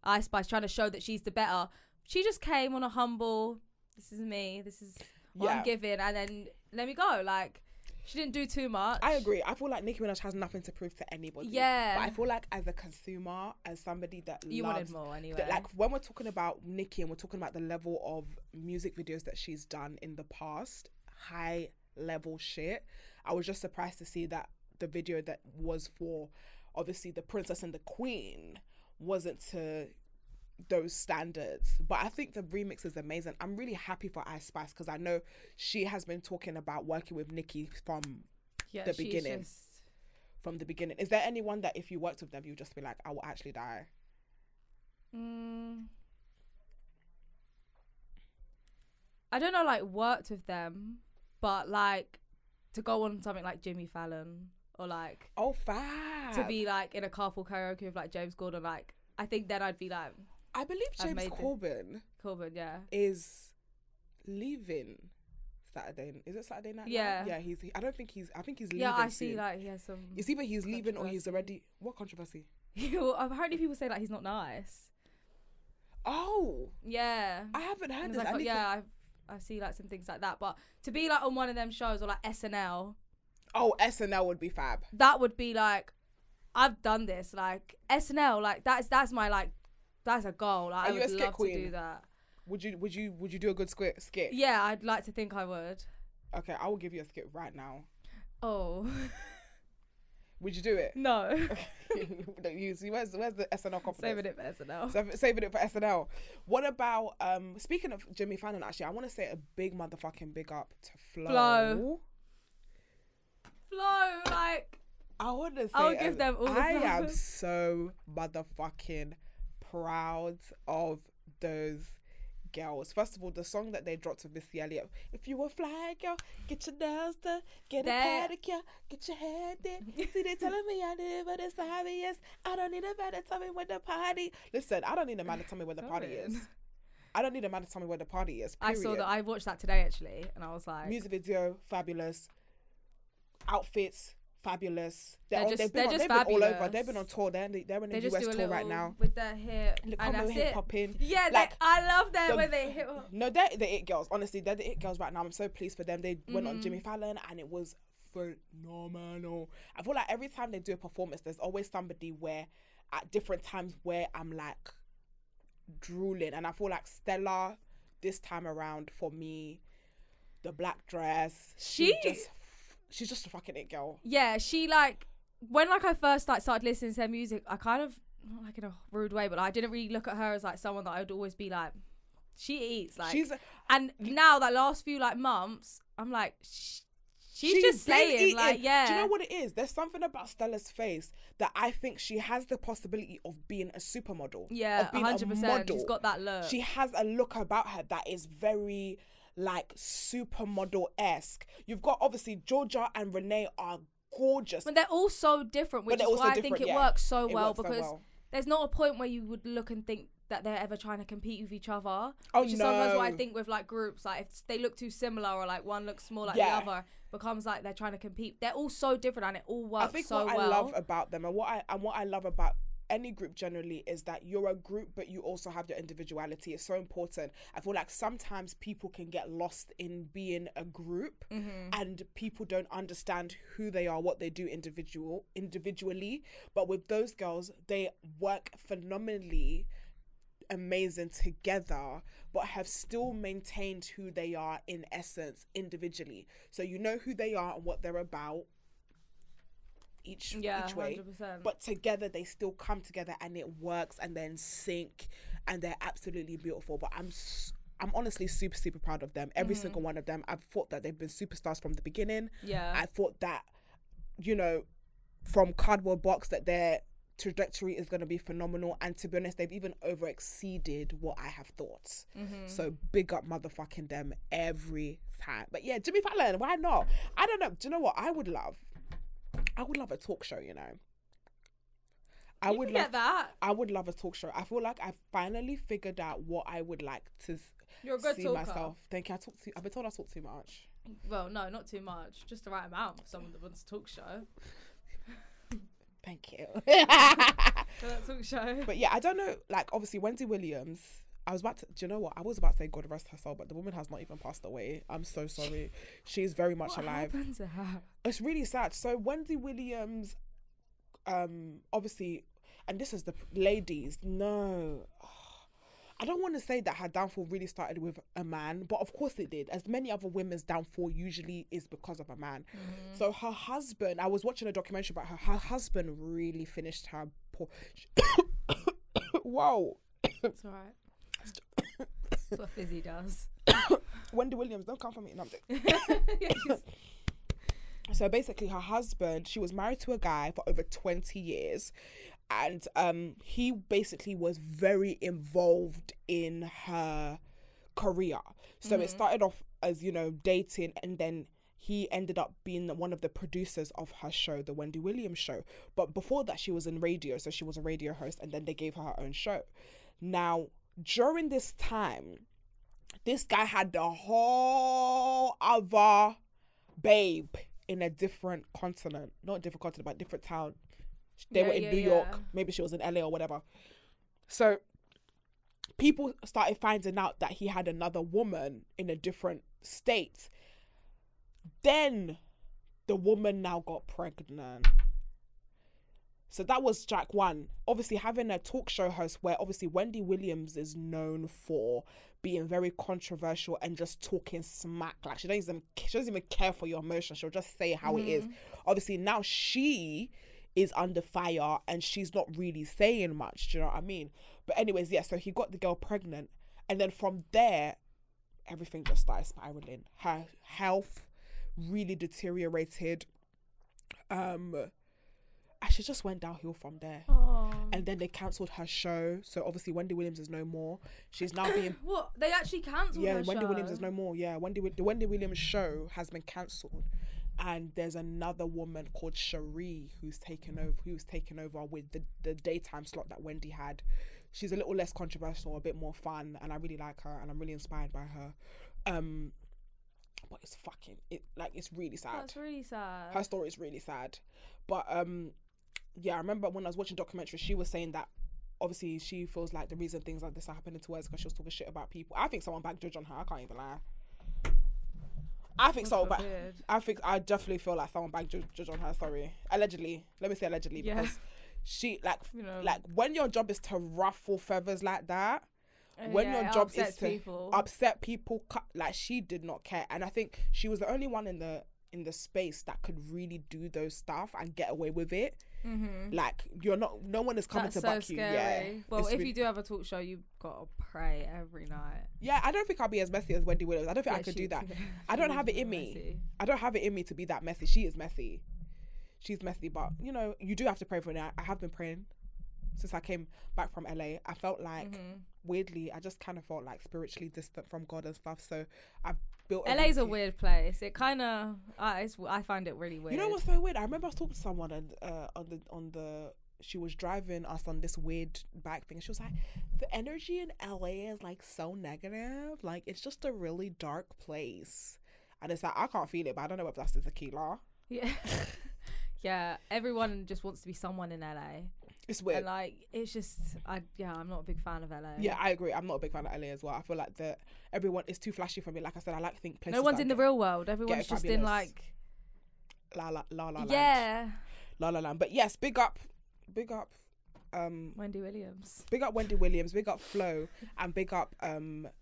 Ice Spice, trying to show that she's the better. She just came on a humble, this is me, this is what I'm giving, and then let me go. Like, she didn't do too much. I agree. I feel like Nicki Minaj has nothing to prove to anybody. Yeah. But I feel like as a consumer, as somebody that you loves... You wanted more anyway. That, like, when we're talking about Nicki and we're talking about the level of music videos that she's done in the past, high level shit... I was just surprised to see that the video that was for, obviously, the princess and the queen wasn't to those standards. But I think the remix is amazing. I'm really happy for Ice Spice because I know she has been talking about working with Nicki from the beginning. From the beginning. Is there anyone that if you worked with them, you'd just be like, I will actually die? I don't know, like, worked with them, but, like... To go on something like Jimmy Fallon or like... Oh, fab. To be like in a carpool karaoke with like James Corden. Like, I think then I'd be like... I believe James Corden... Corden, yeah. ...is leaving Saturday. Is it Saturday night? Yeah. Night? Yeah, I think he's leaving soon. Yeah, I see like he has some... It's either he's leaving or he's already... What controversy? Well, apparently people say like he's not nice. Oh. Yeah. I haven't heard this. Like, I see like some things like that, but to be like on one of them shows or like SNL. Oh, SNL would be fab. That would be like, I've done this. Like SNL, like that's my like, that's a goal. Like, I would love to do that. Would you do a good skit? Yeah, I'd like to think I would. Okay, I will give you a skit right now. Oh. Would you do it? No. Where's the SNL confidence? Saving it for SNL. Saving it for SNL. What about, speaking of Jimmy Fallon, actually, I want to say a big motherfucking big up to Flo. Flo, like... I want to say... I'll give them all the flowers. I am so motherfucking proud of those girls. First of all, the song that they dropped with Missy Elliott, if you a fly girl, get your nails done, get a pedicure, get your hair done. See, they telling me I did, but it's obvious. I don't need a man to tell me where the party. Listen, I don't need a man to tell me where the party is. I don't need a man to tell me where the party is. Period. I watched that today actually, and I was like, music video, fabulous. Outfits, fabulous. They've been all over. They've been on tour. They're in the US tour right now. With their hair, and that's it. Popping. Yeah, like, I love them when they hit. No, they're the it girls. Honestly, they're the it girls right now. I'm so pleased for them. They went on Jimmy Fallon, and it was phenomenal. I feel like every time they do a performance, there's always somebody where, at different times, where I'm like drooling, and I feel like Stella this time around for me, the black dress. She's just a fucking it girl. Yeah, she like when like I first like started listening to her music, I kind of not like in a rude way, but I didn't really look at her as like someone that I would always be like, she eats like. And now that last few like months, I'm like she's just slaying like yeah. Do you know what it is? There's something about Stella's face that I think she has the possibility of being a supermodel. Yeah, 100%. She's got that look. She has a look about her that is very like supermodel-esque. You've got obviously Georgia and Renee are gorgeous. But they're all so different, which is why I think it works so well, because there's not a point where you would look and think that they're ever trying to compete with each other. Oh, which is sometimes what I think with like groups, like if they look too similar or like one looks more like the other, becomes like they're trying to compete. They're all so different and it all works so well. I think what I love about them and what I love about any group generally is that you're a group but you also have your individuality. It's so important. I feel like sometimes people can get lost in being a group and people don't understand who they are, what they do individually. But with those girls, they work phenomenally amazing together, but have still maintained who they are in essence individually. So you know who they are and what they're about each way, 100%. But together they still come together and it works and then sync, and they're absolutely beautiful. But I'm honestly super, super proud of them. Every single one of them. I've thought that they've been superstars from the beginning. Yeah. I thought that, you know, from Cardboard Box that they're trajectory is going to be phenomenal, and to be honest they've even over exceeded what I have thought. So big up motherfucking them every time. But yeah, Jimmy Fallon, why not? I don't know. Do you know what I would love a talk show, you know? I would love a talk show. I feel like I've finally figured out what I would like to see talker. Myself. Thank you. I've been told I talk too much. Well, no, not too much, just the right amount for someone that wants a talk show. Thank you. But yeah, I don't know. Like, obviously, Wendy Williams. Do you know what? I was about to say God rest her soul, but the woman has not even passed away. I'm so sorry. She's very much alive. What happened to her? It's really sad. So Wendy Williams, obviously, and this is the ladies. No. I don't want to say that her downfall really started with a man, but of course it did. As many other women's downfall usually is because of a man. So her husband, I was watching a documentary about her. Her husband really finished her poor... Whoa. It's all right. That's what Fizzy does. Wendy Williams, don't come for me. No, I'm joking. So basically her husband, she was married to a guy for over 20 years. And he basically was very involved in her career. So it started off as, you know, dating, and then he ended up being one of the producers of her show, The Wendy Williams Show. But before that, she was in radio. So she was a radio host, and then they gave her her own show. Now, during this time, this guy had the whole other babe in a different continent. Not a different continent, but a different town. They were in New York. Maybe she was in LA or whatever. So people started finding out that he had another woman in a different state. Then the woman now got pregnant. So that was Jack One. Obviously, having a talk show host where obviously Wendy Williams is known for being very controversial and just talking smack. Like, she doesn't even care for your emotions. She'll just say how it is. Obviously, now she is under fire and she's not really saying much, do you know what I mean? But anyways, yeah, so he got the girl pregnant, and then from there everything just started spiraling. Her health really deteriorated. And she just went downhill from there. And then they cancelled her show. So obviously Wendy Williams is no more. She's now being what? They actually cancelled her show? Yeah, Wendy Williams is no more. Yeah, the Wendy Williams Show has been cancelled. And there's another woman called Cherie who's taken over with the daytime slot that Wendy had. She's a little less controversial, a bit more fun, and I really like her and I'm really inspired by her. But it's really sad. That's really sad. Her story is really sad. But yeah, I remember when I was watching documentaries, she was saying that obviously she feels like the reason things like this are happening to her is because she was talking shit about people. I think someone backjudged on her, I can't even lie. I think so, but I definitely feel like someone backjudged on her. Sorry, allegedly. Let me say allegedly, because she like when your job is to ruffle feathers like that, when your job is to upset people, like she did not care, and I think she was the only one in the space that could really do those stuff and get away with it. Like no one is coming to buck you. Yeah. Well, if you do have a talk show, you've got to pray every night. Yeah, I don't think I'll be as messy as Wendy Williams. I don't think I could do that. I don't have it in me. I don't have it in me to be that messy. She is messy. She's messy, but you know, you do have to pray for it. I have been praying. since I came back from LA, I felt like, weirdly, I just kind of felt like spiritually distant from God and stuff. So I built... LA's a weird place. It kind of... I find it really weird. You know what's so weird? I remember I was talking to someone and on the she was driving us on this weird back thing. She was like, the energy in LA is like so negative. Like, it's just a really dark place. And it's like, I can't feel it, but I don't know if that's the tequila. Yeah. Yeah, everyone just wants to be someone in LA. It's weird. And like, it's just, I'm not a big fan of LA. Yeah, I agree. I'm not a big fan of LA as well. I feel like that everyone is too flashy for me. Like I said, I like to think places. No one's in the real world. Everyone's just in like... La La Land. Yeah. La La Land. But yes, big up. Wendy Williams. Big up Wendy Williams. Big up Flo. And big up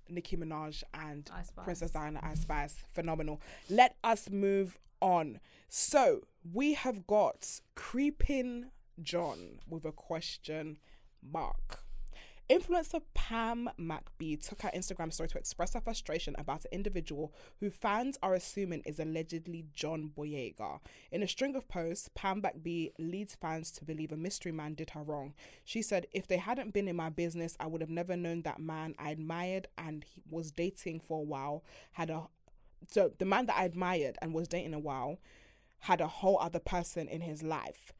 Nicki Minaj and Princess Diana, Ice Spice. Phenomenal. Let us move on. So we have got Creeping John with a question mark. Influencer Pam McBee took her Instagram story to express her frustration about an individual who fans are assuming is allegedly John Boyega. In a string of posts, Pam McBee leads fans to believe a mystery man did her wrong. She said, "If they hadn't been in my business, I would have never known that man I admired and he was dating for a while the man that I admired and was dating a while had a whole other person in his life."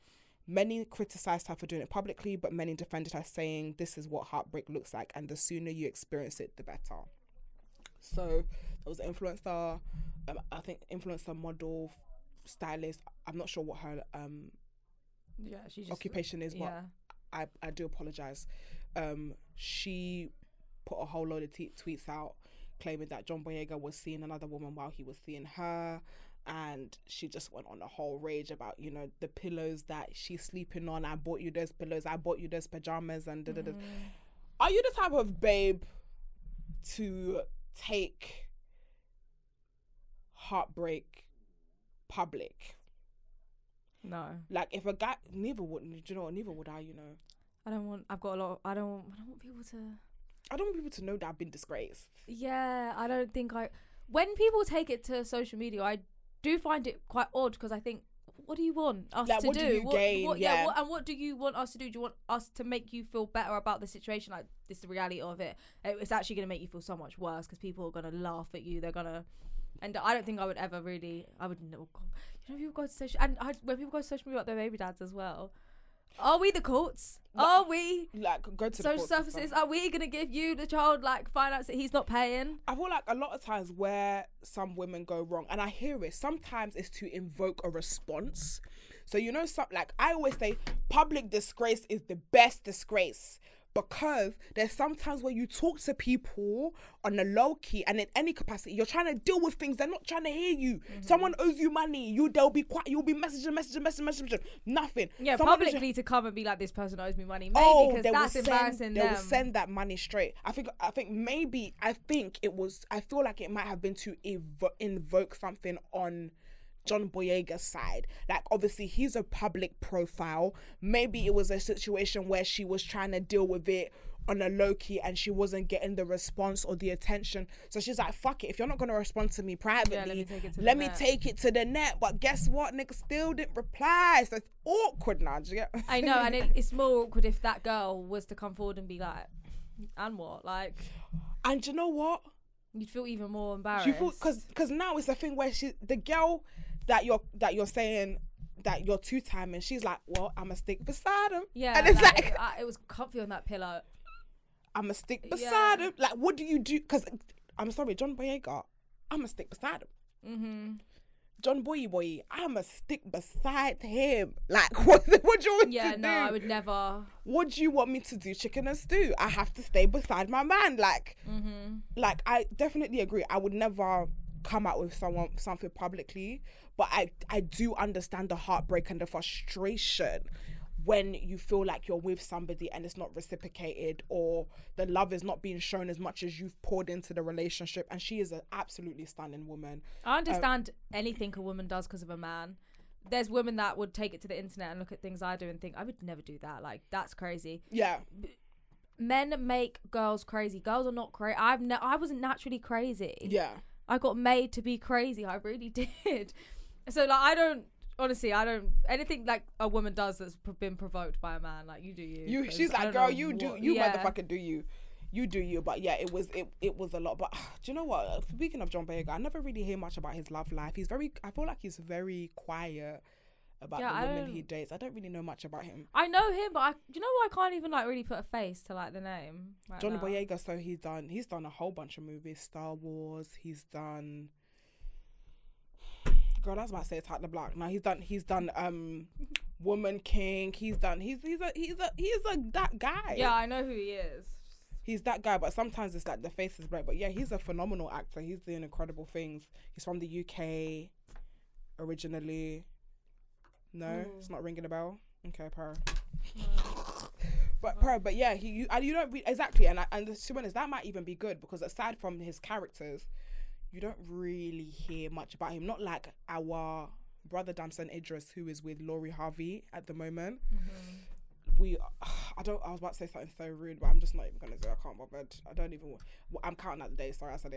Many criticised her for doing it publicly, but many defended her, saying this is what heartbreak looks like, and the sooner you experience it, the better. So there was an influencer, I think influencer, model, stylist. I'm not sure what her occupation is, but I do apologise. She put a whole load of tweets out claiming that John Boyega was seeing another woman while he was seeing her. And she just went on a whole rage about, you know, the pillows that she's sleeping on. I bought you those pillows. I bought you those pajamas. And da-da-da. Are you the type of babe to take heartbreak public? No. Like, if a guy... Neither would... Do you know what? Neither would I, you know. I don't want... I've got a lot of... I don't want people to... I don't want people to know that I've been disgraced. Yeah, I don't think I... When people take it to social media, I do find it quite odd, because I think, what do you want us to do? What do you gain? What do you want us to do? Do you want us to make you feel better about the situation? Like, this is the reality of it. It's actually going to make you feel so much worse, because people are going to laugh at you. They're going to... And I don't think I would ever really... I would... You know, people go to social... And when people go to social media, like their baby dads as well. Are we the courts? Are we? Like, go to social services. Are we going to give you, the child, like, finance that he's not paying? I feel like a lot of times where some women go wrong, and I hear it, sometimes it's to invoke a response. So, you know, like, I always say public disgrace is the best disgrace, because there's sometimes where you talk to people on the low key and in any capacity, you're trying to deal with things. They're not trying to hear you. Mm-hmm. Someone owes you money. They'll be quiet. You'll be messaging. Nothing. Yeah, someone publicly to come and be like, this person owes me money. Maybe because that's embarrassing them. They'll send that money straight. I feel like it might have been to invoke something on John Boyega's side. Like, obviously he's a public profile. Maybe it was a situation where she was trying to deal with it on a low key and she wasn't getting the response or the attention, so she's like, fuck it, if you're not going to respond to me privately, let me take it to the net. But guess what, nigga still didn't reply, so it's awkward now. I know. And it's more awkward if that girl was to come forward and be like, and what, like, and you know what, you'd feel even more embarrassed, because now it's a thing where the girl that you're saying that you're two-timing, she's like, well, I'm a stick beside him. Yeah, and it's like it was comfy on that pillow. I'm a stick beside him. Like, what do you do? Because I'm sorry, John Boyega, I'm a stick beside him. Mm-hmm. John Boy, I'm a stick beside him. Like, what do you want to do? Yeah, no, I would never. What do you want me to do? Chicken and stew. I have to stay beside my man. Like, like, I definitely agree. I would never come out with something publicly, but I do understand the heartbreak and the frustration when you feel like you're with somebody and it's not reciprocated, or the love is not being shown as much as you've poured into the relationship. And she is an absolutely stunning woman. I understand anything a woman does because of a man. There's women that would take it to the internet and look at things I do and think, I would never do that. Like, that's crazy. Yeah. Men make girls crazy. Girls are not crazy. I wasn't naturally crazy. Yeah. I got made to be crazy. I really did. So, like, I don't... Honestly, I don't... Anything, like, a woman does that's been provoked by a man, like, you do you. She's like, girl, you do... You motherfucking do you. You do you. But, yeah, it was a lot. But do you know what? Speaking of John Boyega, I never really hear much about his love life. He's very... I feel like he's very quiet about the women he dates. I don't really know much about him. I know him, but do you know what? I can't even, like, really put a face to, like, the name right John now. Boyega, so he's done a whole bunch of movies. Star Wars, he's done... Girl, I was about to say Attack the Block. Now he's done Woman King. He's that guy. Yeah, I know who he is. He's that guy, but sometimes it's like the face is black. But yeah, he's a phenomenal actor. He's doing incredible things. He's from the UK originally. No, It's not ringing a bell. Okay, Pro. No. But yeah, you don't read exactly. And the soon as that might even be good because aside from his characters, you don't really hear much about him. Not like our brother Damson Idris, who is with Laurie Harvey at the moment. Mm-hmm. I was about to say something so rude, but I'm just not even going to say. I can't bother. I don't even want... Well, I'm counting out the days. Sorry, I said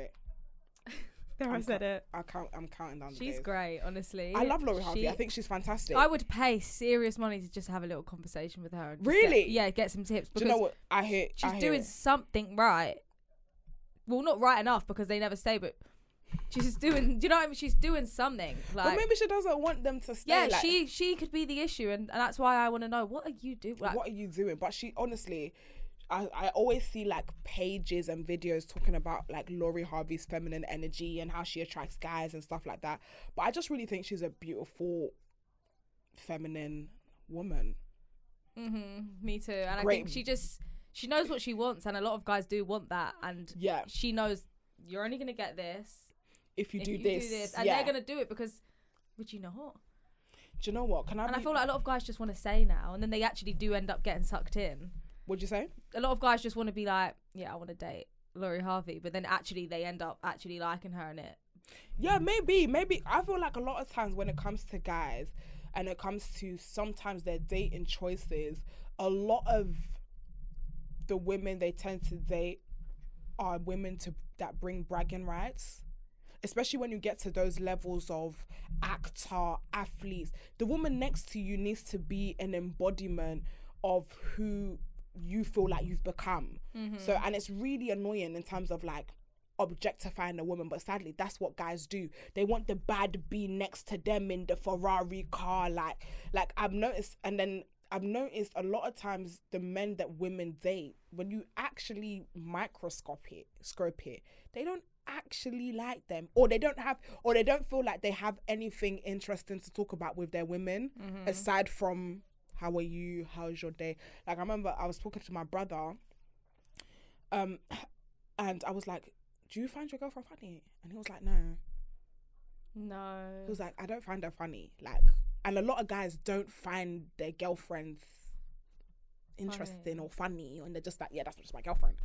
it. I'm counting down the days. She's great, honestly. I love Laurie Harvey. I think she's fantastic. I would pay serious money to just have a little conversation with her. Really? Get some tips. Because do you know what? She's doing something right. Well, not right enough because they never stay, but... She's doing, do you know what I mean? She's doing something. Like, but maybe she doesn't want them to stay. Yeah, like, she could be the issue, and that's why I want to know, what are you doing? Like, what are you doing? But she, honestly, I always see, like, pages and videos talking about, like, Laurie Harvey's feminine energy and how she attracts guys and stuff like that. But I just really think she's a beautiful, feminine woman. Mm-hmm. Me too. And great. I think she knows what she wants, and a lot of guys do want that. And she knows you're only going to get this. If you do this. And they're going to do it because, would you not? Do you know what? I feel like a lot of guys just want to say now, and then they actually do end up getting sucked in. What'd you say? A lot of guys just want to be like, yeah, I want to date Laurie Harvey, but then actually they end up actually liking her in it. Yeah, maybe. I feel like a lot of times when it comes to guys and it comes to sometimes their dating choices, a lot of the women they tend to date are women that bring bragging rights. Especially when you get to those levels of actor, athletes. The woman next to you needs to be an embodiment of who you feel like you've become. Mm-hmm. So, and it's really annoying in terms of, like, objectifying a woman, but sadly that's what guys do. They want the bad B next to them in the Ferrari car. Like I've noticed a lot of times the men that women date, when you actually microscope it, they don't actually like them, or they don't feel like they have anything interesting to talk about with their women, aside from how are you, how's your day. Like, I remember I was talking to my brother, and I was like, do you find your girlfriend funny? And he was like, no, he was like, I don't find her funny. Like, and a lot of guys don't find their girlfriends interesting or funny, and they're just like, yeah, that's just my girlfriend.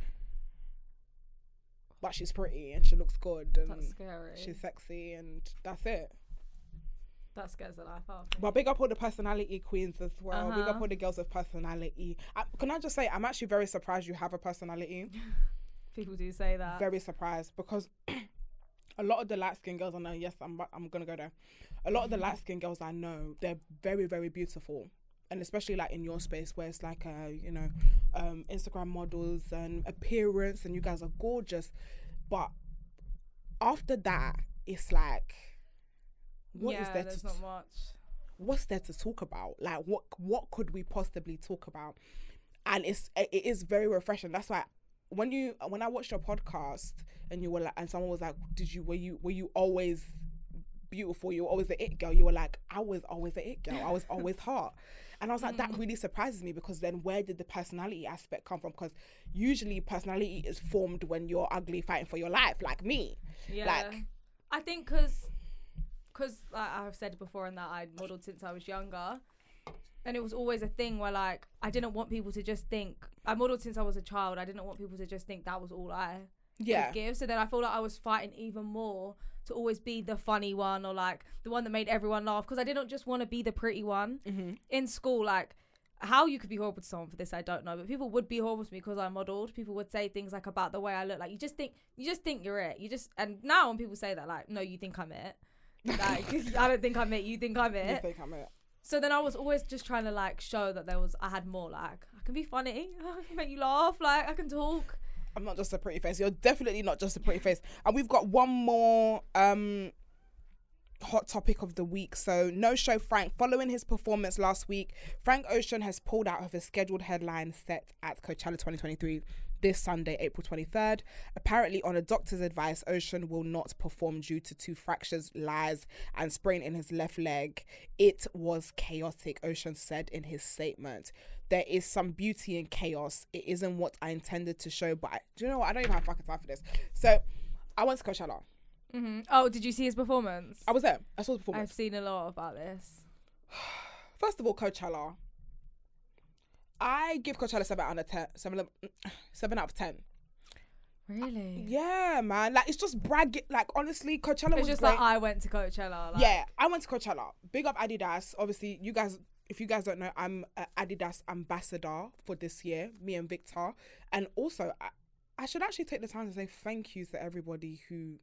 But she's pretty and she looks good and she's sexy and that's it. That scares the life out of me. But big up all the personality queens as well. Big up all the girls with personality. Can I just say, I'm actually very surprised you have a personality. People do say that. Very surprised, because a lot of the light-skinned girls I know, yes, I'm going to go there. A lot of the light-skinned girls I know, they're very, very beautiful. And especially, like, in your space where it's like, Instagram models and appearance, and you guys are gorgeous. But after that, it's like, what's there to talk about? Like, what could we possibly talk about? And it is very refreshing. That's why when I watched your podcast and you were like, and someone was like, were you always beautiful, you were always the it girl, you were like, I was always the it girl, I was always hot. And I was like, that really surprises me, because then where did the personality aspect come from? Because usually personality is formed when you're ugly fighting for your life, like me. Yeah. Like, I think because like I've said before, and that I modeled since I was younger, and it was always a thing where, like, I didn't want people to just think, I modeled since I was a child, I didn't want people to just think that was all I could give. So then I feel like I was fighting even more to always be the funny one, or like the one that made everyone laugh, because I didn't just want to be the pretty one. In school, like, how you could be horrible to someone for this, I don't know, but people would be horrible to me because I modeled. People would say things like about the way I look, like, you just think you're it. And now when people say that, like, no, you think I'm it, Like, I don't think I'm it. You think I'm it. You think I'm it. So then I was always just trying to like show that I had more. Like, I can be funny. I can make you laugh. Like, I can talk. I'm not just a pretty face. You're definitely not just a pretty face. And we've got one more hot topic of the week. So, No Show Frank. Following his performance last week, Frank Ocean has pulled out of his scheduled headline set at Coachella 2023 this Sunday, April 23rd. Apparently, on a doctor's advice, Ocean will not perform due to two fractures, lies, and sprain in his left leg. It was chaotic, Ocean said in his statement. There is some beauty in chaos. It isn't what I intended to show, but do you know what? I don't even have fucking time for this. So, I went to Coachella. Mm-hmm. Oh, did you see his performance? I was there. I saw the performance. I've seen a lot about this. First of all, Coachella. I give Coachella 7 out of 10. Really? Yeah, man. Like, it's just bragging. Like, honestly, Coachella was just great. Like, I went to Coachella. Like. Yeah, I went to Coachella. Big up Adidas. Obviously, you guys... If you guys don't know, I'm an Adidas ambassador for this year, me and Victor. And also, I should actually take the time to say thank you to everybody who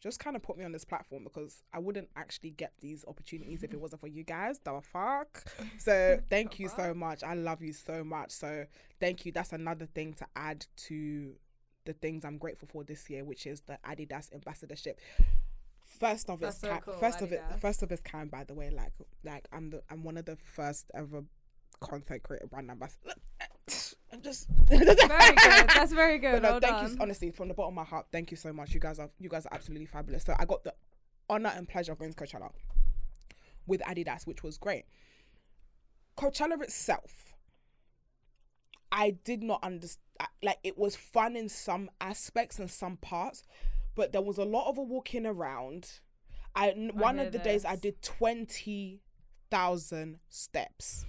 just kind of put me on this platform, because I wouldn't actually get these opportunities if it wasn't for you guys. The fuck. So thank you so much. I love you so much. So thank you. That's another thing to add to the things I'm grateful for this year, which is the Adidas ambassadorship. First of its kind, by the way. Like I'm one of the first ever content creator brand ambassador. I'm just very good. That's very good. No, thank you, honestly, from the bottom of my heart. Thank you so much. You guys are absolutely fabulous. So I got the honor and pleasure of going to Coachella with Adidas, which was great. Coachella itself, I did not understand. Like, it was fun in some aspects and some parts. But there was a lot of a walking around. One of the days I did 20,000 steps.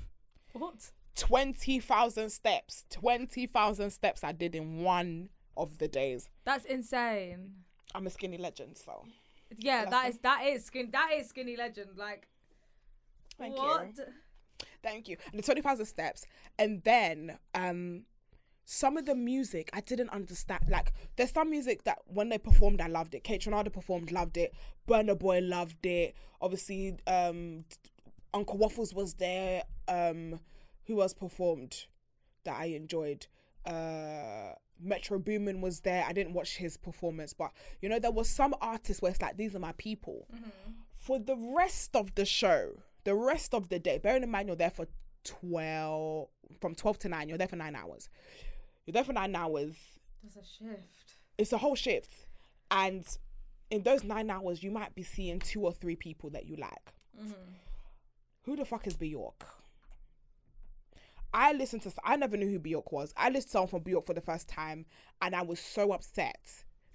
What? 20,000 steps. 20,000 steps I did in one of the days. That's insane. I'm a skinny legend, so. Yeah, that is skinny legend. Like, Thank you. Thank you. And the 20,000 steps. And then, some of the music I didn't understand. Like, there's some music that when they performed, I loved it. Kate Tronada performed, loved it. Burna Boy loved it. Obviously, Uncle Waffles was there. Who else performed that I enjoyed? Metro Boomin was there. I didn't watch his performance, but you know, there was some artists where it's like, these are my people. Mm-hmm. For the rest of the show, the rest of the day, bearing in mind you're there for 12 to 9, you're there for 9 hours. There's a shift. It's a whole shift. And in those 9 hours, you might be seeing 2 or 3 people that you like. Mm-hmm. Who the fuck is Bjork? I never knew who Bjork was. I listened to someone from Bjork for the first time, and I was so upset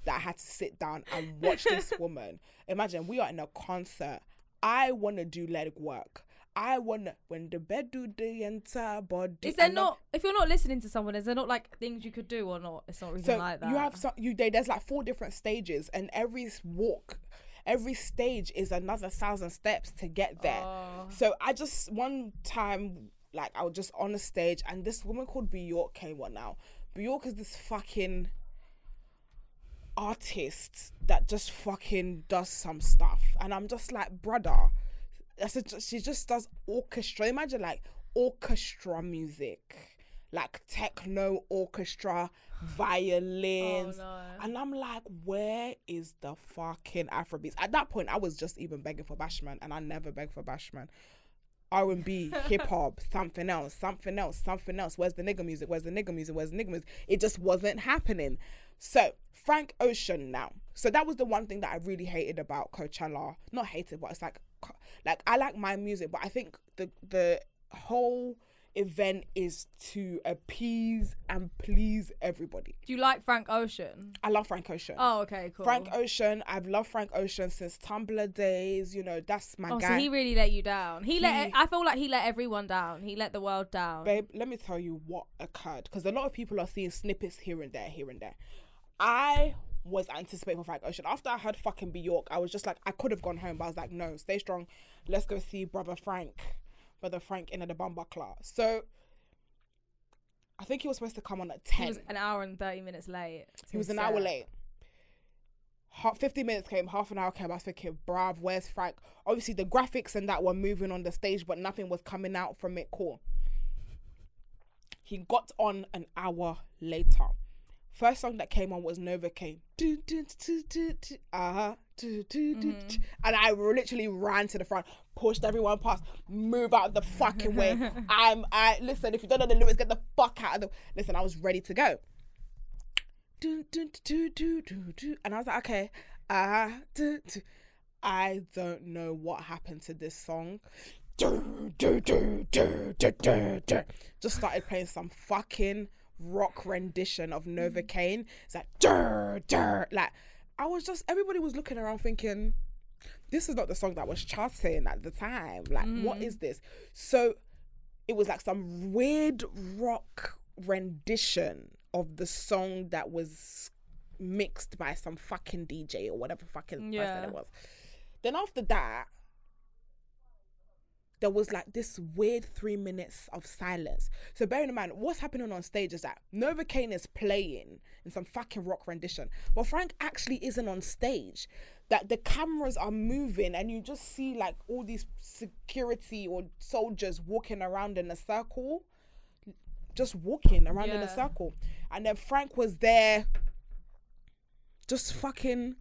that I had to sit down and watch this woman. Imagine, we are in a concert. I want to do leg work. I wanna, when the bed do the entire body. Is there not, if you're not listening to someone, is there not like things you could do or not? It's not really so like that. You have there's like 4 different stages, and every stage is another 1,000 steps to get there. Oh. So one time, like, I was just on a stage, and this woman called Bjork came on now. Bjork is this fucking artist that just fucking does some stuff. And I'm just like, brother, she just does orchestra. Imagine, like, orchestra music, like techno orchestra, violins. Oh, no. And I'm like, where is the fucking Afrobeats? At that point, I was just even begging for Bashman, and I never beg for Bashman. R&B, hip-hop, something else. Where's the nigga music? It just wasn't happening. So, Frank Ocean now. So that was the one thing that I really hated about Coachella. Not hated, but it's like I like my music, but I think the whole event is to appease and please everybody. Do you like Frank Ocean? I love Frank Ocean. Oh, okay, cool. Frank Ocean, I've loved Frank Ocean since Tumblr days. You know, that's my guy. So he really let you down. I feel like he let everyone down. He let the world down. Babe, let me tell you what occurred, because a lot of people are seeing snippets here and there. I was anticipating for Frank Ocean. After I heard fucking Bjork, I was just like, I could have gone home, but I was like, no, stay strong. Let's go see Brother Frank in the Bamba Club. So I think he was supposed to come on at 10. He was an hour and 30 minutes late. He was an hour late. 50 minutes came, half an hour came. I was thinking, bruv, where's Frank? Obviously, the graphics and that were moving on the stage, but nothing was coming out from it. Cool. He got on an hour later. First song that came on was Novocaine. And I literally ran to the front, pushed everyone past, move out of the fucking way. Listen, if you don't know the lyrics, get the fuck out of the... Listen, I was ready to go. And I was like, okay. I don't know what happened to this song. Just started playing some fucking rock rendition of Novocaine. It's like, I was just, everybody was looking around thinking, this is not the song that was charting at the time. Like, what is this? So it was like some weird rock rendition of the song that was mixed by some fucking DJ or whatever fucking person it was. Then after that, there was like this weird 3 minutes of silence. So bearing in mind, what's happening on stage is that Novocaine is playing in some fucking rock rendition, but Frank actually isn't on stage. That the cameras are moving and you just see like all these security or soldiers walking around in a circle, just walking around in a circle. And then Frank was there just fucking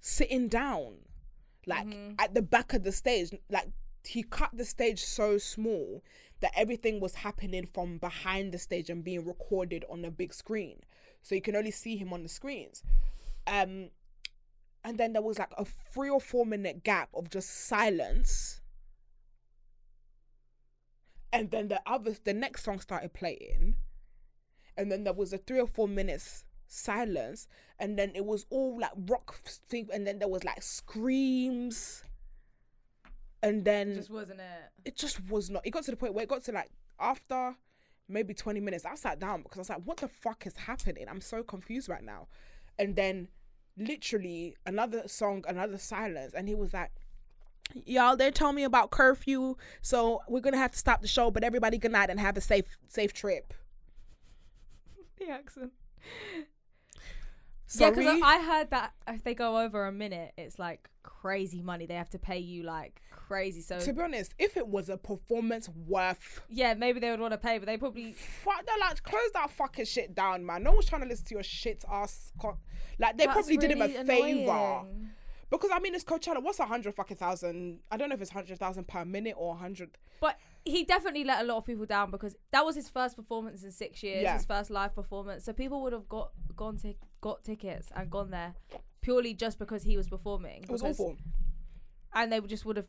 sitting down, like at the back of the stage. Like, he cut the stage so small that everything was happening from behind the stage and being recorded on a big screen. So you can only see him on the screens. And then there was like a 3 or 4 minute gap of just silence. And then the next song started playing. And then there was a 3 or 4 minutes silence. And then it was all like rock thing. And then there was like screams. And then... It just wasn't it. It just was not. It got to the point where it got to like, after maybe 20 minutes, I sat down because I was like, what the fuck is happening? I'm so confused right now. And then literally another song, another silence. And he was like, y'all, they're telling me about curfew. So we're going to have to stop the show, but everybody good night and have a safe trip. The accent. Sorry? Yeah, because I heard that if they go over a minute, it's like crazy money. They have to pay you like crazy. So to be honest, if it was a performance worth... Yeah, maybe they would want to pay, but they probably... Fuck, they're like, close that fucking shit down, man. No one's trying to listen to your shit ass. Like, they probably really did him a favour. Because, I mean, it's Coachella. What's 100 fucking thousand? I don't know if it's 100,000 per minute or 100... But he definitely let a lot of people down because that was his first performance in 6 years, his first live performance. So people would have got tickets and gone there purely just because he was performing. It was awful. And they just would have...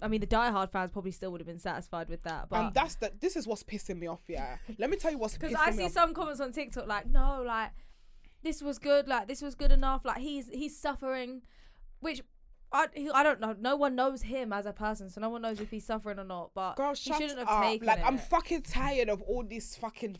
I mean, the diehard fans probably still would have been satisfied with that. But this is what's pissing me off, yeah. Let me tell you what's pissing me off. Because I see some comments on TikTok like, no, like... This was good, like, this was good enough, like, he's suffering, which I don't know, no one knows him as a person, so no one knows if he's suffering or not, but girl, he shouldn't have taken it. Like, I'm fucking tired of all these fucking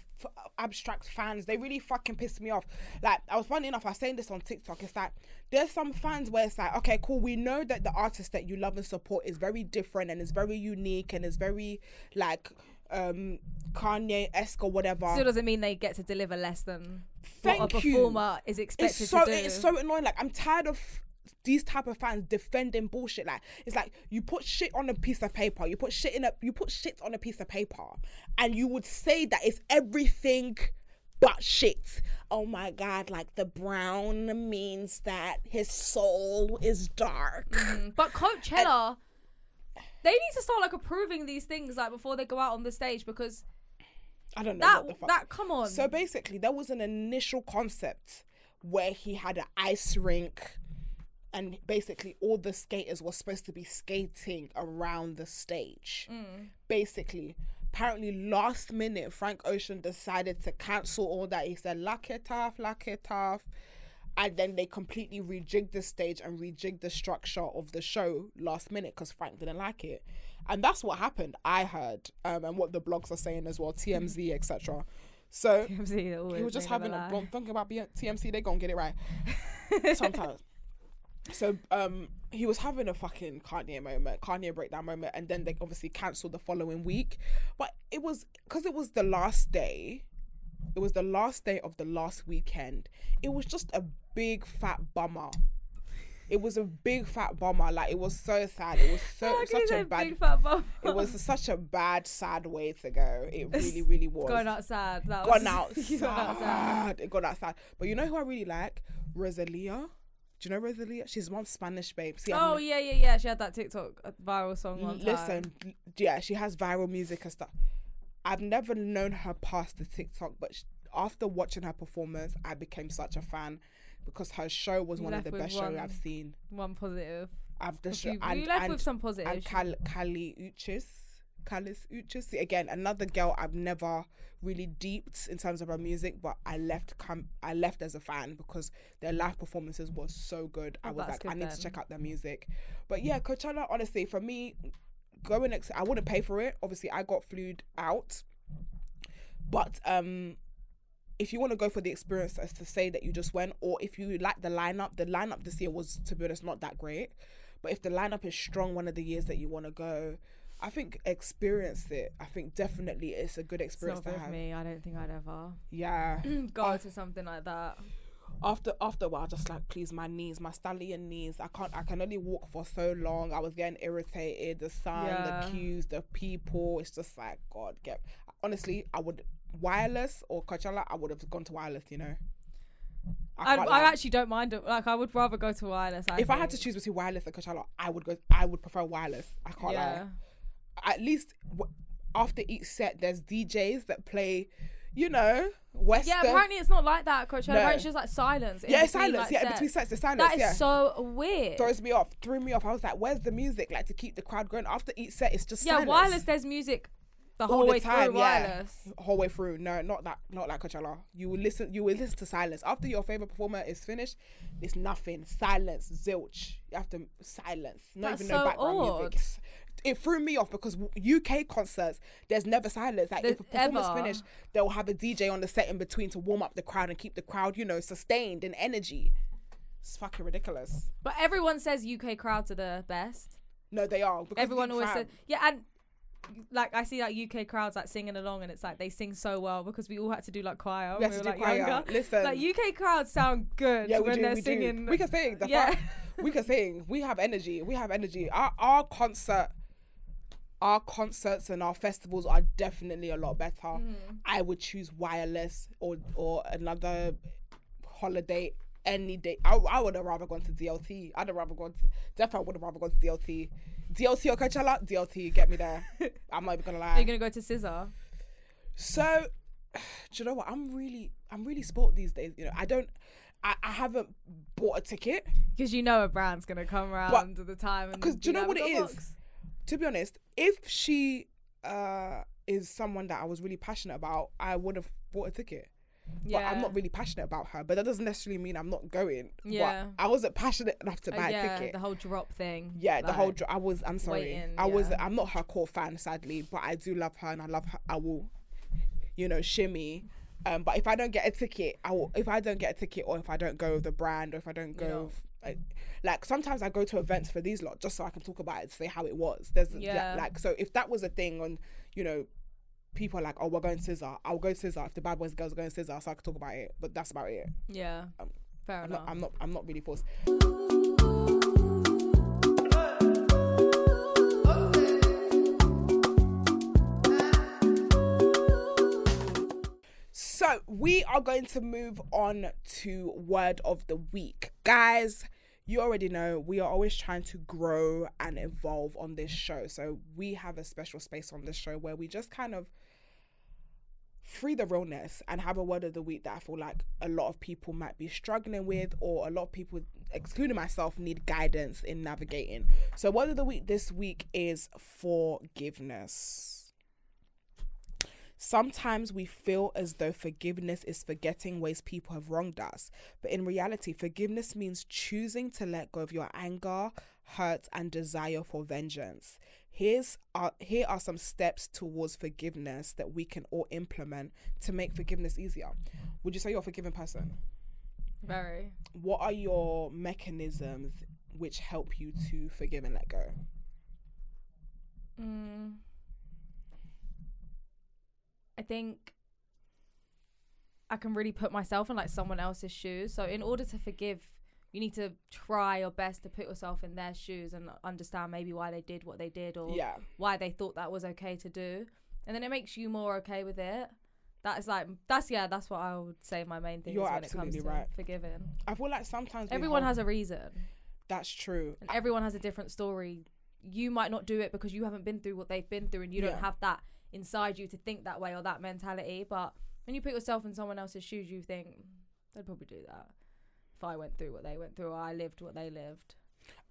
abstract fans. They really fucking pissed me off. Like, funny enough, I was saying this on TikTok, it's like, there's some fans where it's like, okay, cool, we know that the artist that you love and support is very different and is very unique and is very, like... Kanye-esque or whatever. Still doesn't mean they get to deliver less than what a performer is expected to do. It's so annoying. Like, I'm tired of these type of fans defending bullshit. Like, it's like you put shit on a piece of paper. You put shit on a piece of paper, and you would say that it's everything but shit. Oh my God! Like, the brown means that his soul is dark. But Coachella. They need to start like approving these things like before they go out on the stage because I don't know what the fuck. That come on. So basically, there was an initial concept where he had an ice rink, and basically all the skaters were supposed to be skating around the stage. Basically, apparently last minute, Frank Ocean decided to cancel all that. He said, luck it off, and then they completely rejigged the stage and rejigged the structure of the show last minute because Frank didn't like it. And that's what happened, I heard, and what the blogs are saying as well, TMZ, etc. So TMZ, he was just having a blog thinking about TMZ, they're going to get it right. Sometimes. So he was having a fucking Kanye breakdown moment, and then they obviously cancelled the following week. But it was, because it was the last day, It was the last day of the last weekend. It was just a big fat bummer. It was a big fat bummer. Like, it was so sad. It was such a bad, sad way to go. It really, really was. Gone outside. But you know who I really like? Rosalia. Do you know Rosalia? She's one Spanish babe. See, yeah. She had that TikTok viral song one time. Yeah, she has viral music and stuff. I've never known her past the TikTok, but after watching her performance, I became such a fan because her show was one of the best shows I've seen. One positive. And Kalis Uchis. Again, another girl I've never really deeped in terms of her music, but I left as a fan because their live performances were so good. I need to check out their music. But yeah, Coachella, honestly, for me, I wouldn't pay for it. Obviously, I got flued out. But if you want to go for the experience as to say that you just went, or if you like the lineup this year was, to be honest, not that great. But if the lineup is strong one of the years that you want to go, I think experience it. I think definitely it's a good experience to have. It's not with me. I don't think I'd ever. Yeah. go to something like that. After a while, just like, please, my knees, my stallion knees. I can only walk for so long. I was getting irritated. The sun, the queues, the people. It's just like, God, honestly, I would Wireless or Coachella. I would have gone to Wireless. You know, I actually don't mind it. Like, I would rather go to Wireless. I had to choose between Wireless and Coachella, I would prefer Wireless. I can't lie. At least after each set, there's DJs that play. You know, Western. Yeah, apparently it's not like that, Coachella. No. Apparently it's just like silence. Yeah, silence. Yeah, between sets, there's silence. That is so weird. Threw me off. I was like, where's the music? Like, to keep the crowd going. After each set, it's just silence. Yeah, Wireless, there's music the whole way through. Wireless. Yeah. Whole way through. No, not like Coachella. You will listen to silence. After your favourite performer is finished, it's nothing. Silence. Zilch. You have to silence. Not even background music. It threw me off because UK concerts, there's never silence. Like, if a performance finished, they'll have a DJ on the set in between to warm up the crowd and keep the crowd, you know, sustained in energy. It's fucking ridiculous. But everyone says UK crowds are the best. No, they are. Everyone always says, yeah, and like, I see like UK crowds like singing along, and it's like they sing so well because we all had to do like choir. We had to do choir. Listen, like, UK crowds sound good when they're singing. We can sing. We can sing. We have energy. Our concerts and our festivals are definitely a lot better. I would choose Wireless or another holiday any day. I would have rather gone to DLT. I would have rather gone to DLT. DLT or Coachella? DLT, get me there. I'm not even gonna lie. Are you gonna go to Scissor? So, do you know what? I'm really spoiled these days. You know, I haven't bought a ticket because you know a brand's gonna come around at the time. Because do you know what it is? To be honest, if she is someone that I was really passionate about, I would have bought a ticket. Yeah. But I'm not really passionate about her. But that doesn't necessarily mean I'm not going. Yeah. But I wasn't passionate enough to buy a ticket. The whole drop thing. Yeah, like, the whole drop. I'm not her core fan, sadly. But I do love her, and I love her. I will, you know, shimmy. But if I don't get a ticket, or if I don't go with the brand, or if I don't go... Like, sometimes I go to events for these lot just so I can talk about it, say how it was. So if that was a thing on, you know, people are like, oh, we're going Scissor, I'll go Scissor. If the bad boys and girls are going Scissor, so I can talk about it. But that's about it. Yeah, fair enough. I'm not really forced. So we are going to move on to word of the week. Guys, you already know we are always trying to grow and evolve on this show. So we have a special space on this show where we just kind of free the realness and have a word of the week that I feel like a lot of people might be struggling with, or a lot of people, excluding myself, need guidance in navigating. So word of the week this week is forgiveness. Sometimes we feel as though forgiveness is forgetting ways people have wronged us. But in reality, forgiveness means choosing to let go of your anger, hurt, and desire for vengeance. Here are some steps towards forgiveness that we can all implement to make forgiveness easier. Would you say you're a forgiving person? Very. What are your mechanisms which help you to forgive and let go? I think I can really put myself in like someone else's shoes. So in order to forgive, you need to try your best to put yourself in their shoes and understand maybe why they did what they did, or why they thought that was okay to do. And then it makes you more okay with it. That's what I would say my main thing is when it comes to forgiving. I feel like sometimes everyone has a reason. That's true. And everyone has a different story. You might not do it because you haven't been through what they've been through, and you don't have that inside you to think that way or that mentality. But when you put yourself in someone else's shoes, you think, they'd probably do that if I went through what they went through, or I lived what they lived.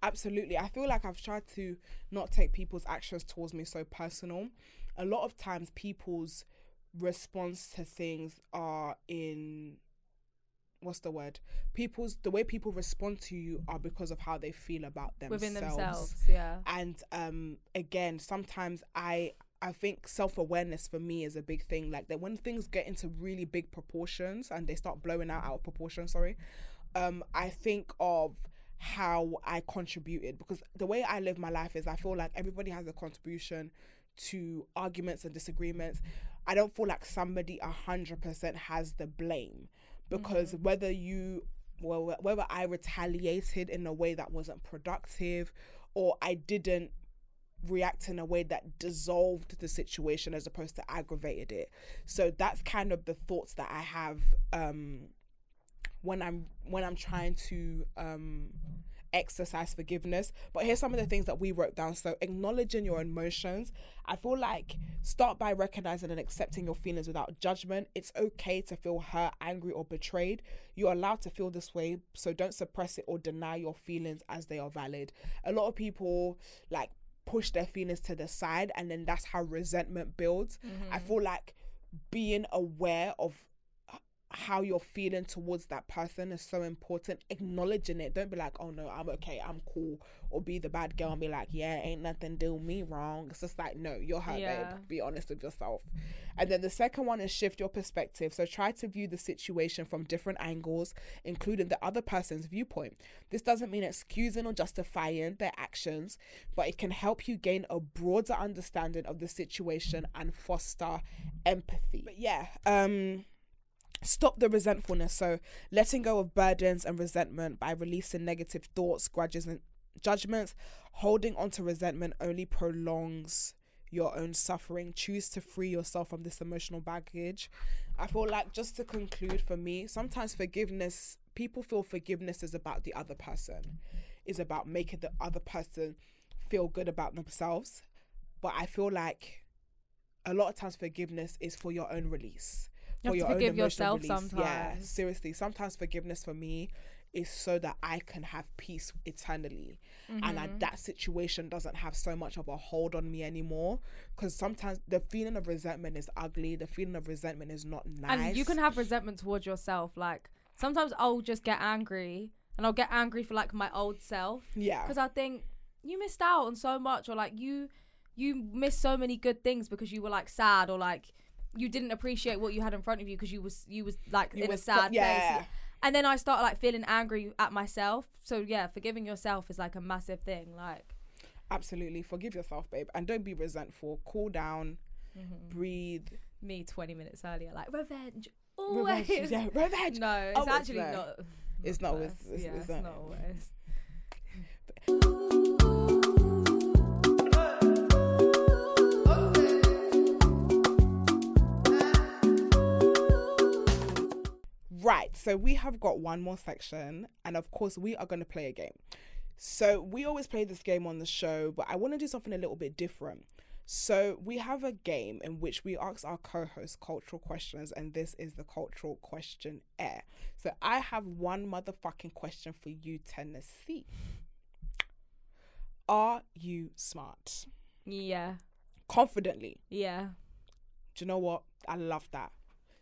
Absolutely. I feel like I've tried to not take people's actions towards me so personal. A lot of times people's response to things are in, the way people respond to you are because of how they feel about themselves. Within themselves, yeah. And again, sometimes I think self-awareness for me is a big thing. Like that when things get into really big proportions and they start blowing out of proportion, I think of how I contributed, because the way I live my life is I feel like everybody has a contribution to arguments and disagreements. I don't feel like somebody 100% has the blame, because whether I retaliated in a way that wasn't productive, or I didn't react in a way that dissolved the situation as opposed to aggravated it. So that's kind of the thoughts that I have when I'm trying to exercise forgiveness. But here's some of the things that we wrote down. So acknowledging your emotions. I feel like start by recognizing and accepting your feelings without judgment. It's okay to feel hurt, angry, or betrayed. You're allowed to feel this way, so don't suppress it or deny your feelings, as they are valid. A lot of people like push their feelings to the side, and then that's how resentment builds. I feel like being aware of how you're feeling towards that person is so important. Acknowledging it. Don't be like, oh no, I'm okay, I'm cool, or be the bad girl and be like, yeah, ain't nothing doing me wrong. It's just like, no, you're hurt, babe. Be honest with yourself. And then the second one is shift your perspective. So try to view the situation from different angles, including the other person's viewpoint. This doesn't mean excusing or justifying their actions, but it can help you gain a broader understanding of the situation and foster empathy. But stop the resentfulness. So letting go of burdens and resentment by releasing negative thoughts, grudges, and judgments. Holding on to resentment only prolongs your own suffering. Choose to free yourself from this emotional baggage. I feel like, just to conclude for me, sometimes forgiveness, people feel forgiveness is about the other person, is about making the other person feel good about themselves. But I feel like a lot of times forgiveness is for your own release. You have to forgive yourself sometimes. Yeah, seriously. Sometimes forgiveness for me is so that I can have peace eternally, and that situation doesn't have so much of a hold on me anymore. Because sometimes the feeling of resentment is ugly. The feeling of resentment is not nice. And you can have resentment towards yourself. Like sometimes I'll just get angry, and I'll get angry for like my old self. Yeah. Because I think you missed out on so much, or like you missed so many good things because you were like sad, or like you didn't appreciate what you had in front of you because you was like in a sad place. And then I start like feeling angry at myself. So yeah, forgiving yourself is like a massive thing. Like, absolutely, forgive yourself, babe, and don't be resentful. Cool down, breathe. Me 20 minutes earlier, like revenge always. Revenge. No, it's always actually not. It's not always. It's not always. Right, so we have got one more section, and of course we are going to play a game. So we always play this game on the show, but I want to do something a little bit different. So we have a game in which we ask our co-hosts cultural questions, and this is the cultural questionnaire. So I have one motherfucking question for you, Tennessee. Are you smart? Yeah. Confidently? Yeah. Do you know what? I love that.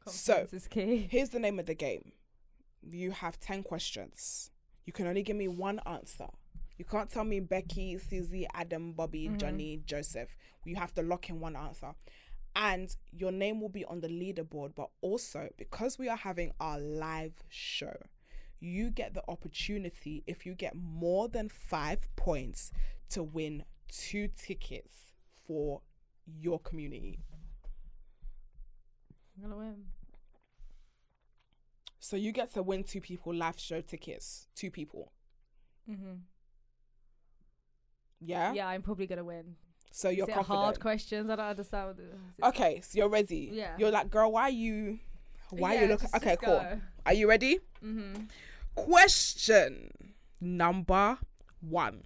So, here's the name of the game. You have 10 questions. You can only give me one answer. You can't tell me Becky, Susie, Adam, Bobby, Johnny, Joseph. You have to lock in one answer. And your name will be on the leaderboard. But also, because we are having our live show, you get the opportunity, if you get more than 5 points, to win 2 tickets for your community. I'm gonna win. So you get to win two people live show tickets. Two people. Mm-hmm. Yeah? Yeah, I'm probably going to win. So you're confident. Hard questions. I don't understand. Okay, so you're ready. Yeah. You're like, girl, why are you looking? Okay, cool. Go. Are you ready? Mm-hmm. Question number 1.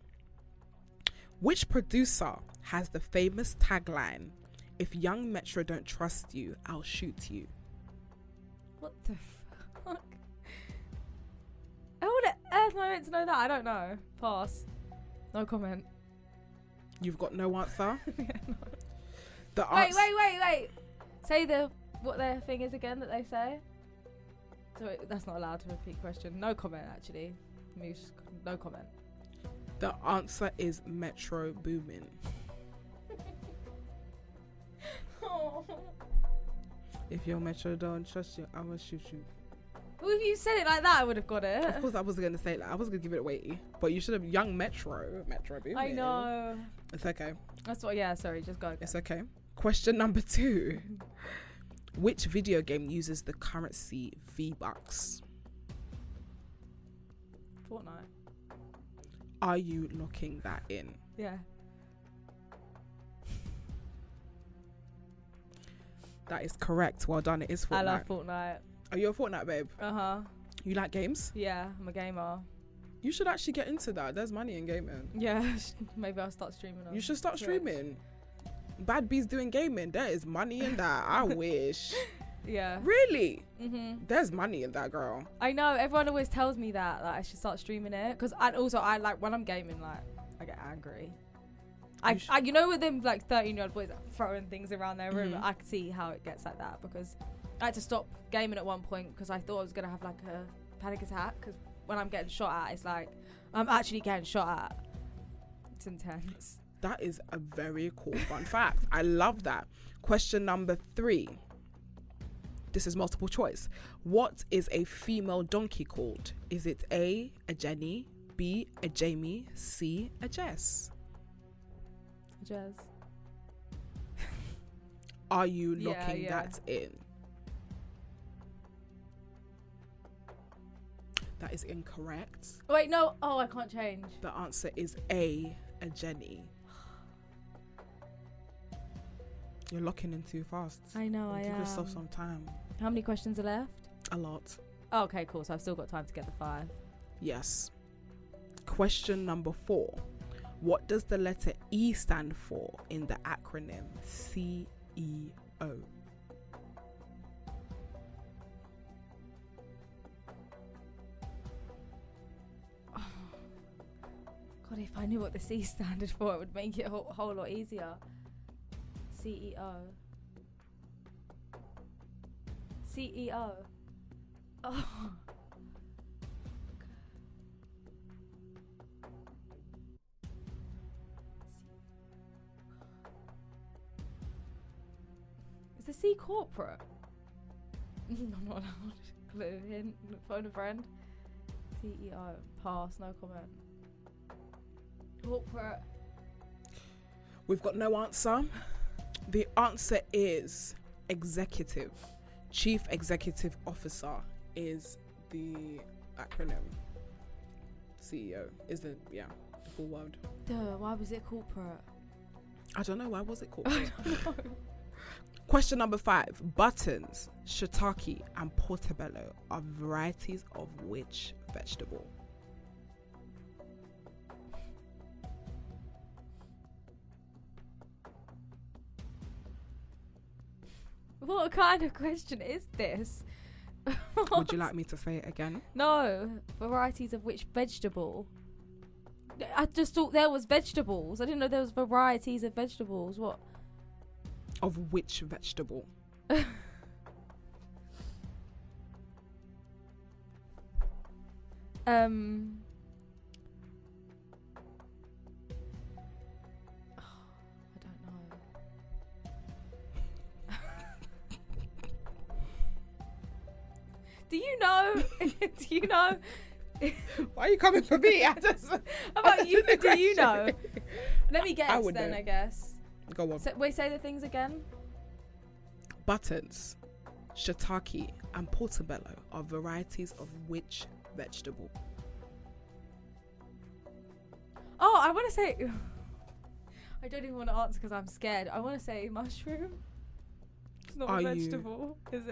Which producer has the famous tagline, if young Metro don't trust you, I'll shoot you? What the fuck? How would I meant to know that? I don't know. Pass. No comment. You've got no answer? Yeah, no. Wait. Say what their thing is again that they say. Sorry, that's not allowed to repeat question. No comment, actually. Moose, no comment. The answer is Metro Boomin. Oh. If your Metro don't trust you, I'ma shoot you. Well, if you said it like that, I would have got it. Of course, I was gonna say it. Like, I was gonna give it away, but you should have. Young Metro Boomin. I know. It's okay. That's what. Yeah, sorry, just go. It's okay. Question number 2. Which video game uses the currency V-Bucks? Fortnite. Are you locking that in? Yeah. That is correct. Well done. It is Fortnite. I love Fortnite. Are you a Fortnite babe? Uh-huh. You like games? Yeah, I'm a gamer. You should actually get into that. There's money in gaming. Yeah, maybe I'll start streaming. You should start streaming. Bad B's doing gaming. There is money in that. I wish. Yeah. Really? Mm-hmm. There's money in that, girl. I know. Everyone always tells me that. Like, I should start streaming it. Because I like, when I'm gaming, like, I get angry. You know, with them, like, 13-year-old boys like, throwing things around their room, mm-hmm. I can see how it gets like that. Because I had to stop gaming at one point because I thought I was going to have, like, a panic attack. Because when I'm getting shot at, it's like, I'm actually getting shot at. It's intense. That is a very cool fun fact. I love that. Question number 3. This is multiple choice. What is a female donkey called? Is it A, a Jenny, B, a Jamie, C, a Jess? Jess. Are you locking that in? That is incorrect. Wait, no. Oh, I can't change. The answer is A, Jenny. You're locking in too fast. I know, I am. Give yourself some time. How many questions are left? A lot. Oh, okay, cool. So I've still got time to get the 5. Yes. Question number 4. What does the letter E stand for in the acronym CEO? God, if I knew what the C standard for, it would make it a whole lot easier. CEO. Oh. Is the C corporate? I'm not allowed. Clue, hint, phone a friend. CEO. Pass. No comment. Corporate. We've got no answer. The answer is executive. Chief Executive Officer is the acronym. CEO is the full word. Duh, why was it corporate? I don't know. Why was it corporate? I don't know. Question number 5. Buttons, shiitake and portobello are varieties of which vegetable? What kind of question is this? Would you like me to say it again? No. Varieties of which vegetable? I just thought there was vegetables. I didn't know there was varieties of vegetables. What? Of which vegetable? Do you know? Why are you coming for me? How about you? Do you know? Let me guess I guess. Go on. Say the things again. Buttons, shiitake, and portobello are varieties of which vegetable? Oh, I want to say... I don't even want to answer because I'm scared. I want to say mushroom. It's not a vegetable, is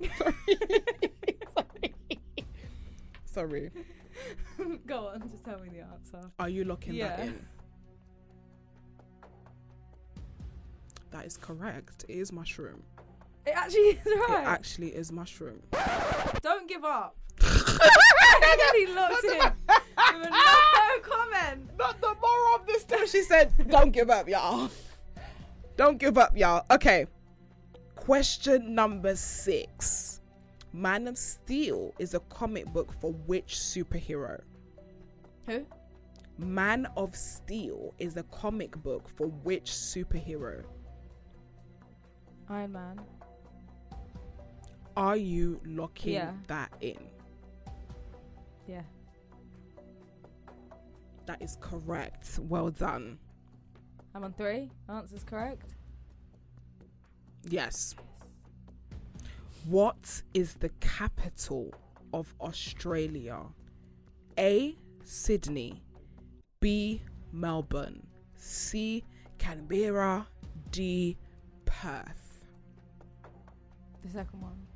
it? Sorry. Go on, just tell me the answer. Are you locking that in? That is correct. It is mushroom. It actually is right. It actually is mushroom. Don't give up. He locked in. No comment. Not the moral of this story. She said, don't give up, y'all. Don't give up, y'all. Okay. Question number 6. Man of Steel is a comic book for which superhero? Who? Man of Steel is a comic book for which superhero? Iron Man. Are you locking that in? Yeah. That is correct. Well done. I'm on 3. Answer's correct. Yes. What is the capital of Australia? A. Sydney. B. Melbourne. C. Canberra. D. Perth. The second one.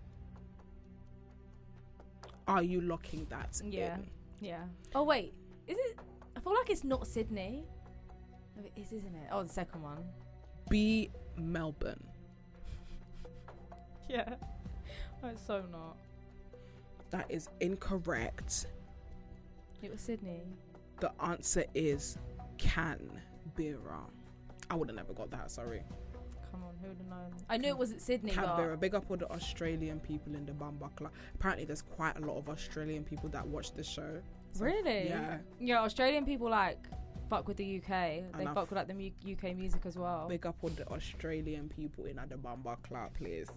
Are you locking that in? Yeah. Oh, wait. Is it? I feel like it's not Sydney. It is, isn't it? Oh, the second one. B. Melbourne. Yeah. Oh, it's so not. That is incorrect. It was Sydney. The answer is Canberra. I would have never got that, sorry. Come on, who would have known? I knew it wasn't Sydney. Canberra. Big up all the Australian people in the Bambakla. Apparently there's quite a lot of Australian people that watch the show. So, really? Yeah, Australian people like fuck with the UK. They fuck with like the UK music as well. Big up all the Australian people in the Bambakla, please.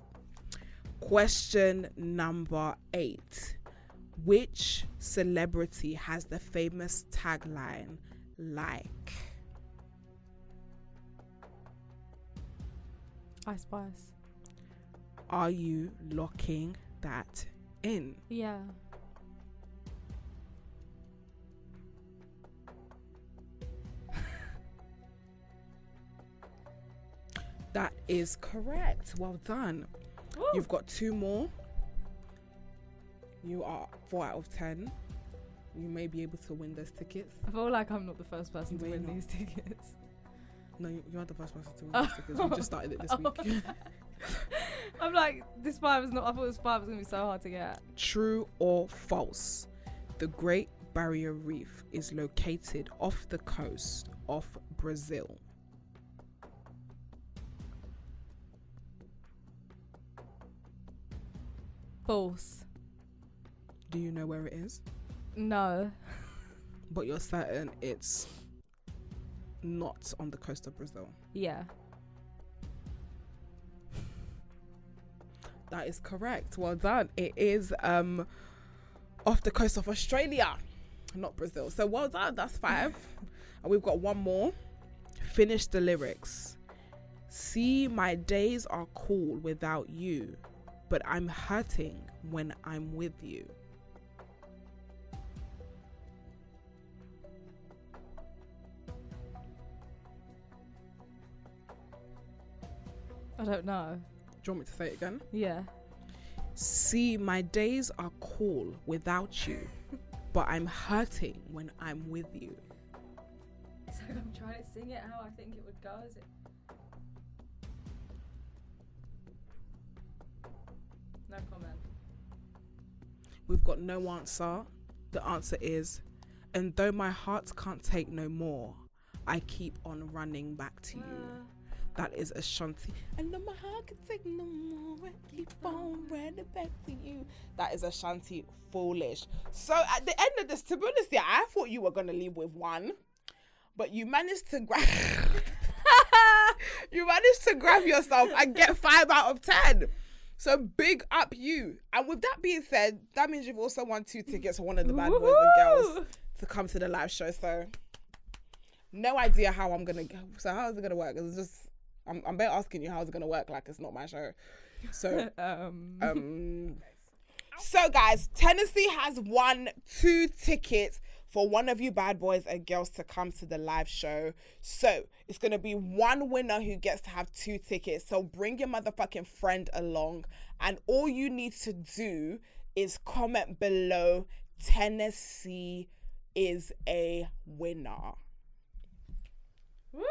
Question number 8. Which celebrity has the famous tagline, like? Ice Spice. Are you locking that in? Yeah. That is correct. Well done. Woo. You've got 2 more. You are 4 out of 10. You may be able to win those tickets. I feel like I'm not the first person to win these tickets. No, you are the first person to win these tickets. We just started it this week. I'm like, this 5 is not... I thought this 5 was going to be so hard to get. True or false? The Great Barrier Reef is located off the coast of Brazil. False. Do you know where it is? No. But you're certain it's not on the coast of Brazil? Yeah. That is correct. Well done. It is off the coast of Australia, not Brazil. So well done. That's 5. And we've got 1 more. Finish the lyrics. See, my days are cool without you, but I'm hurting when I'm with you. I don't know. Do you want me to say it again? Yeah. See, my days are cool without you, but I'm hurting when I'm with you. It's like I'm trying to sing it how I think it would go. Is it? No comment. We've got no answer. The answer is, and though my heart can't take no more, I keep on running back to you. That is Ashanti. And though my heart can take no more, I keep on running back to you. That is Ashanti. Foolish. So at the end of this, to be honest, yeah, I thought you were going to leave with 1, but you managed to grab yourself and get 5 out of 10. So big up you. And with that being said, that means you've also won 2 tickets for one of the bad boys and girls to come to the live show. So no idea how I'm going to... So how is it going to work? It's just... I'm better asking you how it's gonna work, like it's not my show. So so guys, Tennessee has won 2 tickets for one of you bad boys and girls to come to the live show. So it's gonna be one winner who gets to have 2 tickets. So bring your motherfucking friend along, and all you need to do is comment below, Tennessee is a winner. Woo!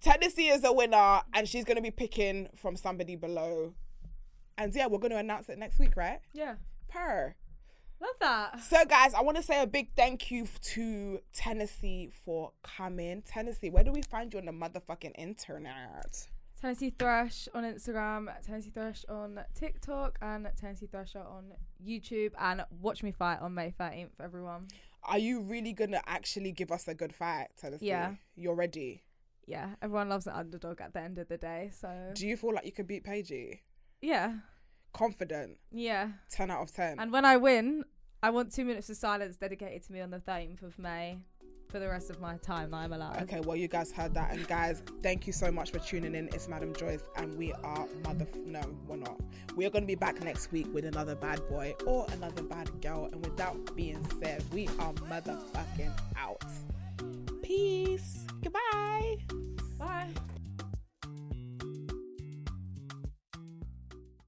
Tennessee is a winner, and she's gonna be picking from somebody below. And yeah, we're gonna announce it next week, right? Yeah. Per. Love that. So guys, I want to say a big thank you to Tennessee for coming. Tennessee, where do we find you on the motherfucking internet? Tennessee Thresh on Instagram, Tennessee Thresh on TikTok, and Tennessee Thresher on YouTube, and watch me fight on May 13th, everyone. Are you really gonna actually give us a good fight, Tennessee? Yeah. You're ready? Yeah, everyone loves an underdog at the end of the day, so. Do you feel like you could beat Paige? Yeah. Confident? Yeah. 10 out of 10. And when I win, I want 2 minutes of silence dedicated to me on the 13th of May for the rest of my time that I'm allowed. Okay, well, you guys heard that. And guys, thank you so much for tuning in. It's Madam Joyce, and we are no, we're not. We are going to be back next week with another bad boy or another bad girl. And without being said, we are motherfucking out. Peace. Goodbye. Bye.